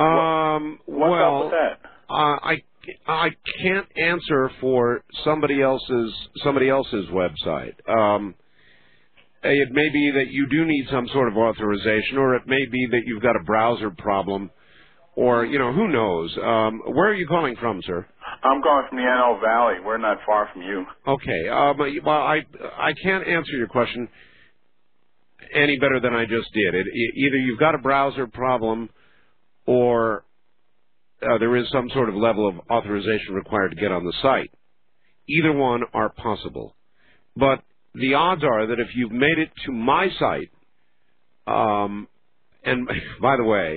Um, what, what's well, up with that? Uh, I I can't answer for somebody else's somebody else's website. Um, it may be that you do need some sort of authorization, or it may be that you've got a browser problem, or you know who knows. Um, where are you calling from, sir? I'm calling from the Antelope Valley. We're not far from you. Okay. Um, well, I I can't answer your question any better than I just did. It, it, either you've got a browser problem, or Uh, there is some sort of level of authorization required to get on the site. Either one are possible. But the odds are that if you've made it to my site, um, and by the way,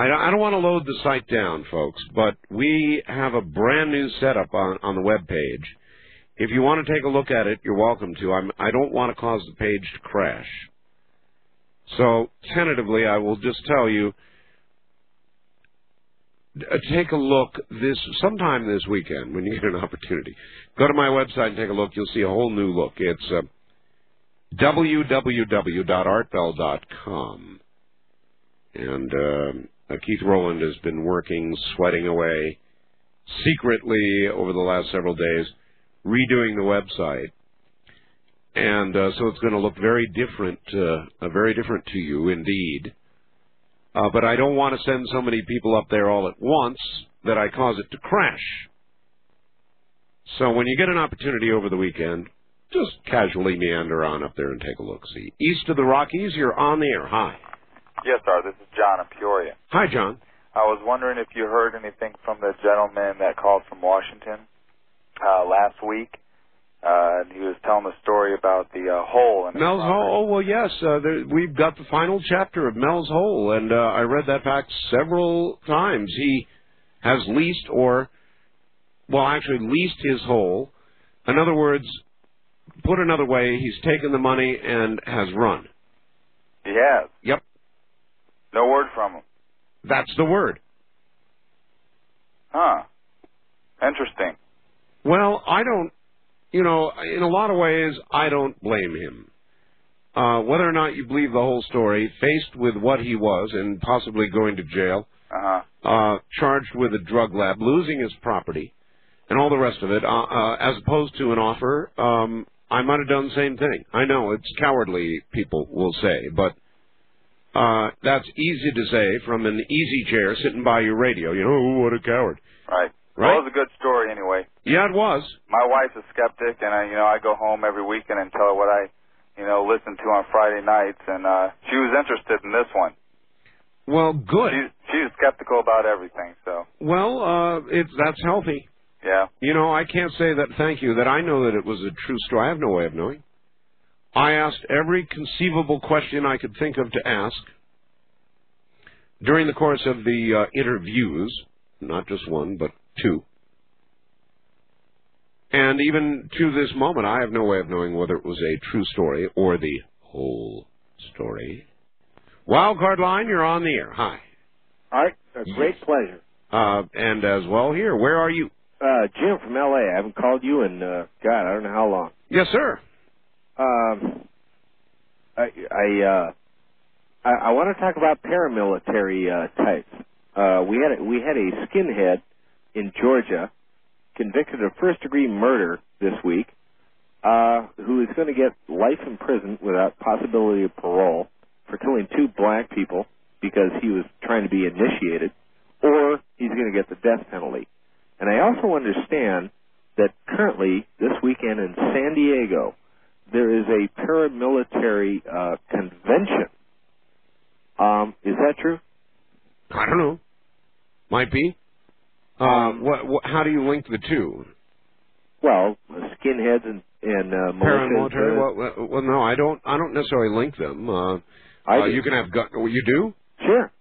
I, I don't want to load the site down, folks, but we have a brand new setup on, on the web page. If you want to take a look at it, you're welcome to. I'm, I don't want to cause the page to crash. So tentatively, I will just tell you, take a look this sometime this weekend when you get an opportunity. Go to my website and take a look. You'll see a whole new look. It's uh, w w w dot art bell dot com. And uh, Keith Rowland has been working, sweating away, secretly over the last several days, redoing the website. And uh, so it's going to look very different, uh, very different to you indeed. Uh, but I don't want to send so many people up there all at once that I cause it to crash. So when you get an opportunity over the weekend, just casually meander on up there and take a look-see. East of the Rockies, you're on the air. Hi. Yes, sir. This is John in Peoria. Hi, John. I was wondering if you heard anything from the gentleman that called from Washington uh, last week. Uh, and he was telling the story about the uh, hole. In Mel's hole. Oh, well, yes. Uh, there, we've got the final chapter of Mel's hole, and uh, I read that back several times. He has leased or, well, actually leased his hole. In other words, put another way, he's taken the money and has run. He has. Yep. No word from him. That's the word. Huh. Interesting. Well, I don't. You know, in a lot of ways, I don't blame him. Uh, whether or not you believe the whole story, faced with what he was and possibly going to jail, uh-huh. uh, charged with a drug lab, losing his property, and all the rest of it, uh, uh, as opposed to an offer, um, I might have done the same thing. I know it's cowardly, people will say, but uh, that's easy to say from an easy chair sitting by your radio. You know, what a coward. Right. Right? Well, it was a good story anyway. Yeah, it was. My wife's a skeptic, and I, you know, I go home every weekend and tell her what I, you know, listen to on Friday nights, and uh, she was interested in this one. Well, good. She's, she's skeptical about everything, so. Well, uh, it's that's healthy. Yeah. You know, I can't say that. Thank you. That I know that it was a true story. I have no way of knowing. I asked every conceivable question I could think of to ask during the course of the uh, interviews. Not just one, but. Two. And even to this moment, I have no way of knowing whether it was a true story or the whole story. Wildcard Line, you're on the air. Hi. Art, a great yes. pleasure. Uh, and as well here, where are you? Uh, Jim from L A I haven't called you in, uh, God, I don't know how long. Yes, sir. Um, I I, uh, I, I want to talk about paramilitary uh, types. Uh, we had a, we had a skinhead in Georgia, convicted of first-degree murder this week, uh, who is going to get life in prison without possibility of parole for killing two black people because he was trying to be initiated, or he's going to get the death penalty. And I also understand that currently, this weekend in San Diego, there is a paramilitary uh, convention. Um, is that true? I don't know. Might be. Uh, what, what, how do you link the two? Well, skinheads and, and uh, paramilitary. Uh, well, well, no, I don't. I don't necessarily link them. Uh, I uh, you can have gun. You do? Sure.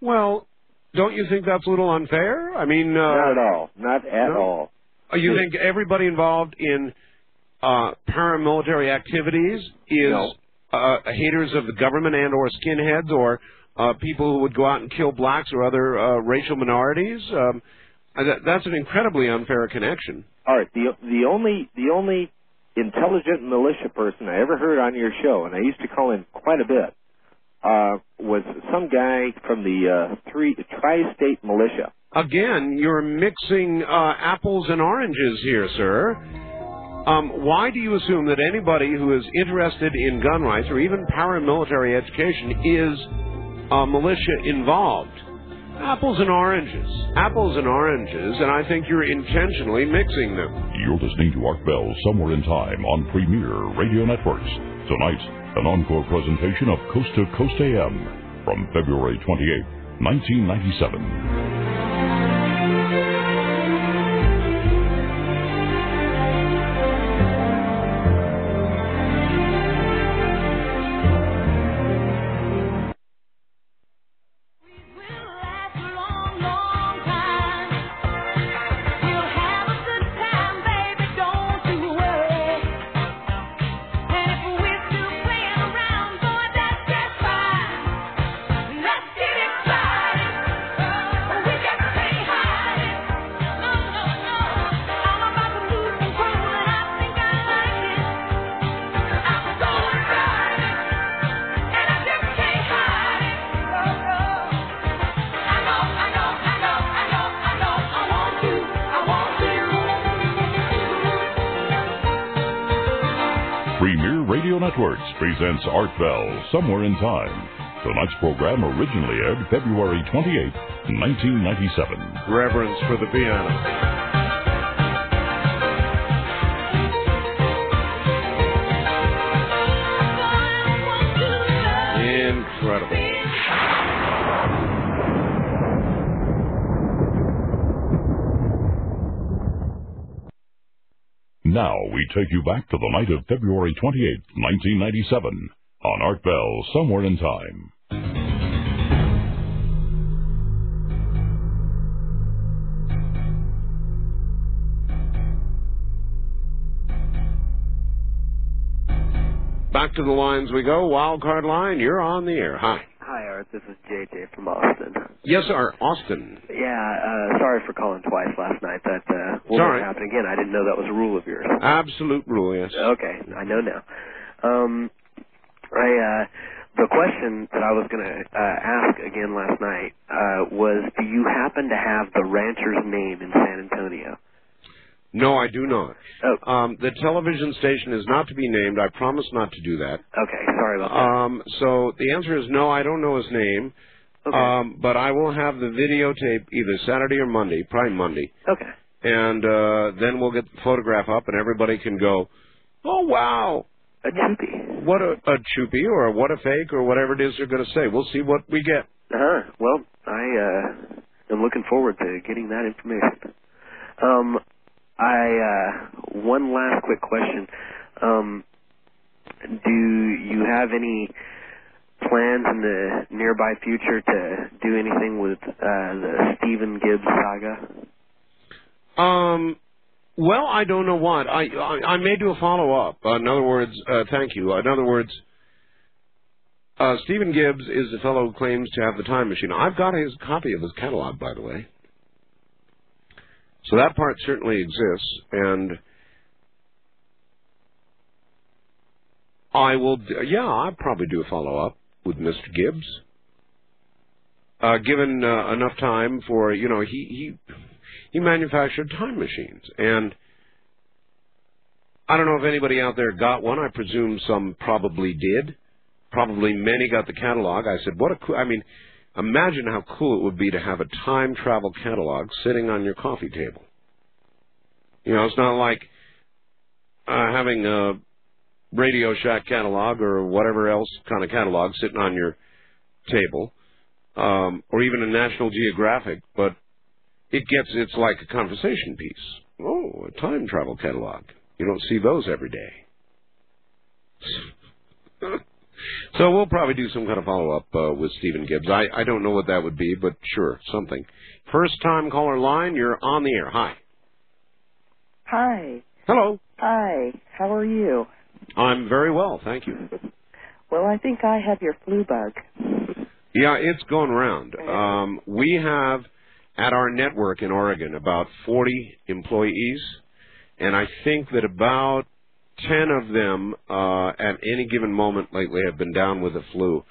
Well, don't you think that's a little unfair? I mean, uh, not at all. Not at no? all. You think everybody involved in uh, paramilitary activities is no. uh, haters of the government and or skinheads or uh, people who would go out and kill blacks or other uh, racial minorities? Um, That's an incredibly unfair connection. All right, the the only the only intelligent militia person I ever heard on your show, and I used to call him quite a bit, uh, was some guy from the uh, three tri-state militia. Again, you're mixing uh, apples and oranges here, sir. Um, why do you assume that anybody who is interested in gun rights or even paramilitary education is uh, militia involved? Apples and oranges. Apples and oranges, and I think you're intentionally mixing them. You're listening to Art Bell Somewhere in Time on Premier Radio Networks. Tonight, an encore presentation of Coast to Coast A M from February twenty-eighth, nineteen ninety-seven. Presents Art Bell, Somewhere in Time. Tonight's program originally aired February twenty-eighth, nineteen ninety-seven. Reverence for the piano. Now we take you back to the night of February twenty-eighth, nineteen ninety-seven, on Art Bell, Somewhere in Time. Back to the lines we go. Wild Card Line, you're on the air. Hi. Hi, Art. This is J J from Austin. Yes, Art. Austin. Yeah, uh, sorry for calling twice last night. That uh, won't right. happen again. I didn't know that was a rule of yours. Absolute rule, yes. Okay, I know now. Um, I, uh, the question that I was going to uh, ask again last night uh, was, do you happen to have the rancher's name in San Antonio? No, I do not. Oh. Um, the television station is not to be named. I promise not to do that. Okay, sorry about that. Um, so the answer is no, I don't know his name. Okay. Um, but I will have the videotape either Saturday or Monday, probably Monday. Okay. And uh, then we'll get the photograph up and everybody can go, oh, wow. A choopy. What a, a choopy or what a fake or whatever it is they're going to say. We'll see what we get. Uh-huh. Well, I uh, am looking forward to getting that information. Um... I, uh, one last quick question. Um, do you have any plans in the nearby future to do anything with uh, the Stephen Gibbs saga? Um, well, I don't know what. I, I, I may do a follow-up. Uh, in other words, uh, thank you. In other words, uh, Stephen Gibbs is the fellow who claims to have the time machine. I've got his copy of his catalog, by the way. So that part certainly exists, and I will, do, yeah, I'll probably do a follow-up with Mister Gibbs, uh, given uh, enough time for, you know, he, he he manufactured time machines, and I don't know if anybody out there got one. I presume some probably did. Probably many got the catalog. I said, what a cool, I mean... Imagine how cool it would be to have a time travel catalog sitting on your coffee table. You know, it's not like uh, having a Radio Shack catalog or whatever else kind of catalog sitting on your table, um, or even a National Geographic, but it gets, it's like a conversation piece. Oh, a time travel catalog. You don't see those every day. So we'll probably do some kind of follow-up uh, with Stephen Gibbs. I, I don't know what that would be, but sure, something. First-time caller line, you're on the air. Hi. Hi. Hello. Hi. How are you? I'm very well, thank you. Well, I think I have your flu bug. Yeah, it's going around. Um, we have at our network in Oregon about forty employees, and I think that about ten of them uh, at any given moment lately have been down with the flu.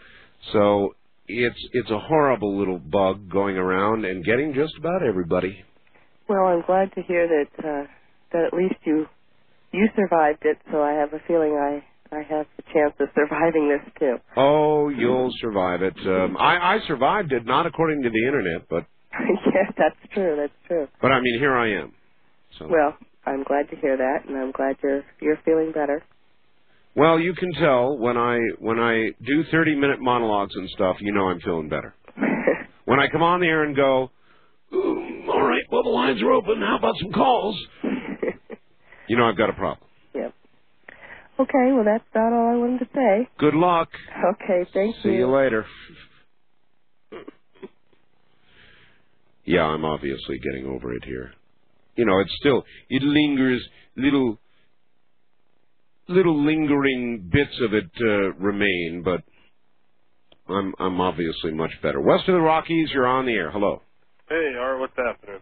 So it's it's a horrible little bug going around and getting just about everybody. Well, I'm glad to hear that uh, that at least you you survived it, so I have a feeling I, I have the chance of surviving this, too. Oh, you'll survive it. Um, I, I survived it, not according to the Internet, but... Yes, that's true, that's true. But, I mean, here I am. So. Well... I'm glad to hear that, and I'm glad you're you're feeling better. Well, you can tell when I when I do thirty minute monologues and stuff, you know I'm feeling better. When I come on the air and go, ooh, all right, well the lines are open. How about some calls? You know I've got a problem. Yep. Okay, well that's about all I wanted to say. Good luck. Okay, thank you. See you later. Yeah, I'm obviously getting over it here. You know, it's still, it lingers, little little lingering bits of it uh, remain, but I'm I'm obviously much better. West of the Rockies, you're on the air. Hello. Hey, Art, what's happening?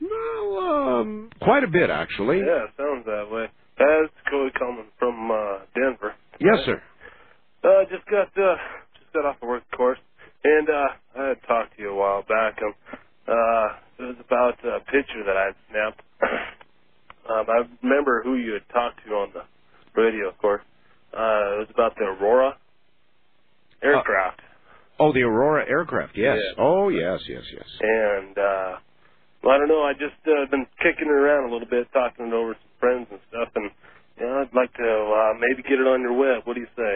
Well, um, quite a bit, actually. Yeah, sounds that way. That's Cody coming from uh, Denver. Yes, sir. Uh, just got uh, just got off a work course, and uh, I had talked to you a while back. I'm, uh, It was about a picture that I had snapped. um, I remember who you had talked to on the radio, of course. Uh, it was about the Aurora aircraft. Uh, oh, the Aurora aircraft, yes. Yeah. Oh, yes, yes, yes. And, uh, well, I don't know, I just uh, been kicking it around a little bit, talking it over to some friends and stuff, and you know, I'd like to uh, maybe get it on your web. What do you say?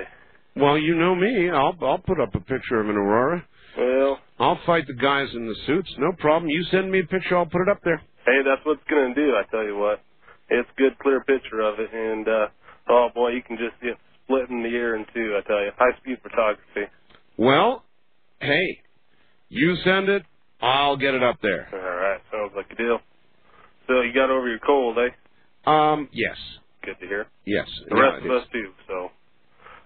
Well, you know me. I'll, I'll put up a picture of an Aurora. Well, I'll fight the guys in the suits. No problem. You send me a picture, I'll put it up there. Hey, that's what it's going to do, I tell you what. it's good, clear picture of it. And, uh, oh, boy, you can just get split in the air in two, I tell you. High-speed photography. Well, hey, you send it, I'll get it up there. All right, sounds like a deal. So you got over your cold, eh? Um, yes. Good to hear. Yes. The no, rest of us do, so.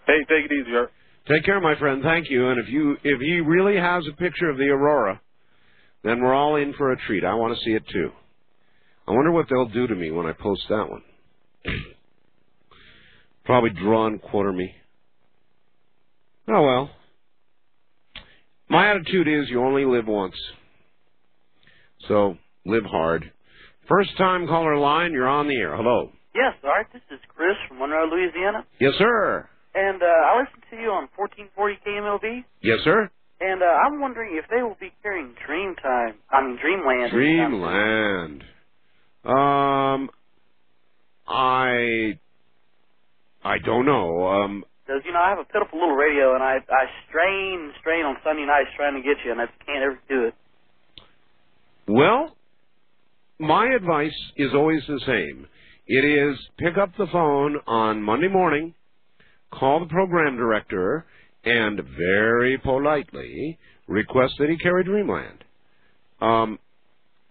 Hey, take it easy, Art. Take care, my friend. Thank you. And if you if he really has a picture of the aurora, then we're all in for a treat. I want to see it, too. I wonder what they'll do to me when I post that one. Probably draw and quarter me. Oh, well. My attitude is you only live once. So, live hard. First time caller line, you're on the air. Hello. Yes, Art. This is Chris from Monroe, Louisiana. Yes, sir. And uh, I listened to you on fourteen forty K M L B. Yes, sir. And uh, I'm wondering if they will be carrying Dreamtime. I mean, Dreamland. Dreamland. Um, I, I don't know. Um, because you know, I have a pitiful little radio, and I I strain, strain on Sunday nights trying to get you, and I can't ever do it. Well, my advice is always the same. It is pick up the phone on Monday morning. Call the program director and very politely request that he carry Dreamland. Um,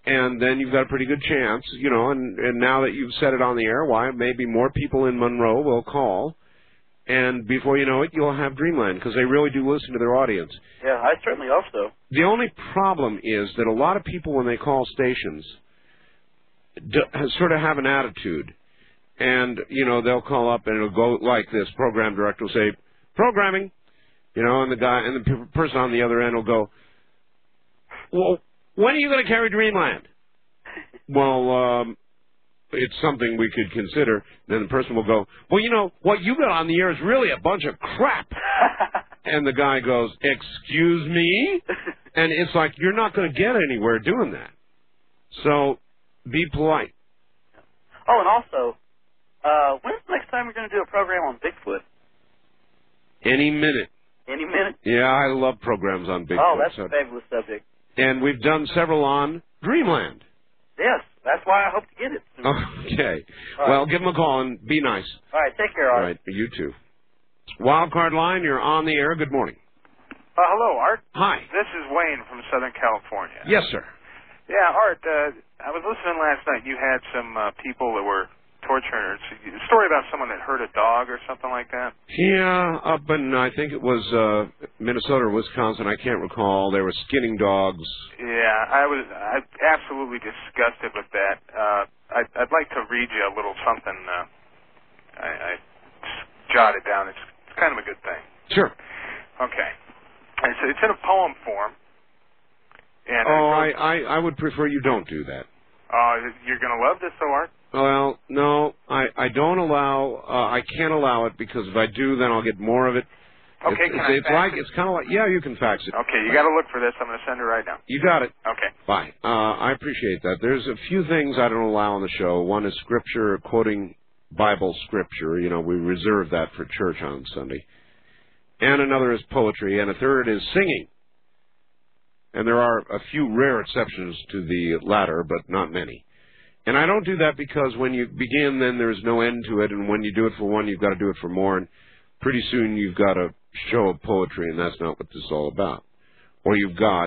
and then you've got a pretty good chance, you know, and, and now that you've said it on the air, why, maybe more people in Monroe will call. And before you know it, you'll have Dreamland, because they really do listen to their audience. Yeah, I certainly hope so. The only problem is that a lot of people, when they call stations, do, sort of have an attitude. And, you know, they'll call up and it'll go like this. Program director will say, programming, you know, and the guy and the person on the other end will go, well, when are you going to carry Dreamland? Well, um, it's something we could consider. Then the person will go, well, you know, what you got on the air is really a bunch of crap. And the guy goes, excuse me? And it's like, you're not going to get anywhere doing that. So be polite. Oh, and also... Uh, when's the next time you're going to do a program on Bigfoot? Any minute. Any minute? Yeah, I love programs on Bigfoot. Oh, that's so. A fabulous subject. And we've done several on Dreamland. Yes, that's why I hope to get it soon. Okay. All well, right. Give them a call and be nice. All right, take care, Art. All right, you too. Wildcard line, you're on the air. Good morning. Uh, hello, Art. Hi. This is Wayne from Southern California. Yes, sir. Yeah, Art, uh, I was listening last night. You had some uh, people that were... torture. It's a story about someone that hurt a dog or something like that. Yeah, up in, I think it was uh, Minnesota or Wisconsin. I can't recall. They were skinning dogs. Yeah, I was I absolutely disgusted with that. Uh, I, I'd like to read you a little something. Uh, I, I jotted down. It's, it's kind of a good thing. Sure. Okay. It's, it's in a poem form. And oh, I, I, I would prefer you don't do that. Uh, you're going to love this, though, Art. Well, no, I, I don't allow, uh, I can't allow it because if I do, then I'll get more of it. Okay, it's, can it's, I it's fax like, it? It's kind of like, yeah, you can fax it. Okay, you got to look for this. I'm going to send it right now. You got it. Okay. Bye. Uh, I appreciate that. There's a few things I don't allow on the show. One is scripture, quoting Bible scripture. You know, we reserve that for church on Sunday. And another is poetry, and a third is singing. And there are a few rare exceptions to the latter, but not many. And I don't do that because when you begin, then there's no end to it. And when you do it for one, you've got to do it for more. And pretty soon you've got a show of poetry, and that's not what this is all about. Or you've got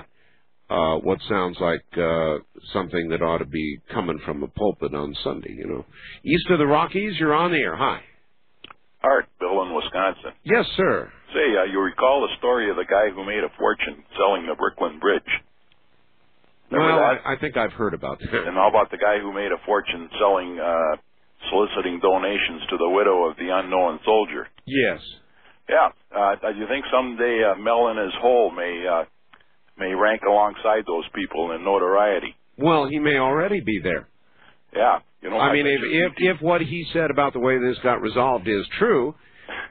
uh, what sounds like uh, something that ought to be coming from a pulpit on Sunday, you know. East of the Rockies, you're on the air. Hi. Art, Bill in Wisconsin. Yes, sir. Say, uh, you recall the story of the guy who made a fortune selling the Brooklyn Bridge. Remember well, I, I think I've heard about that. And how about the guy who made a fortune selling, uh, soliciting donations to the widow of the unknown soldier? Yes. Yeah. Uh, do you think someday uh, Mel in his hole may uh, may rank alongside those people in notoriety? Well, he may already be there. Yeah. You know. I, I mean, if, if if what he said about the way this got resolved is true,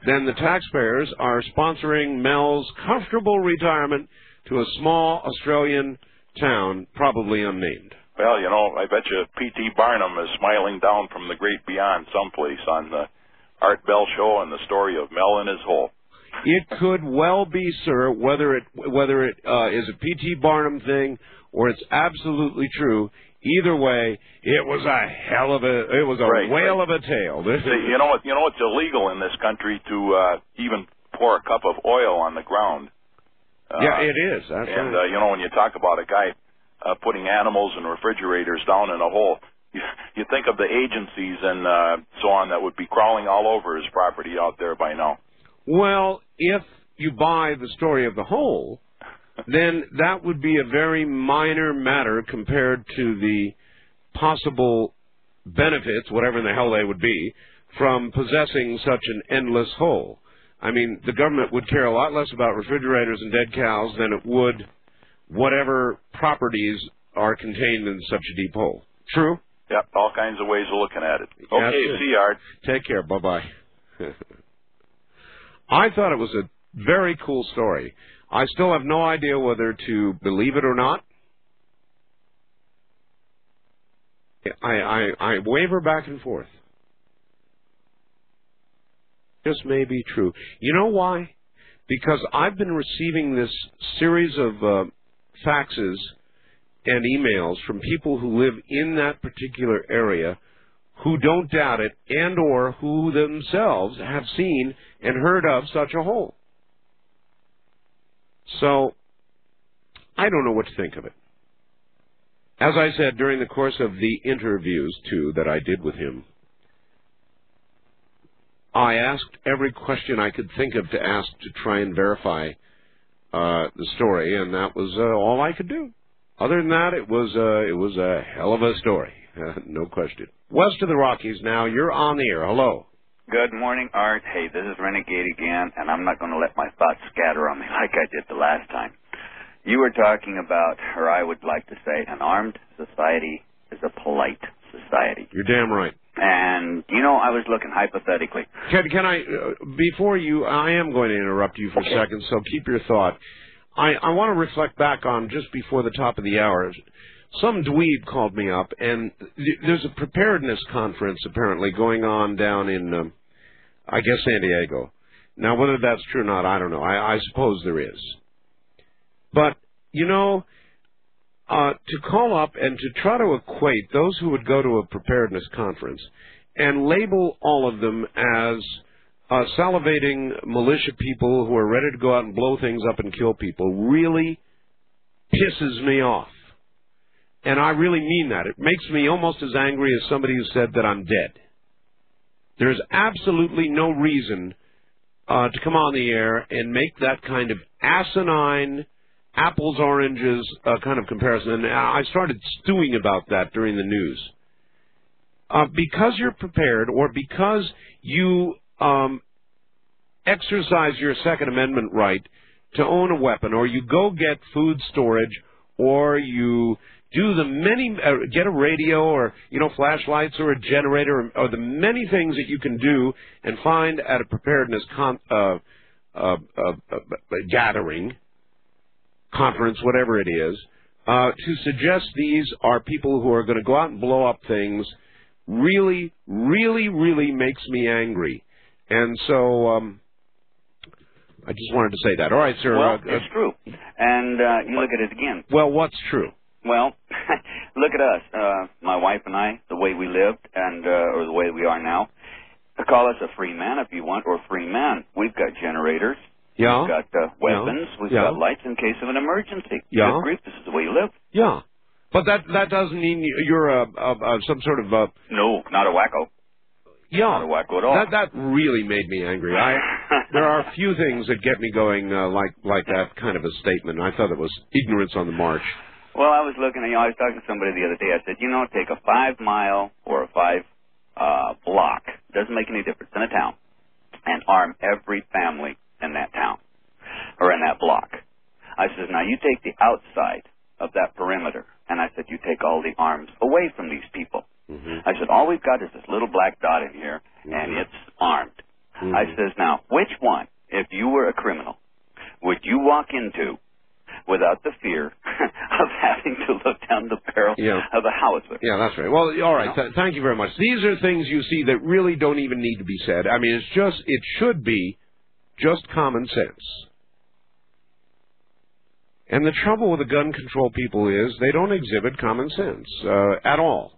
then the taxpayers are sponsoring Mel's comfortable retirement to a small Australian town, probably unnamed. Well, you know, I bet you P. T. Barnum is smiling down from the great beyond someplace on the Art Bell show and the story of Mel in his hole. It could well be, sir, whether it whether it uh, is a P. T. Barnum thing or it's absolutely true. Either way, it was a hell of a, it was a right, whale right. of a tale. This See, you know what? You know it's illegal in this country to uh, even pour a cup of oil on the ground. Uh, yeah, it is. That's and right. uh, you know, when you talk about a guy uh, putting animals and refrigerators down in a hole, you, you think of the agencies and uh, so on that would be crawling all over his property out there by now. Well, if you buy the story of the hole, then that would be a very minor matter compared to the possible benefits, whatever in the hell they would be, from possessing such an endless hole. I mean, the government would care a lot less about refrigerators and dead cows than it would whatever properties are contained in such a deep hole. True? Yep, all kinds of ways of looking at it. Okay, see you, Art. Take care. Bye-bye. I thought it was a very cool story. I still have no idea whether to believe it or not. I, I, I waver back and forth. This may be true. You know why? Because I've been receiving this series of uh, faxes and emails from people who live in that particular area who don't doubt it and or who themselves have seen and heard of such a hole. So, I don't know what to think of it. As I said during the course of the interviews, too, that I did with him, I asked every question I could think of to ask to try and verify uh, the story, and that was uh, all I could do. Other than that, it was, uh, it was a hell of a story, uh, no question. West of the Rockies now, you're on the air. Hello. Good morning, Art. Hey, this is Renegade again, and I'm not going to let my thoughts scatter on me like I did the last time. You were talking about, or I would like to say, an armed society is a polite society. You're damn right. And, you know, I was looking hypothetically. Can, can I, uh, before you, I am going to interrupt you for okay. a second, so keep your thought. I, I want to reflect back on just before the top of the hour. Some dweeb called me up, and th there's a preparedness conference apparently going on down in, um, I guess, San Diego. Now, whether that's true or not, I don't know. I, I suppose there is. But, you know, uh, to call up and to try to equate those who would go to a preparedness conference and label all of them as uh, salivating militia people who are ready to go out and blow things up and kill people really pisses me off. And I really mean that. It makes me almost as angry as somebody who said that I'm dead. There's absolutely no reason uh, to come on the air and make that kind of asinine, apples-oranges uh, kind of comparison. And I started stewing about that during the news. Uh, because you're prepared or because you um, exercise your Second Amendment right to own a weapon or you go get food storage or you do the many, uh, get a radio or, you know, flashlights or a generator or, or the many things that you can do and find at a preparedness con uh, uh, uh, uh, gathering, conference, whatever it is, uh, to suggest these are people who are going to go out and blow up things really, really, really makes me angry. And so, um, I just wanted to say that. All right, sir. Well, uh, it's uh, true. And uh, you look at it again. Well, what's true? Well, look at us, uh, my wife and I, the way we lived and uh, or the way we are now. Call us a free man if you want, or free man. We've got generators. Yeah. We've got uh, weapons. Yeah. We've yeah. got lights in case of an emergency. Yeah. Grief, this is the way you live. Yeah. But that that doesn't mean you're a, a, a, some sort of... A... No, not a wacko. Yeah. Not a wacko at all. That, that really made me angry. I, there are a few things that get me going uh, like, like that kind of a statement. I thought it was ignorance on the march. Well, I was looking, you know, I was talking to somebody the other day. I said, you know, take a five-mile or a five-block, uh, doesn't make any difference, in a town, and arm every family in that town or in that block. I said, now you take the outside of that perimeter, and I said, you take all the arms away from these people. Mm-hmm. I said, all we've got is this little black dot in here, mm-hmm. and it's armed. Mm-hmm. I says, now, which one, if you were a criminal, would you walk into without the fear of having to look down the barrel yeah. of a howitzer? Yeah, that's right. Well, all right. No. Th thank you very much. These are things you see that really don't even need to be said. I mean, it's just, it should be just common sense. And the trouble with the gun control people is they don't exhibit common sense uh, at all.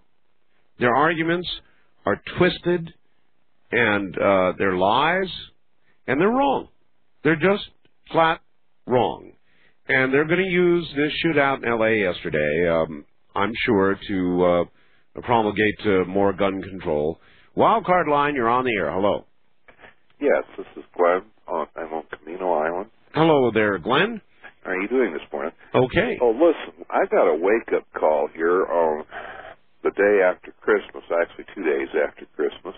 Their arguments are twisted, and uh, they're lies, and they're wrong. They're just flat wrong. And they're going to use this shootout in L A yesterday, um, I'm sure, to uh, promulgate uh, more gun control. Wildcard line, you're on the air. Hello. Yes, this is Glenn. Uh, I'm on Camino Island. Hello there, Glenn. How are you doing this morning? Okay. Oh, listen, I got a wake-up call here on the day after Christmas, actually two days after Christmas,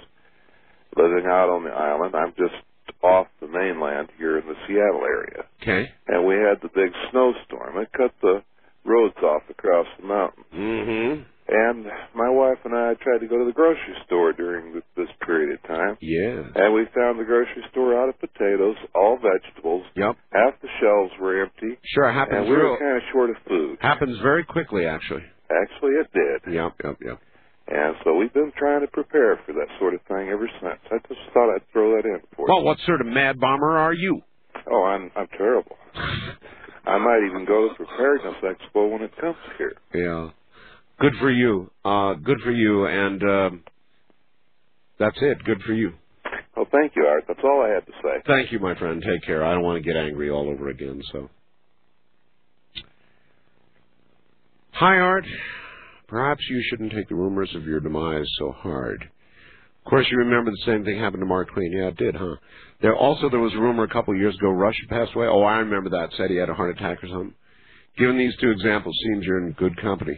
living out on the island. I'm just off the mainland here in the Seattle area. Okay. And we had the big snowstorm. It cut the roads off across the mountain. Mm-hmm. And my wife and I tried to go to the grocery store during the, this period of time. Yeah. And we found the grocery store out of potatoes, all vegetables. Yep. Half the shelves were empty. Sure, happens. And we real, were kind of short of food. Happens very quickly, actually. Actually, it did. Yep, yep, yep. And so we've been trying to prepare for that sort of thing ever since. I just thought I'd throw that in for you. Well, what sort of mad bomber are you? Oh, I'm I'm terrible. I might even go to Preparedness Expo when it comes here. Yeah. Good for you. Uh, good for you. And um, that's it. Good for you. Well, thank you, Art. That's all I had to say. Thank you, my friend. Take care. I don't want to get angry all over again. So, hi, Art. Perhaps you shouldn't take the rumors of your demise so hard. Of course, you remember the same thing happened to Mark Twain. Yeah, it did, huh? There also, there was a rumor a couple of years ago Rush had passed away. Oh, I remember that. Said he had a heart attack or something. Given these two examples, seems you're in good company.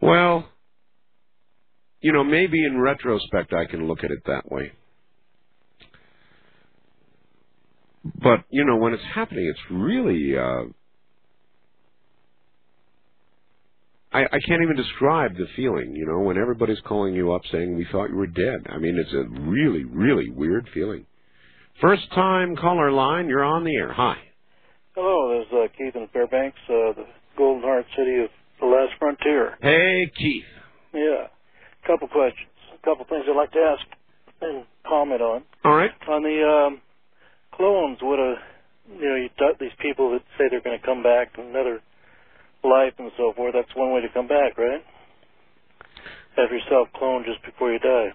Well, you know, maybe in retrospect I can look at it that way. But, you know, when it's happening, it's really... Uh, I, I can't even describe the feeling, you know, when everybody's calling you up saying we thought you were dead. I mean, it's a really, really weird feeling. First time caller line, you're on the air. Hi. Hello, this is uh, Keith in Fairbanks, uh, the Golden Heart City of the Last Frontier. Hey, Keith. Yeah. A couple questions. A couple things I'd like to ask and comment on. All right. On the um, clones, what a, you know, you got these people that say they're going to come back to another life and so forth. That's one way to come back, right? Have yourself cloned just before you die.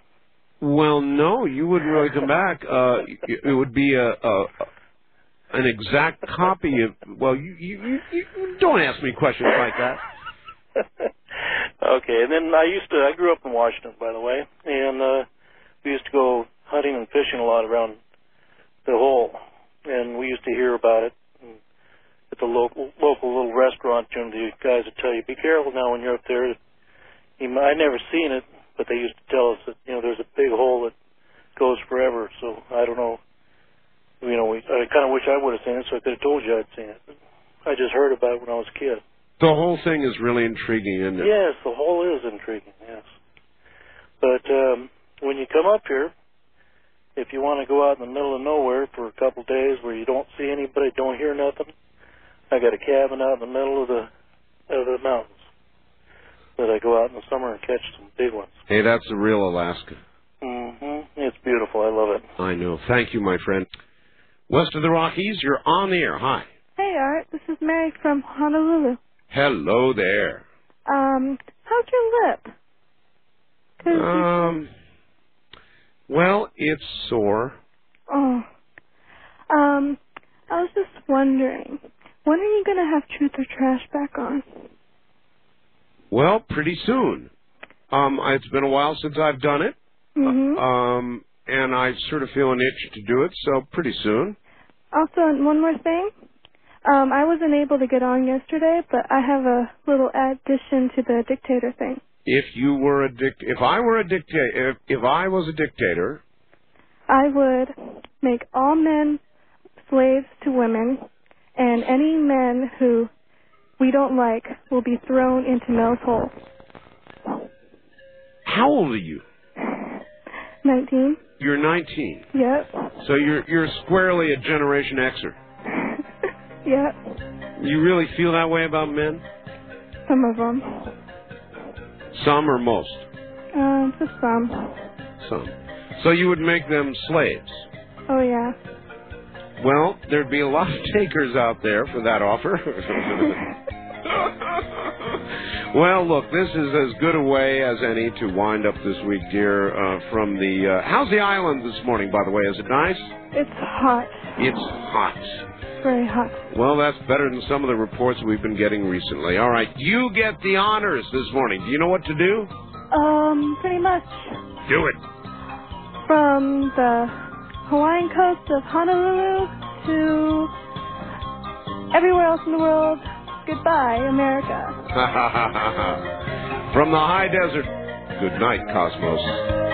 Well, no, you wouldn't really come back. Uh, it would be a, a an exact copy of. Well, you, you, you don't ask me questions like that. Okay, and then I used to. I grew up in Washington, by the way, and uh, we used to go hunting and fishing a lot around the hole, and we used to hear about it. At the local, local little restaurant, you know, the guys would tell you, be careful now when you're up there. You might, I'd never seen it, but they used to tell us that, you know, there's a big hole that goes forever. So I don't know. You know, we, I kind of wish I would have seen it, so I could have told you I'd seen it. I just heard about it when I was a kid. The whole thing is really intriguing, isn't it? Yes, the whole is intriguing, yes. But um, when you come up here, if you want to go out in the middle of nowhere for a couple of days where you don't see anybody, don't hear nothing, I got a cabin out in the middle of the of the mountains that I go out in the summer and catch some big ones. Hey, that's a real Alaska. Mm-hmm. It's beautiful. I love it. I know. Thank you, my friend. West of the Rockies, you're on the air. Hi. Hey, Art. This is Mary from Honolulu. Hello there. Um, how's your lip? Um, you... well, it's sore. Oh. Um, I was just wondering... when are you going to have Truth or Trash back on? Well, pretty soon. Um, it's been a while since I've done it. Mm-hmm. uh, um, and I sort of feel an itch to do it, so pretty soon. Also, one more thing. Um, I wasn't able to get on yesterday, but I have a little addition to the dictator thing. If you were a dict- if I were a dictator, if, if I was a dictator... I would make all men slaves to women... and any men who we don't like will be thrown into Mel's hole. How old are you? nineteen. You're nineteen? Yep. So you're you're squarely a Generation Xer. Yep. You really feel that way about men? Some of them. Some or most? Um, just some. Some. So you would make them slaves? Oh, yeah. Well, there'd be a lot of takers out there for that offer. Well, look, this is as good a way as any to wind up this week, dear, uh, from the... Uh, how's the island this morning, by the way? Is it nice? It's hot. It's hot. Very hot. Well, that's better than some of the reports we've been getting recently. All right, you get the honors this morning. Do you know what to do? Um, pretty much. Do it. From the Hawaiian coast of Honolulu to everywhere else in the world, goodbye, America. From the high desert, good night, Cosmos.